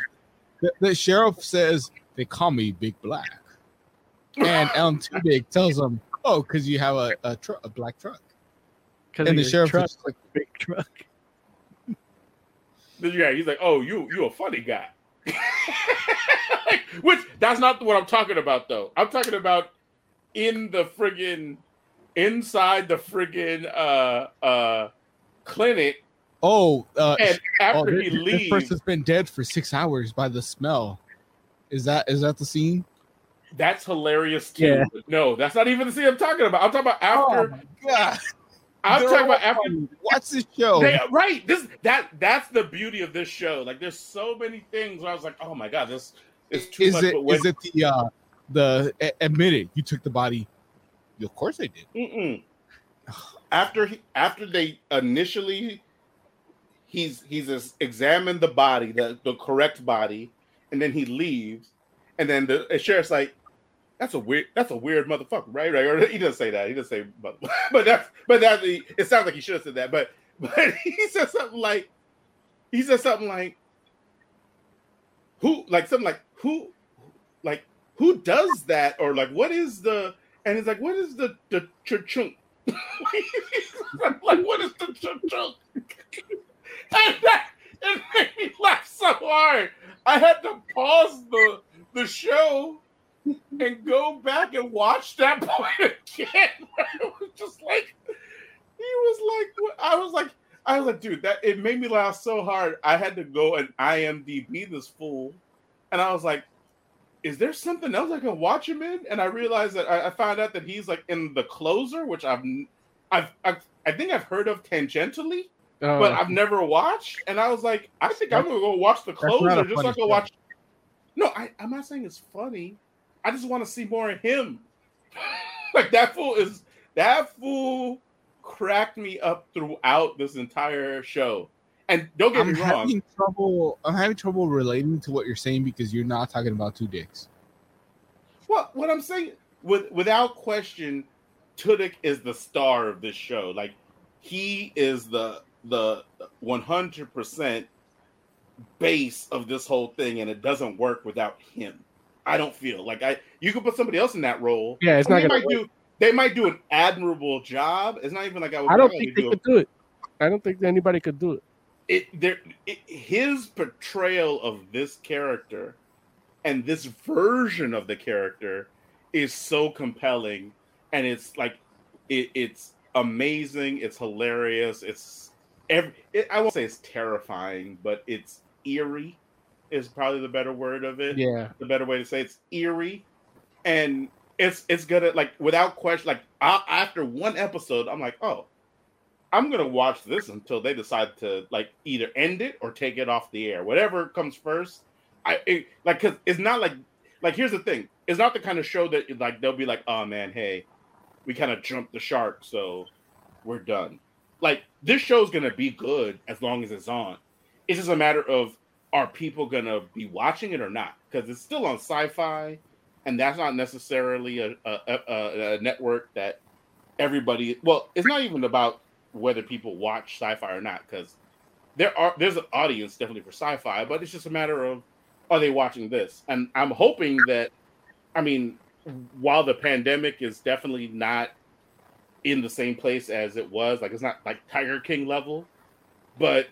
The, the sheriff says, they call me Big Black. And Alan Tudyk tells him, oh, because you have a a, tr- a black truck. And the sheriff truck, is like, big truck. Yeah, he's like, oh, you you a funny guy. Like, which that's not what I'm talking about though. I'm talking about in the friggin' inside the friggin' uh uh clinic. Oh, uh, and after oh, this, he leaves, this person's been dead for six hours by the smell. Is that is that the scene? That's hilarious too. Yeah. No, that's not even the scene I'm talking about. I'm talking about after. Oh my God. I'm They're talking about after. What's this show? They, right, this that that's the beauty of this show. Like, there's so many things where I was like, "Oh my God, this is too is much." It, but when, is it the uh, the admit it? You took the body. Of course, I did. Mm-mm. After he, after they initially, he's he's examined the body, the, the correct body, and then he leaves, and then the, the sheriff's like, That's a weird. That's a weird motherfucker, right? Right? Or he doesn't say that. He doesn't say, but that's. But that. It sounds like he should have said that. But but he said something like, he said something like, who like something like who, like, who does that? Or like, what is the, and it's like, what is the, the chunk? Like, what is the chunk? And that, it made me laugh so hard. I had to pause the the show and go back and watch that point again. It was just like, he was like, what? I was like, I was like, dude, that it made me laugh so hard. I had to go and I M D B this fool, and I was like, is there something else I can watch him in? And I realized that I, I found out that he's like in The Closer, which I've, I've, I've I think I've heard of tangentially. Oh. But I've never watched, and I was like, I think that's, I'm gonna go watch The Closer just like I watch. No, I, I'm not saying it's funny. I just want to see more of him. Like that fool is that fool cracked me up throughout this entire show. And don't get I'm me wrong, having trouble, I'm having trouble relating to what you're saying because you're not talking about two dicks. Well, what I'm saying, with without question, Tudyk is the star of this show. Like he is the. the one hundred percent base of this whole thing, and it doesn't work without him. I don't feel like I you could put somebody else in that role. Yeah, it's not gonna work. Do, they might do an admirable job. It's not even like I would I don't think they do could a, do it. I don't think anybody could do it. It there it, his portrayal of this character and this version of the character is so compelling, and it's like it, it's amazing, it's hilarious, it's Every, it, I won't say it's terrifying, but it's eerie is probably the better word of it. Yeah, the better way to say it. It's eerie, and it's it's gonna like without question. Like I, after one episode, I'm like, oh, I'm gonna watch this until they decide to like either end it or take it off the air, whatever comes first. I it, like because it's not like like here's the thing, it's not the kind of show that like they'll be like, oh man, hey, we kind of jumped the shark, so we're done. Like, this show's going to be good as long as it's on. It's just a matter of, are people going to be watching it or not? Because it's still on Sci-Fi, and that's not necessarily a, a, a, a network that everybody... Well, it's not even about whether people watch Sci-Fi or not, because there are there's an audience definitely for Sci-Fi, but it's just a matter of, are they watching this? And I'm hoping that... I mean, while the pandemic is definitely not in the same place as it was, like it's not like Tiger King level, but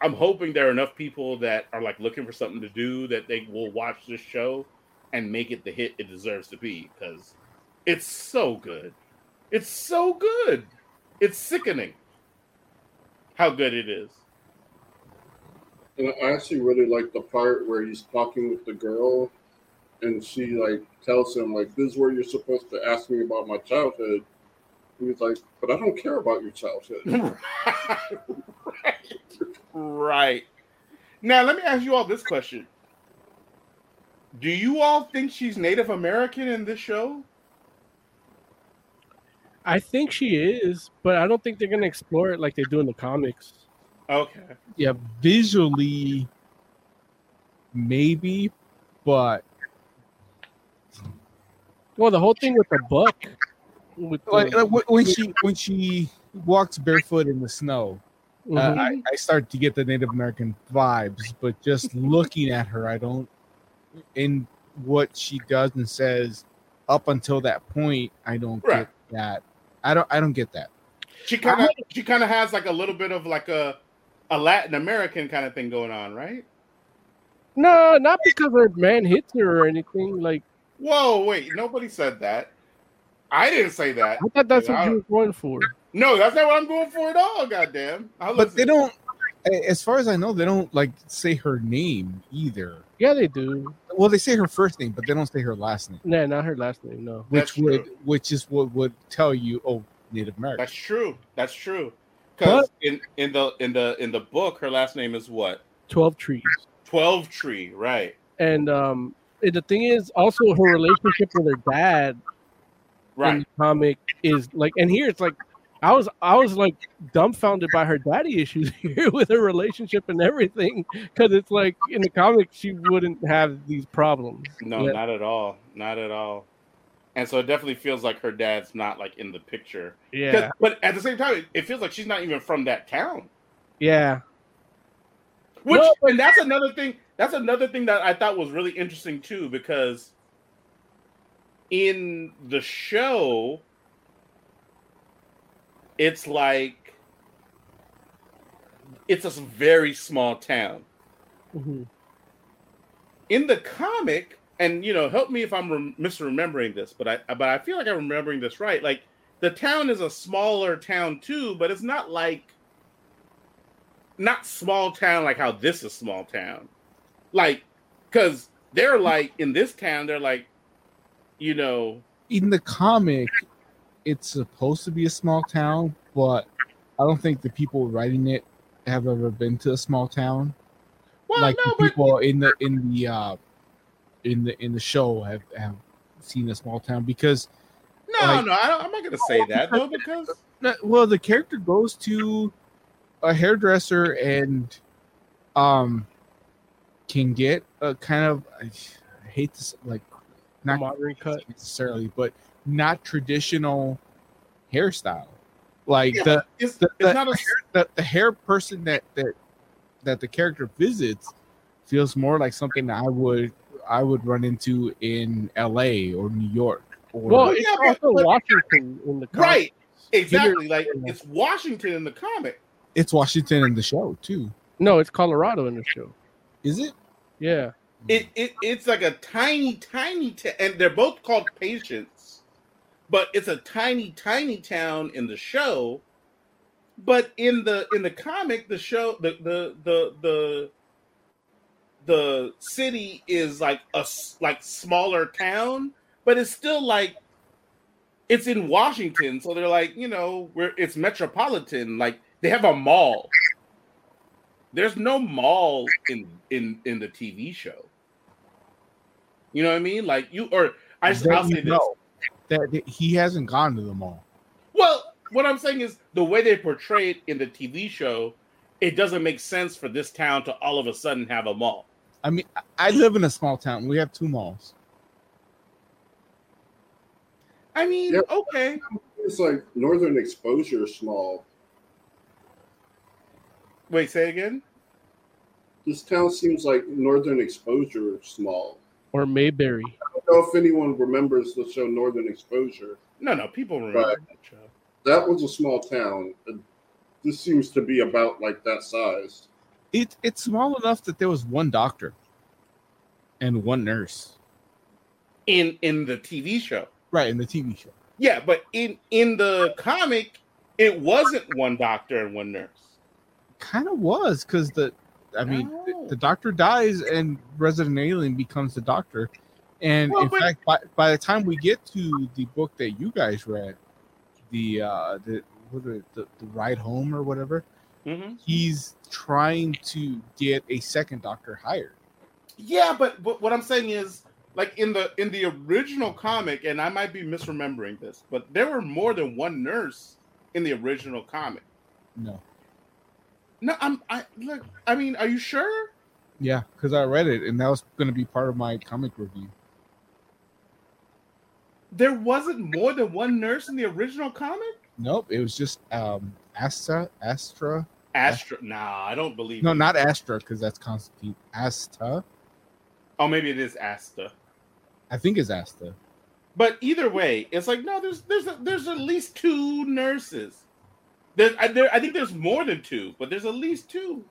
I'm hoping there are enough people that are like looking for something to do that they will watch this show and make it the hit it deserves to be, because it's so good. It's so good. It's sickening how good it is. And I actually really like the part where he's talking with the girl and she like tells him like, this is where you're supposed to ask me about my childhood. He was like, but I don't care about your childhood. Right. Right. Now, let me ask you all this question. Do you all think she's Native American in this show? I think she is, but I don't think they're going to explore it like they do in the comics. Okay. Yeah, visually, maybe, but... Well, the whole thing with the buck... With the, like, like when she when she walks barefoot in the snow, mm-hmm. uh, I, I start to get the Native American vibes. But just looking at her, I don't. In what she does and says, up until that point, I don't right. get that. I don't. I don't get that. She kind of she kind of has like a little bit of like a a Latin American kind of thing going on, right? No, not because her man hits her or anything. Like, whoa, wait, nobody said that. I didn't say that. I thought that's you know, what I, you were going for. No, that's not what I'm going for at all. Goddamn. I'll but listen. They don't. As far as I know, they don't like say her name either. Yeah, they do. Well, they say her first name, but they don't say her last name. No, not her last name. No, which that's would true. which is what would tell you, oh, Native American. That's true. That's true. Because in, in the in the in the book, her last name is what? Twelve Trees. Twelve Tree, right? And um, the thing is, also her relationship with her dad. Right. In the comic is like, and here it's like, I was I was like dumbfounded by her daddy issues here with her relationship and everything, because it's like in the comic she wouldn't have these problems. No, yet. not at all, not at all. And so it definitely feels like her dad's not like in the picture. Yeah, but at the same time, it, it feels like she's not even from that town. Yeah, which no, but- and that's another thing. That's another thing that I thought was really interesting too, because in the show, it's like it's a very small town. Mm-hmm. In the comic, and you know, help me if I'm re- misremembering this, but I but I feel like I'm remembering this right. Like the town is a smaller town too, but it's not like not small town like how this is small town. Like, because they're like in this town, they're like, you know, in the comic, it's supposed to be a small town, but I don't think the people writing it have ever been to a small town. Well, like no, the people but... in the in the uh, in the in the show have, have seen a small town because. No, like, no, I don't, I'm not gonna say that though because well, the character goes to a hairdresser and um. can get a kind of I hate this like not modern cut necessarily, but not traditional hairstyle. Like yeah, the, it's, the, it's the, not a, the the hair person that, that that the character visits feels more like something that I would I would run into in L A or New York. Or, well, it's yeah, also but, Washington in the comic. Right, exactly. Like it's Washington in the comic. It's Washington in the show too. No, it's Colorado in the show. Is it? Yeah. It it it's like a tiny, tiny town, and they're both called Patience, but it's a tiny, tiny town in the show. But in the in the comic, the show the the the the, the city is like a like smaller town, but it's still like it's in Washington, so they're like you know where it's metropolitan. Like they have a mall. There's no mall in, in, in the T V show. You know what I mean? Like you or I, I'll say this: that he hasn't gone to the mall. Well, what I'm saying is the way they portray it in the T V show, it doesn't make sense for this town to all of a sudden have a mall. I mean, I live in a small town. We have two malls. I mean, yeah, okay. It's like Northern Exposure small. Wait, say again? This town seems like Northern Exposure small. Or Mayberry. I don't know if anyone remembers the show Northern Exposure. No, no, people remember that show. That was a small town. This seems to be about like that size. It It's small enough that there was one doctor and one nurse. In in the T V show. Right, in the T V show. Yeah, but in, in the comic, it wasn't one doctor and one nurse. Kind of was because the, I mean, oh. the, the doctor dies and Resident Alien becomes the doctor, and well, in but, fact, by, by the time we get to the book that you guys read, the uh, the what it, the, the ride home or whatever, mm-hmm. he's trying to get a second doctor hired. Yeah, but but what I'm saying is, like in the in the original comic, and I might be misremembering this, but there were more than one nurse in the original comic. No. No, I'm. I look. I mean, are you sure? Yeah, because I read it, and that was going to be part of my comic review. There wasn't more than one nurse in the original comic. Nope, it was just um, Asta, Astra, Astra. Nah, I don't believe. No, it. Not Astra, because that's Constantine. Asta. Oh, maybe it is Asta. I think it's Asta. But either way, it's like no. There's there's a, there's at least two nurses. There's, I, there, I think there's more than two, but there's at least two.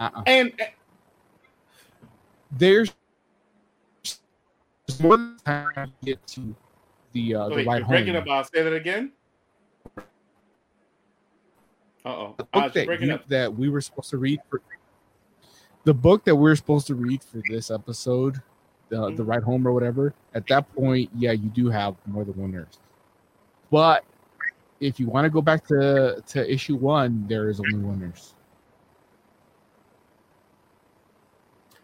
Uh-uh. And uh, there's one time I get to the uh, oh, the wait, ride home. Breaking up. I'll say that again. Uh-oh. The book that, breaking you, up. that we were supposed to read for the book that we were supposed to read for this episode, the mm-hmm. the ride home or whatever. At that point, yeah, you do have more than one nurse, but. If you want to go back to, to issue one, there is only one nurse.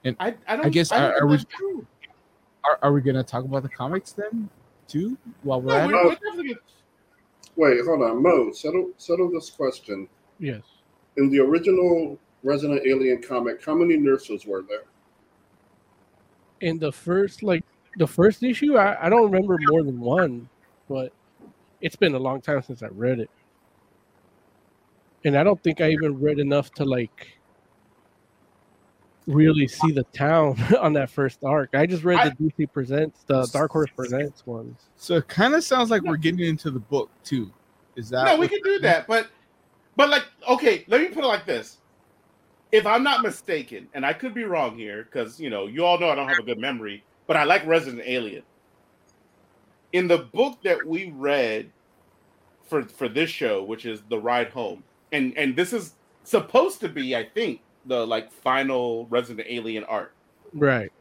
And I, I, don't, I guess I don't are, are, that's we, true. are are we going to talk about the comics then too? While we're no, at we're, it? We're Wait, hold on, Mo. Settle settle this question. Yes. In the original Resident Alien comic, how many nurses were there? In the first, like the first issue, I, I don't remember more than one, but. It's been a long time since I read it. And I don't think I even read enough to like really see the town on that first arc. I just read I, the D C Presents, the Dark Horse Presents ones. So it kind of sounds like we're getting into the book too. Is that? No, we can do that, but but like, okay, let me put it like this. If I'm not mistaken, and I could be wrong here, because you know, you all know I don't have a good memory, but I like Resident Alien. In the book that we read for for this show, which is The Ride Home, and and this is supposed to be, I think, the like final Resident Alien art. Right.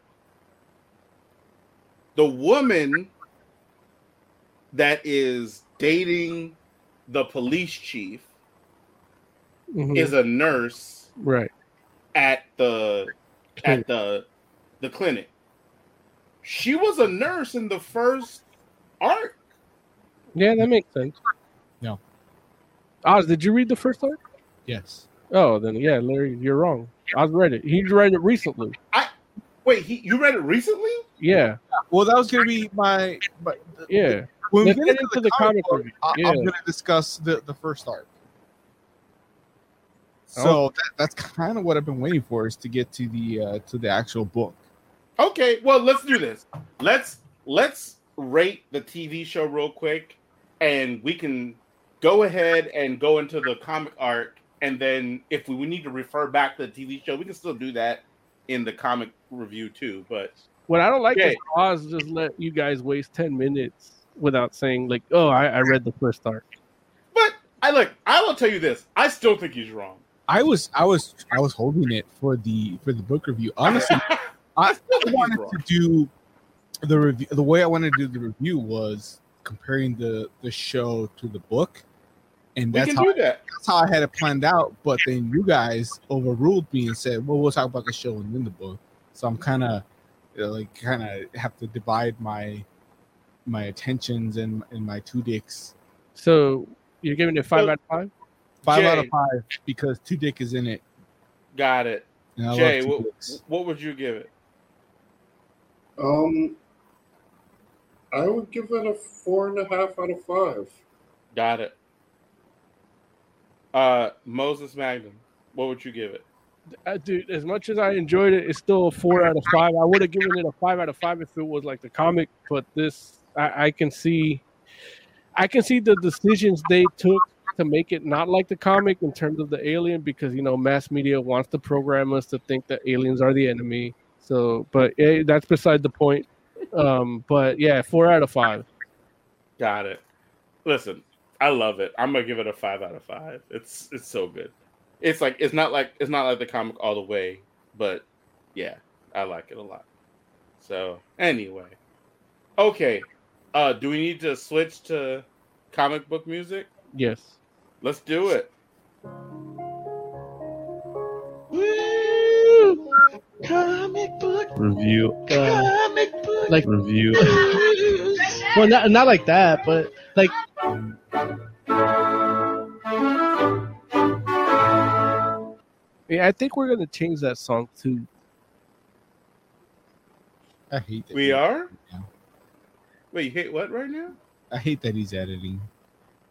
The woman that is dating the police chief mm-hmm. is a nurse, right, at the clinic. at the the clinic. She was a nurse in the first arc. Yeah, that makes sense. No. Oz, did you read the first arc? Yes. Oh, then yeah, Larry, you're wrong. I've read it. He's read it recently. I wait. He, you read it recently? Yeah. Well, that was gonna be my. my yeah. When Let's we get, get into the, the comic book, I, yeah. I'm gonna discuss the, the first arc. So oh. that, that's kind of what I've been waiting for, is to get to the uh, to the actual book. Okay. Well, let's do this. Let's let's rate the T V show real quick, and we can go ahead and go into the comic arc. And then if we, we need to refer back to the T V show, we can still do that in the comic review too. But what I don't like okay. is Oz just let you guys waste ten minutes without saying, like, oh, I, I read the first arc. But I look, I will tell you this. I still think he's wrong. I was I was I was holding it for the for the book review. Honestly, I still wanted to do the review. The way I wanted to do the review was comparing the, the show to the book. And that's how, that. that's how I had it planned out. But then you guys overruled me and said, well, we'll talk about the show and then the book. So I'm kind of, you know, like, kind of have to divide my my attentions and, and my two dicks. So you're giving it five so, out of five? Five Jay, out of five because Tudyk is in it. Got it. Jay, what, what would you give it? Um, I would give it a four and a half out of five. Got it. Uh, Moses Magnum, what would you give it? Uh, dude, as much as I enjoyed it, it's still a four out of five. I would have given it a five out of five if it was like the comic, but this, I, I can see, I can see the decisions they took to make it not like the comic in terms of the alien, because, you know, mass media wants to program us to think that aliens are the enemy. So, but yeah, that's beside the point. Um, but yeah, four out of five. Got it. Listen. I love it. I'm gonna give it a five out of five. It's it's so good. It's like it's not like it's not like the comic all the way, but yeah, I like it a lot. So anyway, okay. Uh, do we need to switch to comic book music? Yes. Let's do it. Woo! Comic book review. Uh, comic book like review. Well, not not like that, but like. Yeah, I think we're gonna change that song too. I hate that. We are? Right, wait, you hate what right now? I hate that he's editing.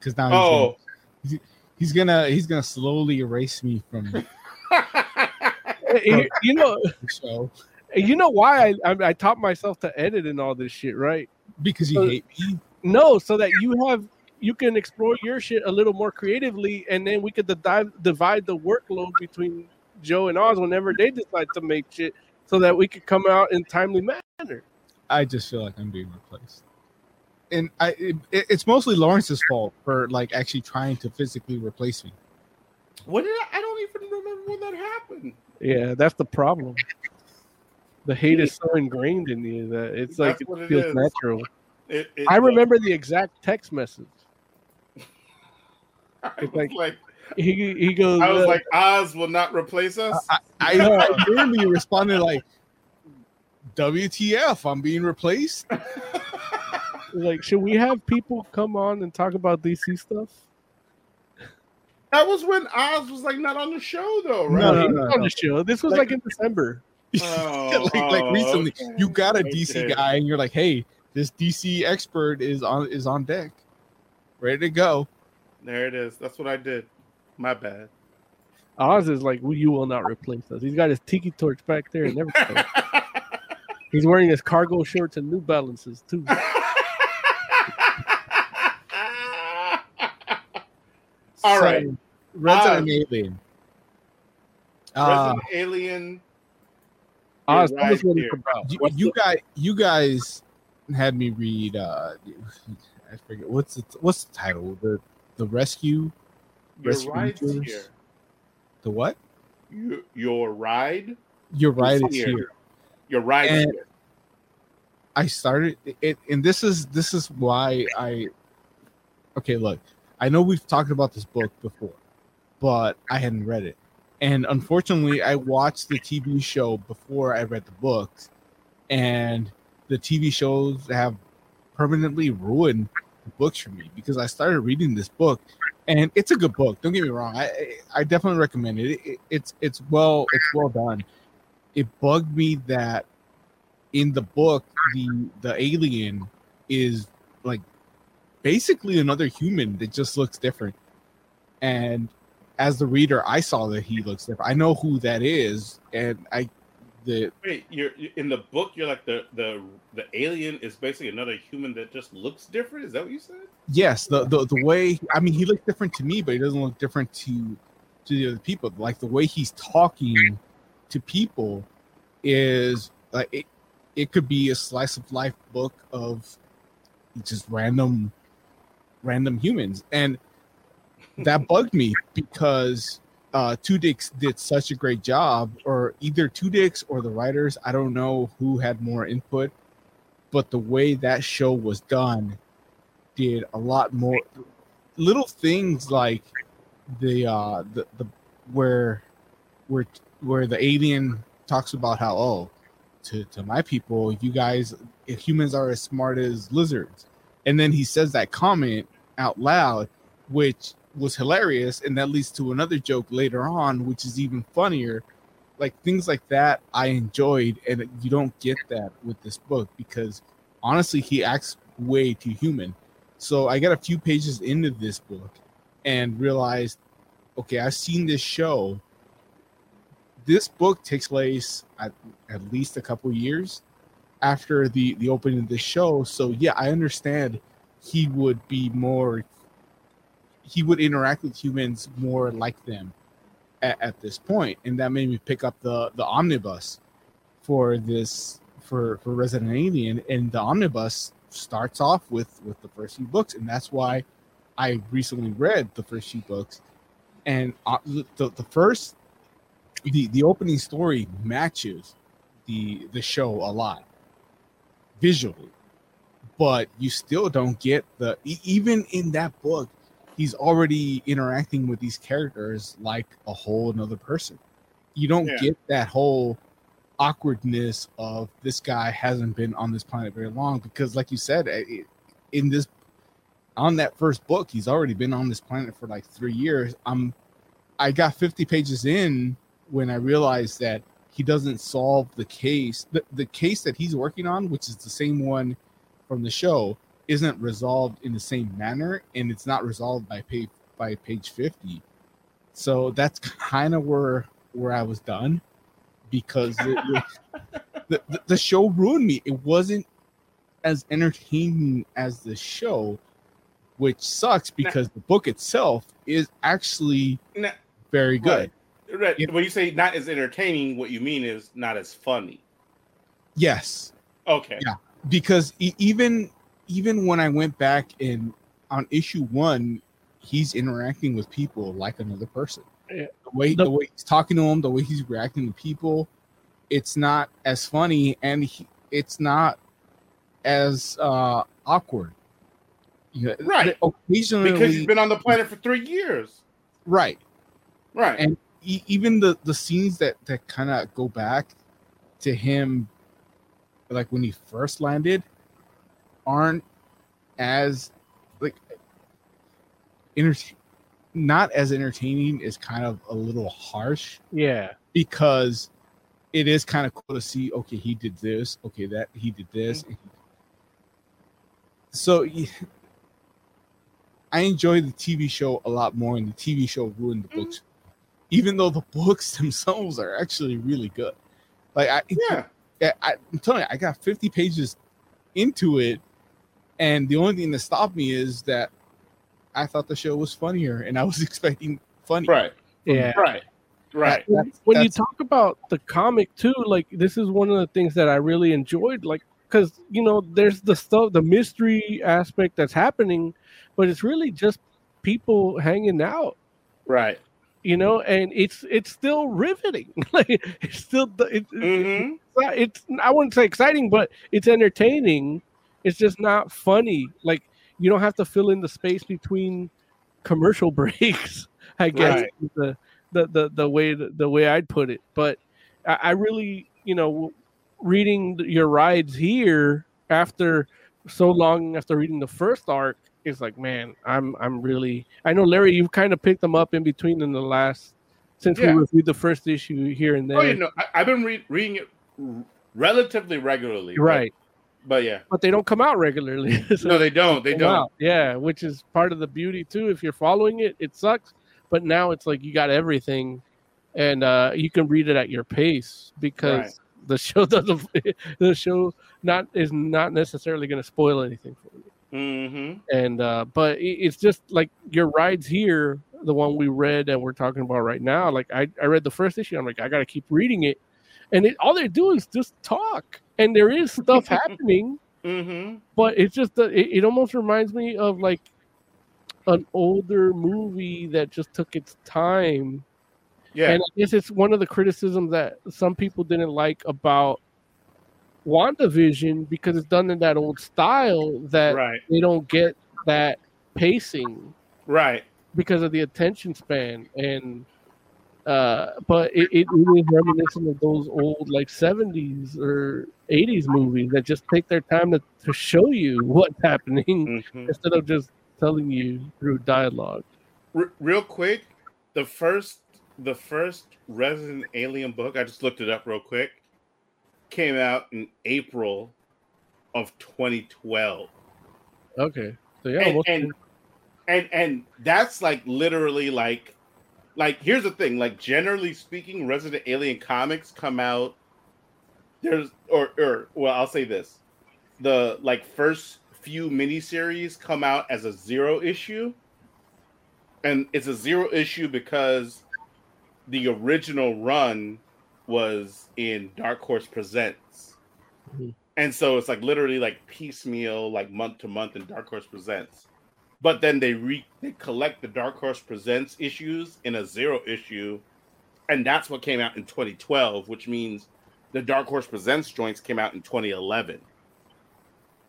Cause now oh. he's, gonna, he's gonna he's gonna slowly erase me from. you, you know, show. You know why I, I I taught myself to edit and all this shit, right? Because you so, hate me. No, so that you have. You can explore your shit a little more creatively, and then we could divide, divide the workload between Joe and Oz whenever they decide to make shit, so that we could come out in timely manner. I just feel like I'm being replaced, and I it, it's mostly Lawrence's fault for like actually trying to physically replace me. What did I? I don't even remember when that happened. Yeah, that's the problem. The hate is so ingrained in you that it's like it, it feels is. natural. It, it, I remember the exact text message. I was like, like he he goes. I was uh, like, Oz will not replace us. I, I, I, I really responded like, W T F? I'm being replaced. Like, should we have people come on and talk about D C stuff? That was when Oz was like not on the show though, right? No, no, he was no, on no. the show. This was like, like in December. Oh, like, like recently, okay. You got a okay. D C guy, and you're like, hey, this D C expert is on is on deck, ready to go. There it is. That's what I did. My bad. Oz is like, you will not replace us. He's got his tiki torch back there and everything. He's wearing his cargo shorts and New Balances too. All so, right, Resident uh, Alien. Resident uh, Alien. Oz, right you, you guys, you guys had me read. Uh, I forget what's the, what's the title. The the rescue. Your rescue ride's Rangers? Here. The what? Your, your ride. Your ride is here. here. Your ride and is here. I started it, and this is this is why I. Okay, look. I know we've talked about this book before, but I hadn't read it. And unfortunately, I watched the T V show before I read the books, and the T V shows have permanently ruined the books for me because I started reading this book, and it's a good book. Don't get me wrong; I I definitely recommend it. it, it it's it's well it's well done. It bugged me that in the book the the alien is like basically another human that just looks different, and as the reader, I saw that he looks different. I know who that is, and I. The wait, you're in the book. You're like the the the alien is basically another human that just looks different. Is that what you said? Yes, the the, the way I mean, he looks different to me, but he doesn't look different to to the other people. Like the way he's talking to people is like it. It could be a slice of life book of just random random humans, and that bugged me because. Uh, Tudyk did such a great job, or either Tudyk or the writers, I don't know who had more input, but the way that show was done did a lot more. Little things like the uh, the, the where where where the alien talks about how oh to, to my people, you guys, if humans are as smart as lizards, and then he says that comment out loud, which was hilarious, and that leads to another joke later on, which is even funnier. Like things like that, I enjoyed, and you don't get that with this book because honestly, he acts way too human. So I got a few pages into this book and realized, okay, I've seen this show. This book takes place at, at least a couple years after the the opening of the show. So yeah, I understand he would be more. He would interact with humans more like them at, at this point, and that made me pick up the, the omnibus for this for, for Resident Alien. And the omnibus starts off with, with the first few books, and that's why I recently read the first few books. And uh, the the first the, the opening story matches the the show a lot visually, but you still don't get the even in that book. He's already interacting with these characters like a whole another person. You don't yeah. get that whole awkwardness of this guy hasn't been on this planet very long because, like you said, it, in this on that first book, he's already been on this planet for like three years. I'm I got fifty pages in when I realized that he doesn't solve the case. The, the case that he's working on, which is the same one from the show, isn't resolved in the same manner, and it's not resolved by page by page fifty. So that's kind of where where I was done because it, it, the the show ruined me. It wasn't as entertaining as the show, which sucks because now, the book itself is actually now, very good. Right. right. It, when you say not as entertaining, what you mean is not as funny. Yes. Okay. Yeah. Because e- even Even when I went back and on issue one, he's interacting with people like another person. The way the way he's talking to them, the way he's reacting to people, it's not as funny and he, it's not as uh, awkward. Right. Occasionally, because he's been on the planet for three years. Right. Right. And he, even the, the scenes that, that kind of go back to him, like when he first landed, aren't as like enter- not as entertaining is kind of a little harsh. Yeah, because it is kind of cool to see. Okay, he did this. Okay, that he did this. Mm-hmm. So yeah, I enjoy the T V show a lot more, and the T V show ruined the books, mm-hmm. even though the books themselves are actually really good. Like, I, yeah, I, I, I'm telling you, I got fifty pages into it, and the only thing that stopped me is that I thought the show was funnier, and I was expecting funny. Right. Yeah. Right. Right. That, that's, when that's, you talk about the comic too, like this is one of the things that I really enjoyed, like because you know there's the stuff, the mystery aspect that's happening, but it's really just people hanging out. Right. You know, and it's it's still riveting. Like it's still it's, mm-hmm. it's, not, it's I wouldn't say exciting, but it's entertaining. It's just not funny. Like you don't have to fill in the space between commercial breaks. I guess right. the, the the the way the way I'd put it. But I, I really, you know, reading your rides here after so long after reading the first arc. It's like, man, I'm I'm really... I know, Larry, you've kind of picked them up in between in the last... Since yeah. we reviewed the first issue here and there. Oh, you know, I, I've been re- reading it relatively regularly. Right. But, but, yeah. But they don't come out regularly. So no, they don't. They don't. Out. Yeah, which is part of the beauty, too. If you're following it, it sucks. But now it's like you got everything, and uh, you can read it at your pace because right. the show doesn't... the show not is not necessarily going to spoil anything for you. Mm-hmm. And uh, but it's just like your rides here, the one we read and we're talking about right now. Like I, I read the first issue, I'm like, I gotta keep reading it, and it, all they do is just talk, and there is stuff happening, mm-hmm. but it's just uh, it, it almost reminds me of like an older movie that just took its time. Yeah, and I guess it's one of the criticisms that some people didn't like about WandaVision, because it's done in that old style that right. they don't get that pacing right because of the attention span, and uh but it, it really is reminiscent of those old like seventies or eighties movies that just take their time to, to show you what's happening mm-hmm. instead of just telling you through dialogue. R- real quick, the first the first Resident Alien book, I just looked it up real quick, came out in April of twenty twelve. Okay, so yeah, and, we'll... and and and that's like literally like like here's the thing, like generally speaking, Resident Alien comics come out there's or or well, I'll say this, the like first few miniseries come out as a zero issue, and it's a zero issue because the original run was in Dark Horse Presents. Mm-hmm. And so it's like literally like piecemeal, like month to month in Dark Horse Presents. But then they, re- they collect the Dark Horse Presents issues in a zero issue. And that's what came out in twenty twelve, which means the Dark Horse Presents joints came out in twenty eleven.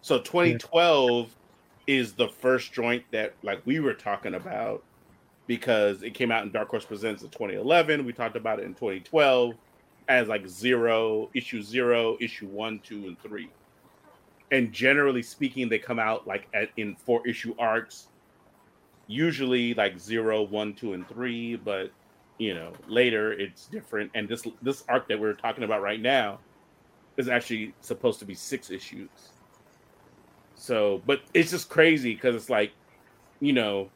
So twenty twelve yeah. is the first joint that like we were talking about, because it came out in Dark Horse Presents in twenty eleven. We talked about it in twenty twelve. As like zero, issue zero, issue one, two, and three. And generally speaking, they come out like at, in four issue arcs, usually like zero, one, two, and three. But, you know, later it's different. And this this arc that we're talking about right now is actually supposed to be six issues. So, but it's just crazy because it's like, you know,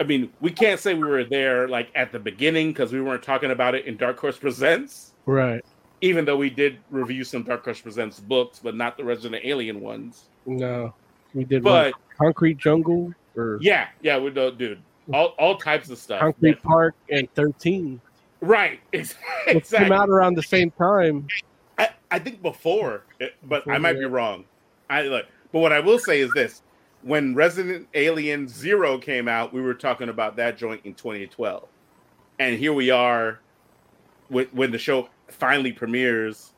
I mean, we can't say we were there like at the beginning because we weren't talking about it in Dark Horse Presents. Right. Even though we did review some Dark Horse Presents books, but not the Resident Alien ones. No, we did. But Concrete Jungle, or yeah, yeah, we do, dude. All all types of stuff. Concrete yeah. Park and thirteen. Right. Exactly. It came out around the same time. I, I think before, but before, I might yeah. be wrong. I look, but what I will say is this. When Resident Alien Zero came out, we were talking about that joint in twenty twelve. And here we are with, when the show finally premieres,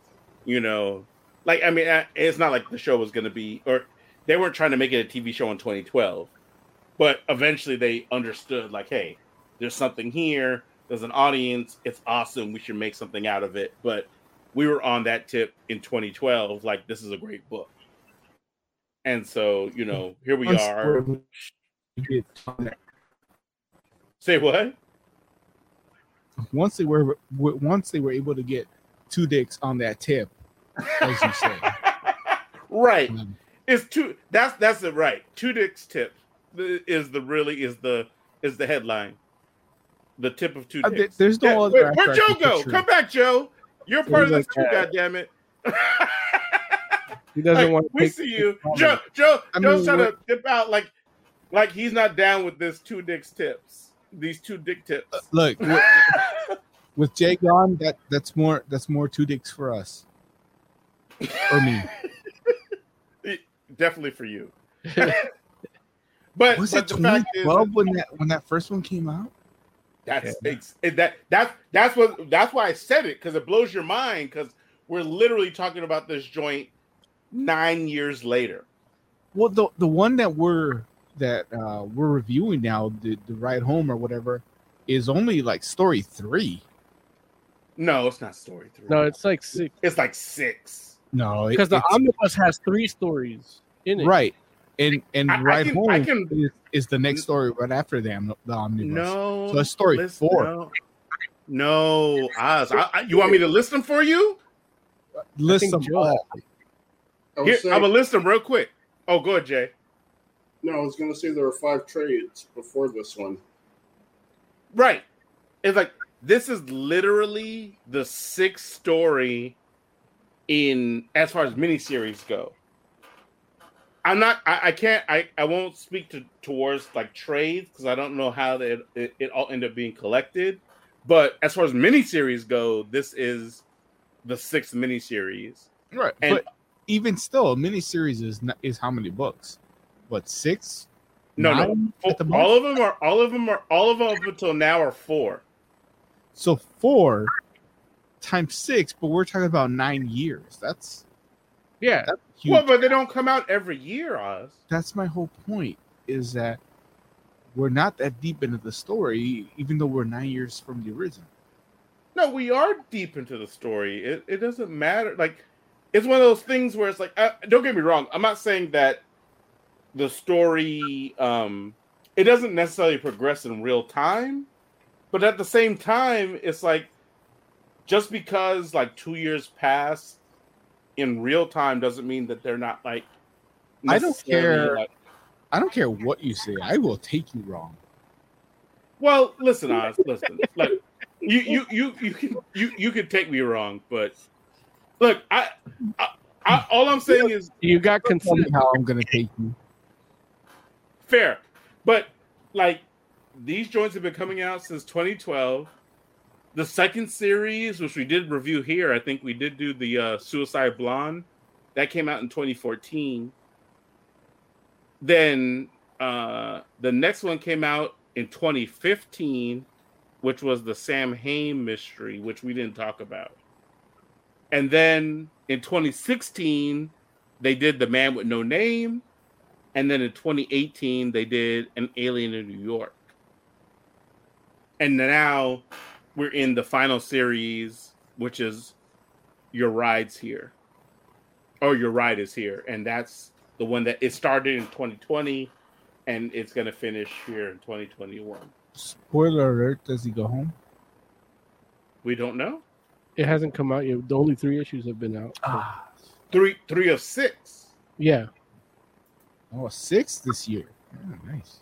you know, like, I mean, it's not like the show was going to be, or they weren't trying to make it a T V show in twenty twelve, but eventually they understood like, hey, there's something here. There's an audience. It's awesome. We should make something out of it. But we were on that tip in twenty twelve. Like, this is a great book. And so, you know, here we are. Say what? Once they were, once they were able to get two dicks on that tip, as you say, right? It's two. That's that's it, right? Two dicks tip is the really is the is the headline. the tip of two days. Uh, there's no yeah, other. Wait, where'd Joe go? Come back, Joe. You're part of this too, goddammit. He doesn't like, want to. We see you, Joe. Joe. I mean, Joe's trying to dip out like, like he's not down with this two dicks tips. These two dick tips. Uh, look, with, with Jay gone, that that's more that's more two dicks for us. Or me. Definitely for you. But was but it twenty twelve when that when that first one came out? That's yeah. it's, it, that that's that's what that's why I said it, because it blows your mind, because we're literally talking about this joint nine years later. Well, the the one that we're that uh, we're reviewing now, the, the Ride Home or whatever, is only like story three. No, it's not story three. No, it's like six. It's like six. No, because it, the omnibus has three stories in it, right? And and I, Ride I can, Home I can, is, is the next story right after them, the omnibus. No, so it's story listen, four. No, no Oz, I, I, you want me to list them for you? List them all. Here, say, I'm gonna list them real quick. Oh, go ahead, Jay. No, I was gonna say there were five trades before this one. Right. It's like this is literally the sixth story in as far as miniseries go. I'm not. I, I can't. I, I won't speak to towards like trades because I don't know how that it, it all ended up being collected. But as far as miniseries go, this is the sixth miniseries. Right. And but even still, a miniseries is not, is how many books? What, six? No, nine, no. Four, all of them are. All of them are. All of them up until now are four. So four times six, but we're talking about nine years. That's. Yeah. Well, but they don't come out every year, Oz. That's my whole point, is that we're not that deep into the story, even though we're nine years from the original. No, we are deep into the story. It it doesn't matter. Like, it's one of those things where it's like, uh, don't get me wrong. I'm not saying that the story, um, it doesn't necessarily progress in real time. But at the same time, it's like, just because like two years pass in real time doesn't mean that they're not like. I don't care. Like, I don't care what you say. I will take you wrong. Well, listen, Oz. Listen, like you, you, you, you can, you, you can take me wrong, but look, I, I, I all I'm saying is you got consent. How I'm gonna take you. Fair, but like these joints have been coming out since twenty twelve. The second series, which we did review here, I think we did do the uh, Suicide Blonde. That came out in twenty fourteen. Then uh, the next one came out in twenty fifteen, which was the Sam Hain mystery, which we didn't talk about. And then in twenty sixteen, they did The Man with No Name. And then in twenty eighteen, they did An Alien in New York. And now we're in the final series, which is Your Ride's Here. Or Your Ride is Here. And that's the one that it started in twenty twenty and it's going to finish here in twenty twenty-one. Spoiler alert, does he go home? We don't know. It hasn't come out yet. The only three issues have been out. Ah. Three three of six. Yeah. Oh, six this year. Oh, nice.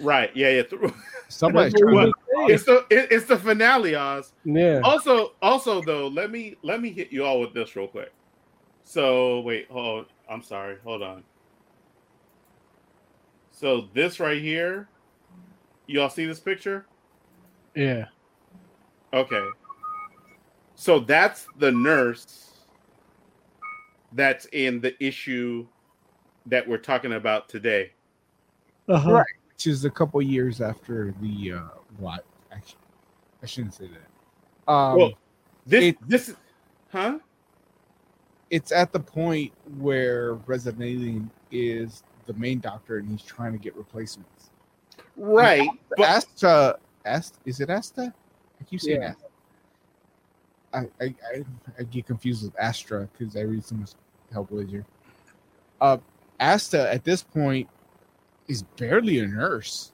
Right, yeah, yeah. Th- Somebody's well, it's the it, it's the finale, Oz. Yeah. Also, also though, let me let me hit you all with this real quick. So wait, hold. I'm sorry. Hold on. So this right here, you all see this picture? Yeah. Okay. So that's the nurse that's in the issue that we're talking about today. Uh-huh. Right. Which is a couple years after the uh, what? Actually, I shouldn't say that. Um, well, this it, this, huh? It's at the point where Resident Alien is the main doctor, and he's trying to get replacements. Right, but Asta, Asta, is it Asta? I keep saying yeah. Asta. I, I I I get confused with Astra because I read so much Hellblazer. Uh, Asta at this point is barely a nurse.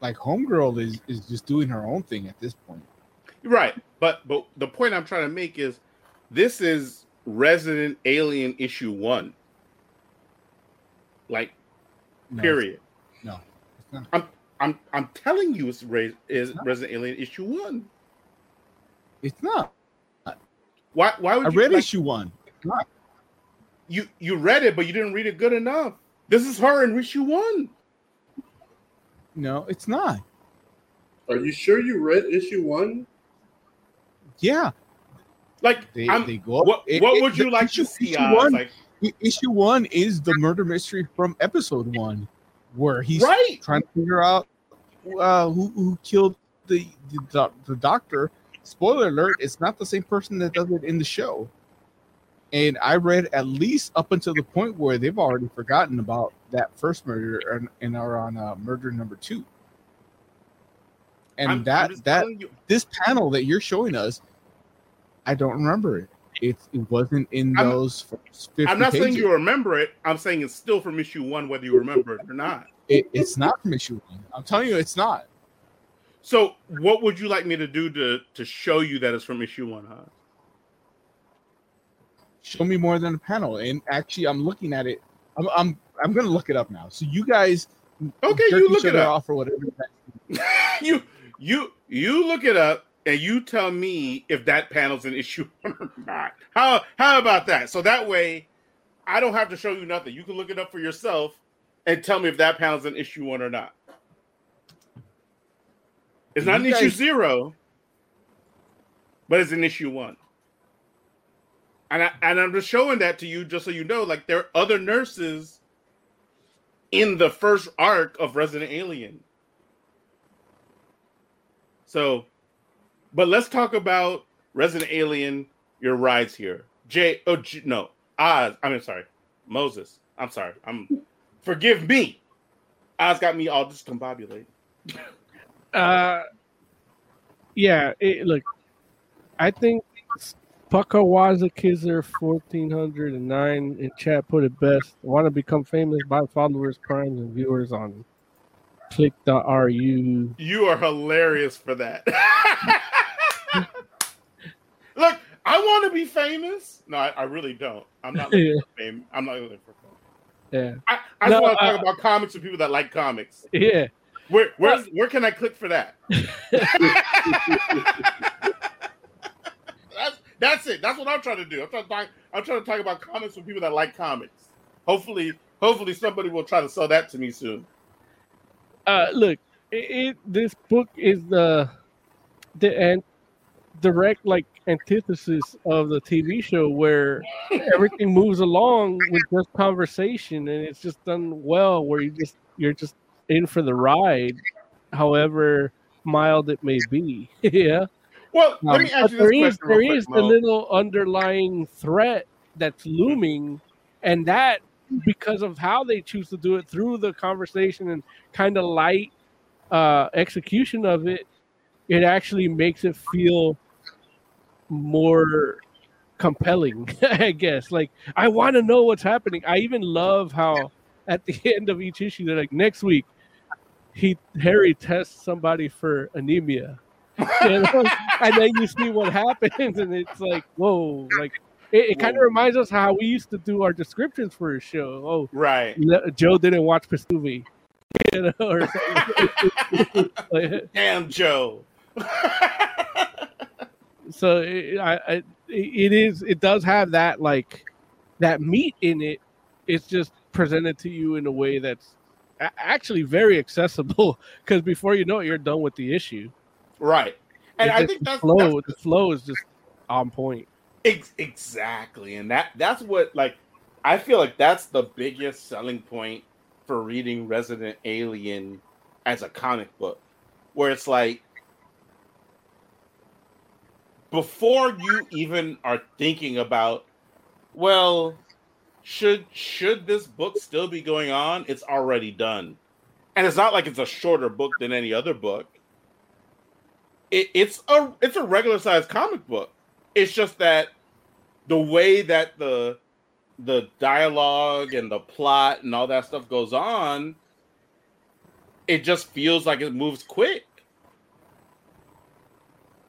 Like Homegirl is, is just doing her own thing at this point. Right. But but the point I'm trying to make is this is Resident Alien issue one. Like, no, period. It's, no. It's not. I'm I'm I'm telling you, it's Re- is not. Resident Alien issue one. It's not. Why? Why would I you, read like, issue one? It's not. You you read it, but you didn't read it good enough. This is her in issue one. No, it's not. Are you sure you read issue one? Yeah. Like, they, I'm, they go up. What, it, what would it, you like issue, to see? Issue one, like, issue one is the murder mystery from episode one, where he's right. trying to figure out uh, who who killed the the, the doctor. Spoiler alert, it's not the same person that does it in the show. And I read at least up until the point where they've already forgotten about that first murder and, and are on uh, murder number two. And I'm, that I'm that this panel that you're showing us, I don't remember it. It, it wasn't in I'm, those first fifty I'm not pages. Saying you remember it. I'm saying it's still from issue one, whether you remember it or not. It, it's not from issue one. I'm telling you, it's not. So what would you like me to do to, to show you that it's from issue one, huh? Show me more than a panel. And actually, I'm looking at it. I'm I'm I'm gonna look it up now. So you guys, okay, you look it up or whatever. you you you look it up and you tell me if that panel's an issue or not. How how about that? So that way, I don't have to show you nothing. You can look it up for yourself and tell me if that panel's an issue one or not. It's not an issue zero, but it's an issue one. And, I, and I'm just showing that to you just so you know, like, there are other nurses in the first arc of Resident Alien. So, but let's talk about Resident Alien, your rides here. Jay, oh, G, no, Oz, I mean, sorry, Moses. I'm sorry. I'm forgive me. Oz got me all discombobulated. Uh, yeah, it, look, I think Pucko Waza Kizer fourteen oh nine in chat put it best. Want to become famous by followers, primes, and viewers on click dot R U. You are hilarious for that. Look, I want to be famous. No, I, I really don't. I'm not looking yeah. for fame. I'm not looking for fame. Yeah. I, I no, just want to uh, talk about comics with people that like comics. Yeah. Where where well, where can I click for that? that's that's it. That's what I'm trying to do. I'm trying to talk, I'm trying to talk about comics with people that like comics. Hopefully, hopefully somebody will try to sell that to me soon. Uh, look, it, it this book is the the and direct like antithesis of the T V show where everything moves along with just conversation and it's just done well where you just you're just in for the ride, however mild it may be. Yeah. Well, let me ask um, you this there question. Is, there quick, is the little underlying threat that's looming, and that because of how they choose to do it through the conversation and kind of light uh, execution of it, it actually makes it feel more compelling, I guess. Like, I want to know what's happening. I even love how at the end of each issue, they're like, next week, he Harry tests somebody for anemia. You know? And then you see what happens, and it's like, whoa. Like It, it kind of reminds us how we used to do our descriptions for a show. Oh, right. Le- Joe didn't watch Pastuvi. You know, or something. Damn, Joe. So it, I, I, it is. It does have that, like, that meat in it. It's just presented to you in a way that's actually very accessible because before you know it, you're done with the issue. Right. And I think that's, flow, that's the flow is just on point. Ex- exactly. And that that's what, like, I feel like that's the biggest selling point for reading Resident Alien as a comic book, where it's like, before you even are thinking about, well, Should should this book still be going on? It's already done. And it's not like it's a shorter book than any other book. It, it's a it's a regular sized comic book. It's just that the way that the the dialogue and the plot and all that stuff goes on, it just feels like it moves quick.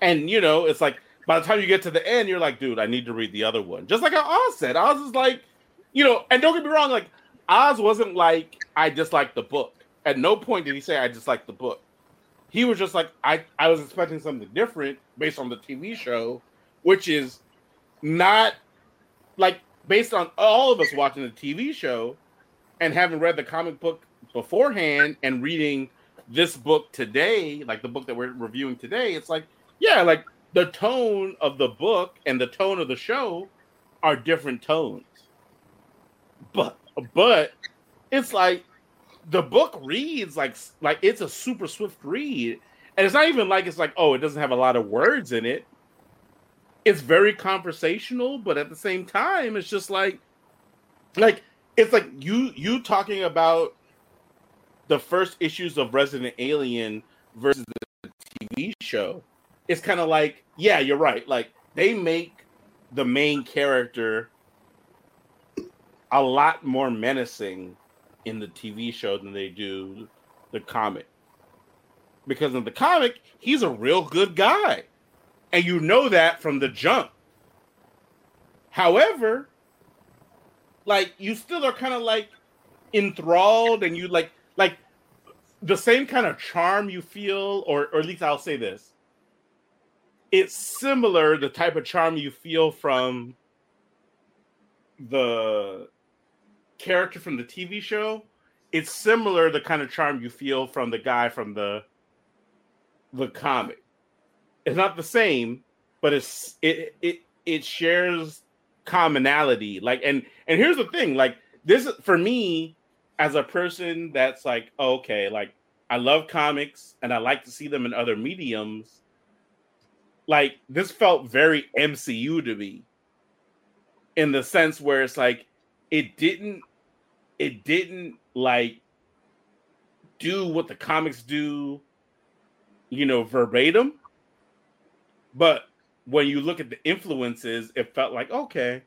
And you know, it's like by the time you get to the end, you're like, dude, I need to read the other one. Just like Oz said, Oz is like, you know, and don't get me wrong, like, Oz wasn't like, I disliked the book. At no point did he say, I just like the book. He was just like, I, I was expecting something different based on the T V show, which is not, like, based on all of us watching the T V show and having read the comic book beforehand and reading this book today, like the book that we're reviewing today, it's like, yeah, like the tone of the book and the tone of the show are different tones. But but it's like the book reads like like it's a super swift read. And it's not even like it's like, oh, it doesn't have a lot of words in it. It's very conversational, but at the same time, it's just like like it's like you you talking about the first issues of Resident Alien versus the T V show. It's kind of like, yeah, you're right. Like they make the main character a lot more menacing in the T V show than they do the comic. Because in the comic, he's a real good guy. And you know that from the jump. However, like you still are kind of like enthralled and you like like the same kind of charm you feel, or, or at least I'll say this. It's similar, the type of charm you feel from the character from the T V show. It's similar, the kind of charm you feel from the guy from the the comic. It's not the same, but it's it it it shares commonality. Like and and here's the thing, like this for me as a person that's like, okay, like I love comics and I like to see them in other mediums. Like this felt very M C U to me, in the sense where it's like it didn't, it didn't like do what the comics do, you know, verbatim. But when you look at the influences, it felt like, okay,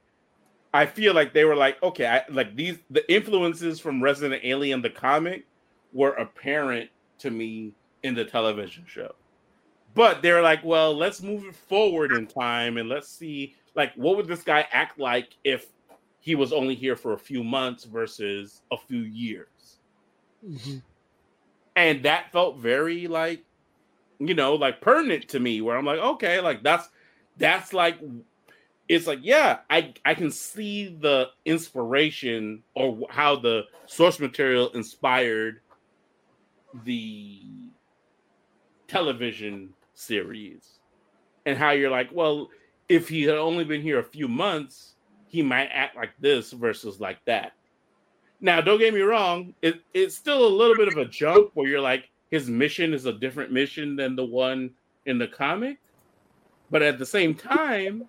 I feel like they were like, okay, I, like these the influences from Resident Alien the comic were apparent to me in the television show. But they're like, well, let's move it forward in time and let's see, like, what would this guy act like if he was only here for a few months versus a few years? Mm-hmm. And that felt very, like, you know, like pertinent to me, where I'm like, okay, like that's, that's like, it's like, yeah, I, I can see the inspiration or how the source material inspired the television series, and how you're like, well, if he had only been here a few months, he might act like this versus like that. Now, don't get me wrong, it, it's still a little bit of a jump where you're like, his mission is a different mission than the one in the comic. But at the same time,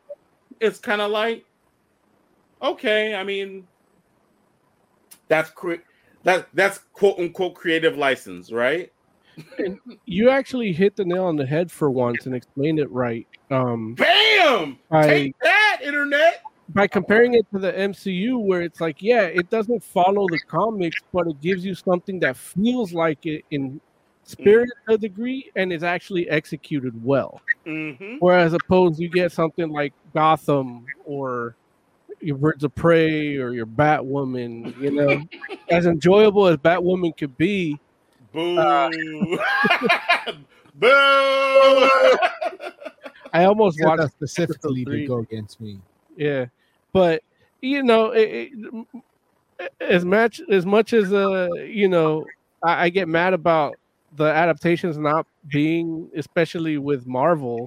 it's kind of like, okay, I mean, that's cre- that, that's quote unquote creative license, right? And you actually hit the nail on the head for once and explained it right. Um, Bam! By, Take that, internet! By comparing it to the M C U, where it's like, yeah, it doesn't follow the comics, but it gives you something that feels like it in spirit to a degree and is actually executed well. Mm-hmm. Whereas opposed, you get something like Gotham or your Birds of Prey or your Batwoman, you know, as enjoyable as Batwoman could be. Boo! Uh, Boo! I almost wanted yeah, specifically to go against me. Yeah, but you know, it, it, as much as much as uh, you know, I, I get mad about the adaptations not being, especially with Marvel.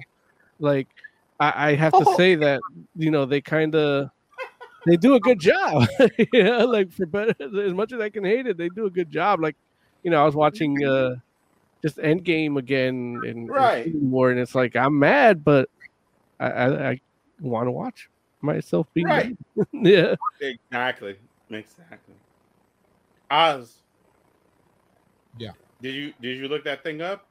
Like, I, I have to oh. say that you know they kind of they do a good job. Yeah, like for better, as much as I can hate it, they do a good job. Like. You know, I was watching uh, just Endgame again, and right. and, and it's like I'm mad, but I, I, I want to watch myself be right. Mad. Yeah, exactly, exactly. Oz, yeah. Did you did you look that thing up?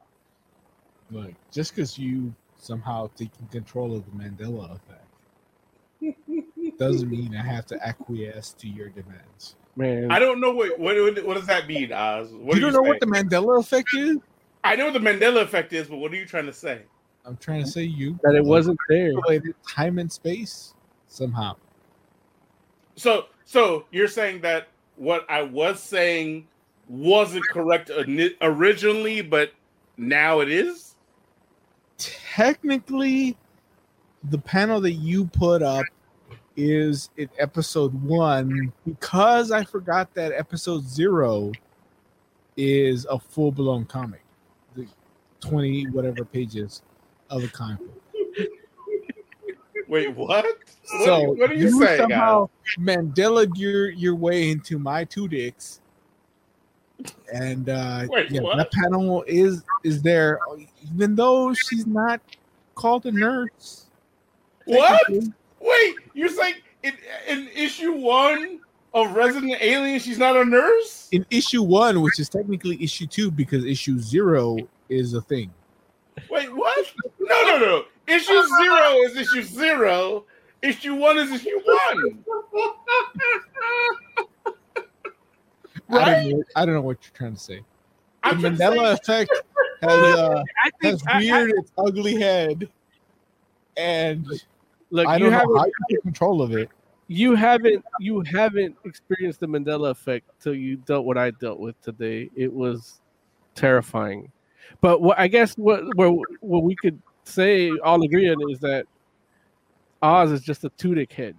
Look, just because you somehow taking control of the Mandela effect doesn't mean I have to acquiesce to your demands. Man. I don't know what, what what does that mean, Oz? What you don't you know saying? What the Mandela effect is? I know what the Mandela effect is, but what are you trying to say? I'm trying to say you that it wasn't there. Time and space somehow. So so you're saying that what I was saying wasn't correct originally, but now it is? Technically, the panel that you put up is in episode one, because I forgot that episode zero is a full-blown comic. The twenty-whatever pages of a comic. Wait, what? What, so are, what are you, you saying? Somehow Mandela geared your way into my two dicks. And uh, Wait, yeah, what? That panel is is there, even though she's not called a nurse. What? Wait, you're saying in, in issue one of Resident Alien, she's not a nurse? In issue one, which is technically issue two, because issue zero is a thing. Wait, what? No, no, no. Issue zero is issue zero. Issue one is issue one. Right? I don't know, I don't know what you're trying to say. The Mandela effect has, uh, I think, has reared its ugly head, and look, I don't know how you get control of it. You haven't, you haven't experienced the Mandela effect till you dealt what I dealt with today. It was terrifying. But what I guess what where what we could say all agree on is that Oz is just a Tudyk head.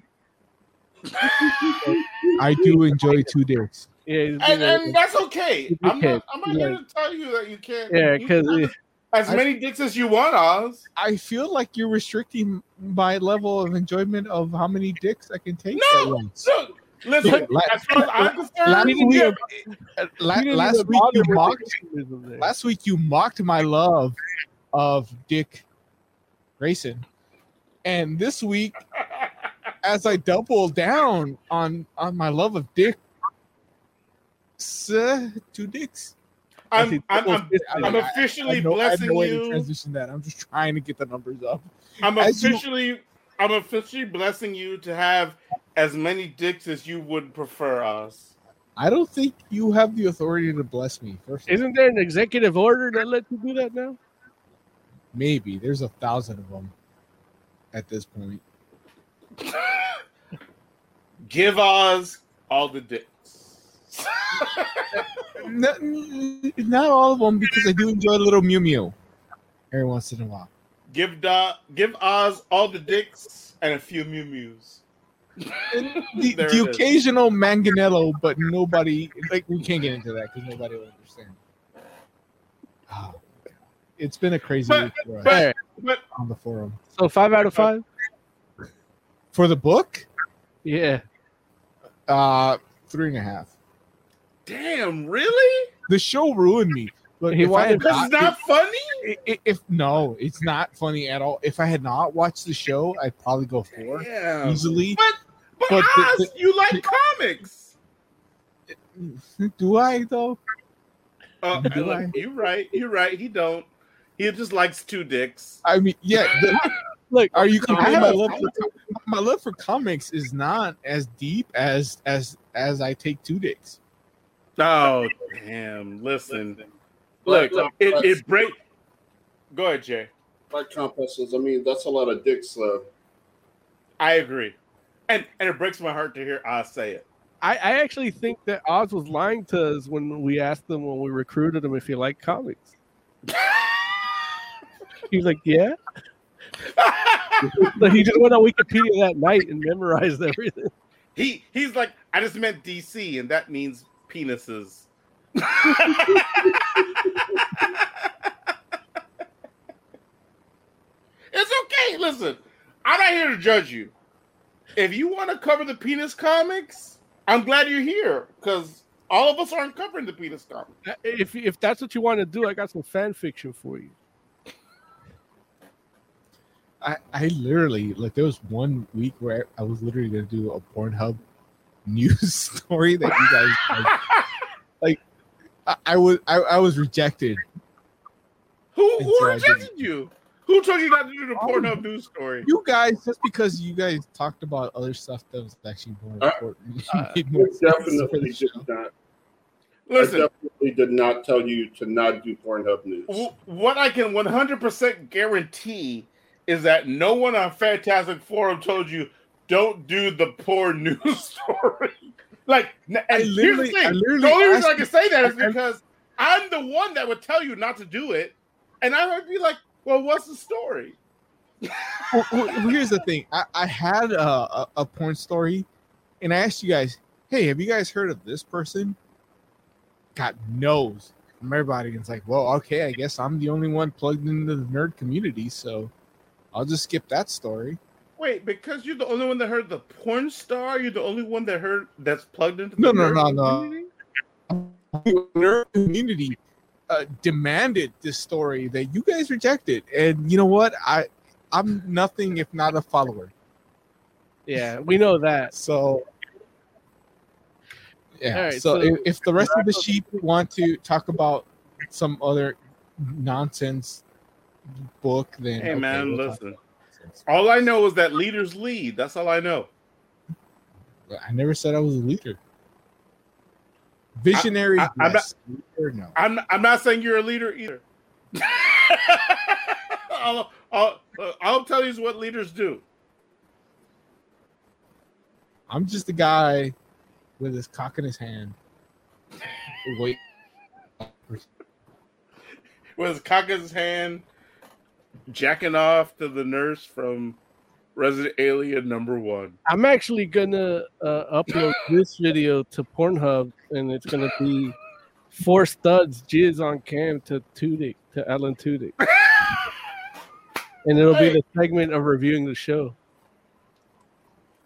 I do enjoy Tudyks. Yeah, and, and that's okay. I'm not, I'm not yeah. here to tell you that you can't. Yeah, because as many I, dicks as you want, Oz. I feel like you're restricting my level of enjoyment of how many dicks I can take. No, no. Listen, yeah, as far as I'm concerned, last week you mocked. Last week you mocked my love of Dick Grayson, and this week, as I double down on on my love of Dick, uh, two dicks. I'm I'm, I'm, I'm officially I, I know, blessing I have no way you. To transition that. I'm just trying to get the numbers up. I'm as officially you, I'm officially blessing you to have as many dicks as you would prefer us. I don't think you have the authority to bless me. First, isn't there an executive order that lets you do that now? Maybe there's a thousand of them at this point. Give Oz all the dicks. not, not all of them, because I do enjoy a little Mew Mew every once in a while. Give da, give Oz all the dicks and a few Mew Mews. the, the occasional is. Manganello, but nobody, like, we can't get into that because nobody will understand. Oh, it's been a crazy but, week for us but, but, on the forum. So five out of five for the book. Yeah, uh, three and a half. Damn, really? The show ruined me. Look, if I had not, it's not if, funny. If, if no, it's not funny at all. If I had not watched the show, I'd probably go four Damn. easily. But but, but Oz, the, the, you like the, comics. Do I though? Uh, do look, I? You're right. You're right. He don't. He just likes two dicks. I mean, yeah. The, look, are you? My love, for, my love for comics is not as deep as as as I take two dicks. Oh damn! Listen. Listen. Look, look, it, it break. Go ahead, Jay. Black Trump says, I mean, that's a lot of dicks. Uh... I agree, and and it breaks my heart to hear Oz say it. I, I actually think that Oz was lying to us when we asked him when we recruited him if he liked comics. He was like, yeah. So he just went on Wikipedia that night and memorized everything. He he's like, I just meant D C, and that means penises. It's okay. Listen, I'm not here to judge you. If you want to cover the penis comics, I'm glad you're here, because all of us aren't covering the penis comics. If if that's what you want to do, I got some fan fiction for you. I I literally, like, there was one week where I, I was literally going to do a Pornhub news story that you guys like, like I, I was I, I was rejected. Who, who rejected you? Who told you not to do the Pornhub um, news story? You guys, just because you guys talked about other stuff that was actually more uh, important. Uh, I definitely did not. Listen, I definitely did not tell you to not do Pornhub news. W- what I can one hundred percent guarantee is that no one on Fantastic Forum told you don't do the porn news story. Like, and here's the thing. The only reason I can say that is because I'm the one that would tell you not to do it, and I would be like, well, what's the story? Well, well, here's the thing. I, I had a, a, a porn story, and I asked you guys, hey, have you guys heard of this person? God knows. And everybody's like, well, okay, I guess I'm the only one plugged into the nerd community, so I'll just skip that story. Wait, because you're the only one that heard the porn star? You're the only one that heard that's plugged into the no, nerd no, no, community? No, no, no. Nerd community uh, demanded this story that you guys rejected. And you know what? I, I'm nothing if not a follower. Yeah, we know that. So, yeah. Right, so, so if, if the rest of the sheep want to talk about some other nonsense book, then hey, okay, man, we'll listen. All I know is that leaders lead. That's all I know. I never said I was a leader. Visionary. I, I, I'm, yes. not, leader, no. I'm, I'm not saying you're a leader either. I'll, I'll, I'll tell you what leaders do. I'm just a guy with his cock in his hand. Wait. With his cock in his hand, jacking off to the nurse from Resident Alien number one. I'm actually gonna uh, upload this video to Pornhub, and it's gonna be four studs jizz on cam to Tudyk, to Alan Tudyk, and it'll hey. be the segment of reviewing the show.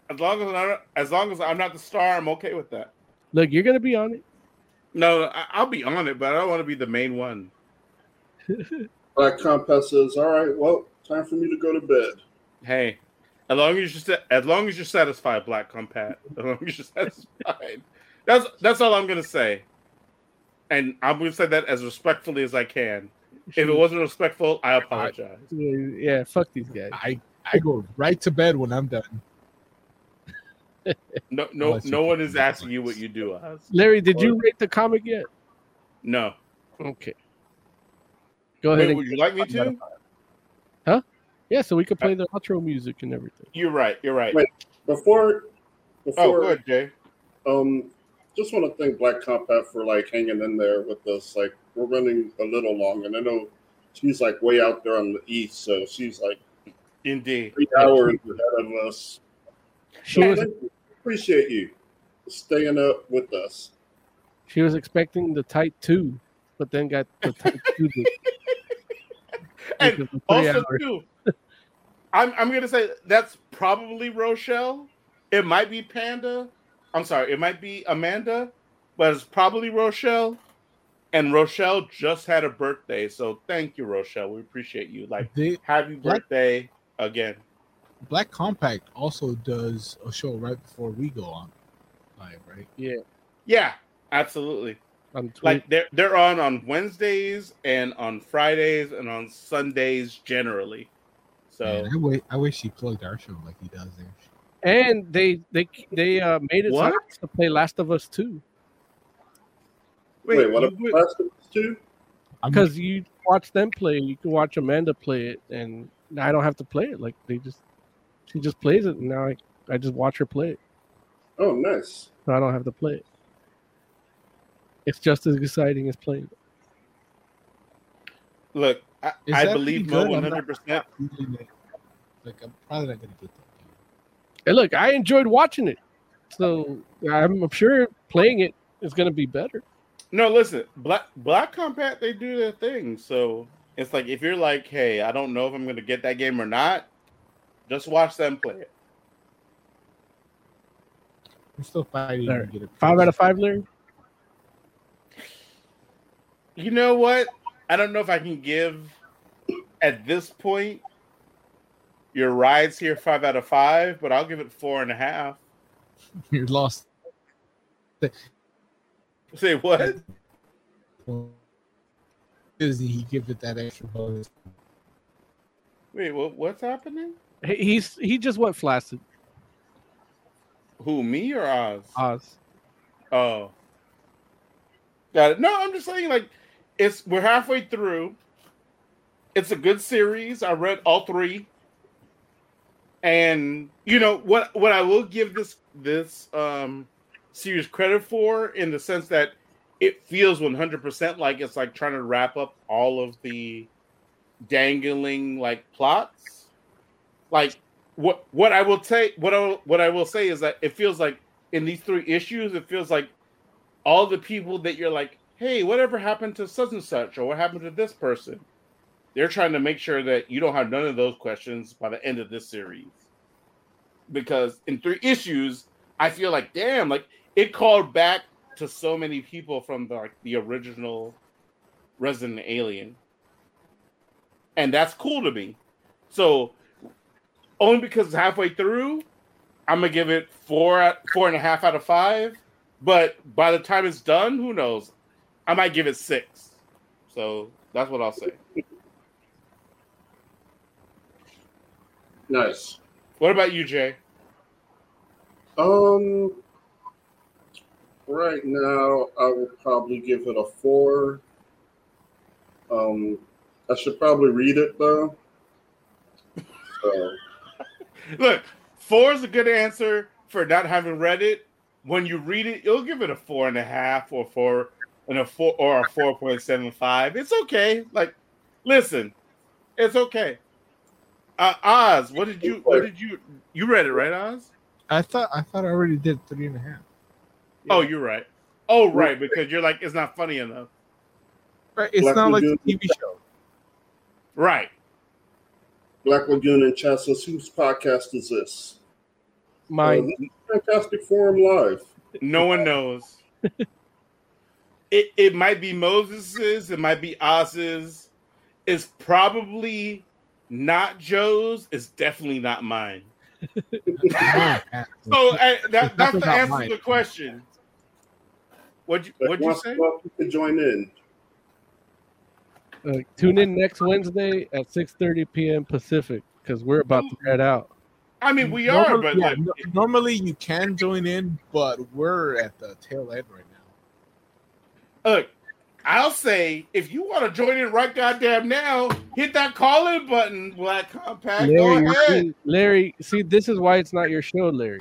As long as I'm, as long as I'm not the star, I'm okay with that. Look, you're gonna be on it. No, I'll be on it, but I don't want to be the main one. Black Compass says, all right, well, time for me to go to bed. Hey, as long as you're, as long as you're satisfied, Black Compass, as long as you're satisfied. That's that's all I'm going to say. And I'm going to say that as respectfully as I can. If it wasn't respectful, I apologize. I, yeah, fuck these guys. I, I go right to bed when I'm done. No, no, no one is asking you what you do. Larry, did you rate the comic yet? No. Okay. Go ahead. Wait, would you like me to? Huh? Yeah, so we could play the outro music and everything. You're right. You're right. Wait, before, before, oh, go ahead, Jay. Um, just want to thank Black Compact for like hanging in there with us. Like, we're running a little long, and I know she's like way out there on the east, so she's like indeed three hours ahead of us. She so was, you. Appreciate you staying up with us. She was expecting the tight two, but then got the tight two. And also, hours. too, I'm I'm gonna say that's probably Rochelle. It might be Panda. I'm sorry, it might be Amanda, but it's probably Rochelle. And Rochelle just had a birthday, so thank you, Rochelle. We appreciate you. Like, they, happy birthday Black, again. Black Compact also does a show right before we go on live, right? Yeah, yeah, absolutely. Like they're they're on on Wednesdays and on Fridays and on Sundays generally. So Man, I, wish, I wish he plugged our show like he does there. And they they they uh, made it so to play Last of Us two. Wait, Wait what? You, Last of Us two? Because you watch them play, you can watch Amanda play it, and I don't have to play it. Like they just she just plays it, and now I I just watch her play it. Oh, nice! So I don't have to play it. It's just as exciting as playing. Look, I, I believe Mo one hundred percent. Like, I'm probably not going to get that. And look, I enjoyed watching it. So I'm, I'm sure playing it is going to be better. No, listen, Black, Black Compact, they do their thing. So it's like, if you're like, hey, I don't know if I'm going to get that game or not, just watch them play it. I'm still fighting. Right. Get it. Five out of five, Larry? You know what? I don't know if I can give at this point your rides here five out of five, but I'll give it four and a half. You're lost. Say what? Does he give it that extra bonus? Wait, what? What's happening? He's he just went flaccid. Who, me or Oz? Oz. Oh, got it. No, I'm just saying like. It's we're halfway through. It's a good series. I read all three, and you know what? What I will give this this um, series credit for, in the sense that it feels one hundred percent like it's like trying to wrap up all of the dangling like plots. Like what what I will say what I will, what I will say is that it feels like in these three issues, it feels like all the people that you're like, hey, whatever happened to such and such, or what happened to this person? They're trying to make sure that you don't have none of those questions by the end of this series. Because in three issues, I feel like, damn, like it called back to so many people from the, like, the original Resident Alien. And that's cool to me. So only because it's halfway through, I'm going to give it four, four and a half out of five. But by the time it's done, who knows? I might give it six. So that's what I'll say. Nice. What about you, Jay? Um, right now, I would probably give it a four. Um, I should probably read it, though. So. Look, four is a good answer for not having read it. When you read it, you'll give it a four and a half or four and a four or a four point seven five. It's okay. Like, listen, it's okay. Uh, Oz, what did you? What did you? You read it, right, Oz? I thought I thought I already did three and a half. Yeah. Oh, you're right. Oh, right, because you're like, it's not funny enough. Right, it's Black not Lagoon like a T V show. Right. Black Lagoon and chat says, whose podcast is this? My uh, this is Fantastic Forum Live. No one knows. it it might be Moses's. It might be Oz's. It's probably not Joe's. It's definitely not mine. So uh, that, that's the answer to the question. What'd you, what'd you say? Welcome to join in. Uh, tune in next Wednesday at six thirty p.m. Pacific, because we're about to head out. I mean, we normally, are, but yeah, like, no, normally you can join in, but we're at the tail end right now. Look, I'll say, if you want to join in right goddamn now, hit that call-in button, Black Compact. Larry, go ahead. Larry, see, this is why it's not your show, Larry.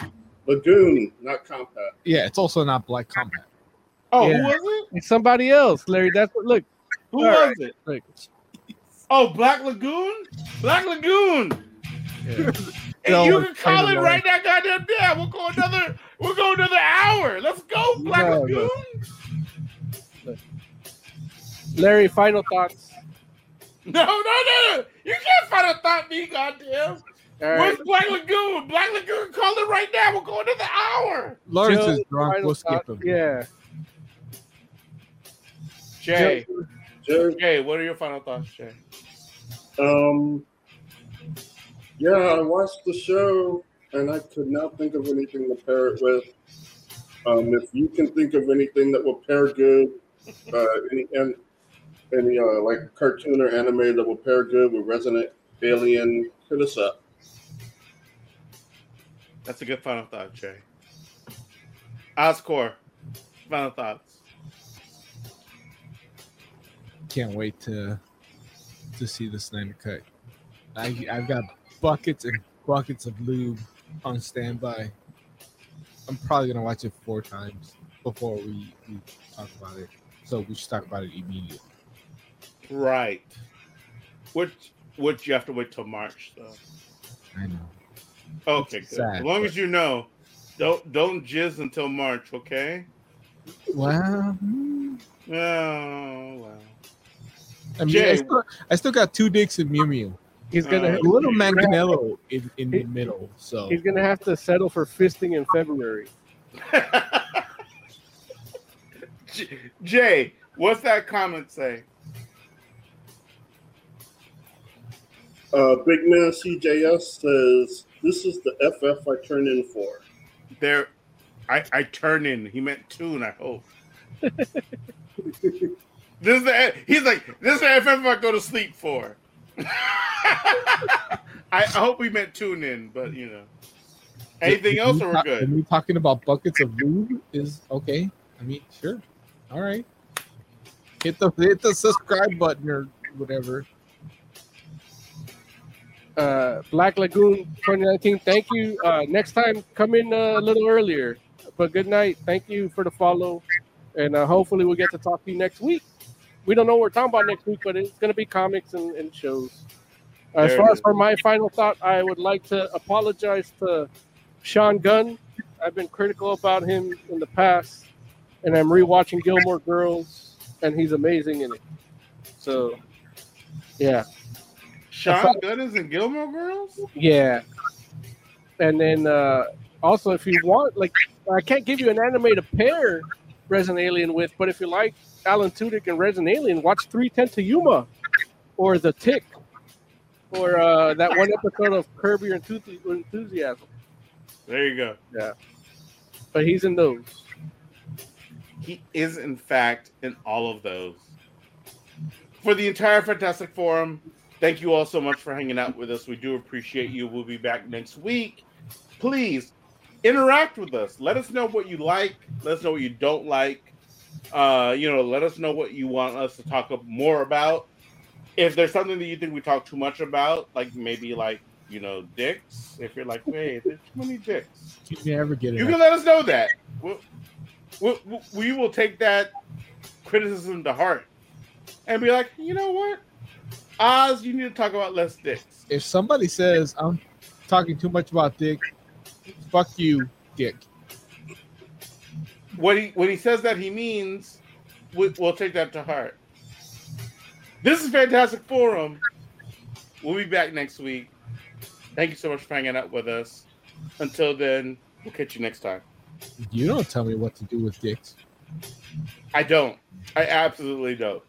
Lagoon, not Compact. Yeah, it's also not Black Compact. Oh, yeah. Who was it? It's somebody else, Larry. That's what, look. Who All was right. it? Look. Oh, Black Lagoon? Black Lagoon! Yeah. And no, you can call it right now, goddamn damn. We'll go another we'll go another hour. Let's go, Black no, Lagoon. No. Larry, final thoughts. No, no, no, no. You can't final thought me, goddamn. Right. Where's Black Lagoon? Black Lagoon, call it right now. We'll go another hour. Lawrence Joe, is drunk. We'll skip him. Yeah. Jay. Jay. Jay, what are your final thoughts, Jay? Um Yeah, I watched the show, and I could not think of anything to pair it with. Um, if you can think of anything that will pair good, uh, any any uh, like cartoon or anime that will pair good with Resident Alien, hit us up. That's a good final thought, Jay. Oscor, final thoughts. Can't wait to to see the Snyder Cut. I I've got buckets and buckets of lube on standby. I'm probably gonna watch it four times before we, we talk about it. So we should talk about it immediately. Right. Which which you have to wait till March though. I know. Okay, it's good. Sad, as long but... as you know, don't don't jizz until March, okay? Wow. Oh wow. I mean, Jay, I, still, I still got two dicks and Mew Mew. He's gonna uh, a little Manganello in, in the middle, so he's gonna have to settle for fisting in February. Jay, what's that comment say? Uh, Big Man C J S says, "This is the F F I turn in for." There, I I turn in. He meant tune. I hope. This is the. He's like, this is the F F I go to sleep for. I, I hope we meant tune in, but you know, anything else or we're good. Are we talking about buckets of lube? Is okay. I mean, sure. All right. Hit the hit the subscribe button or whatever. Uh, Black Lagoon twenty nineteen. Thank you. Uh, next time, come in a little earlier. But good night. Thank you for the follow. And uh, hopefully we'll get to talk to you next week. We don't know what we're talking about next week, but it's going to be comics and, and shows. Uh, as far as for my final thought, I would like to apologize to Sean Gunn. I've been critical about him in the past, and I'm rewatching Gilmore Girls, and he's amazing in it. So, yeah. Sean Gunn is in Gilmore Girls? Yeah. And then uh, also, if you want, like, I can't give you an anime to pair Resident Alien with, but if you like Alan Tudyk and Resident Alien, watch three ten to Yuma or The Tick or uh, that one episode of Curb Your Enthusiasm. There you go. Yeah. But he's in those. He is, in fact, in all of those. For the entire Fantastic Forum, thank you all so much for hanging out with us. We do appreciate you. We'll be back next week. Please interact with us. Let us know what you like. Let us know what you don't like. Uh, you know, let us know what you want us to talk more about. If there's something that you think we talk too much about, like maybe like, you know, dicks. If you're like, hey, there's too many dicks. You can never get it. You can let us know that. We'll, we'll, we will take that criticism to heart and be like, you know what? Oz, you need to talk about less dicks. If somebody says, I'm talking too much about dick, fuck you, dick. What he, when he says that, he means we, we'll take that to heart. This is Fantastic Forum. We'll be back next week. Thank you so much for hanging out with us. Until then, we'll catch you next time. You don't tell me what to do with dicks. I don't. I absolutely don't.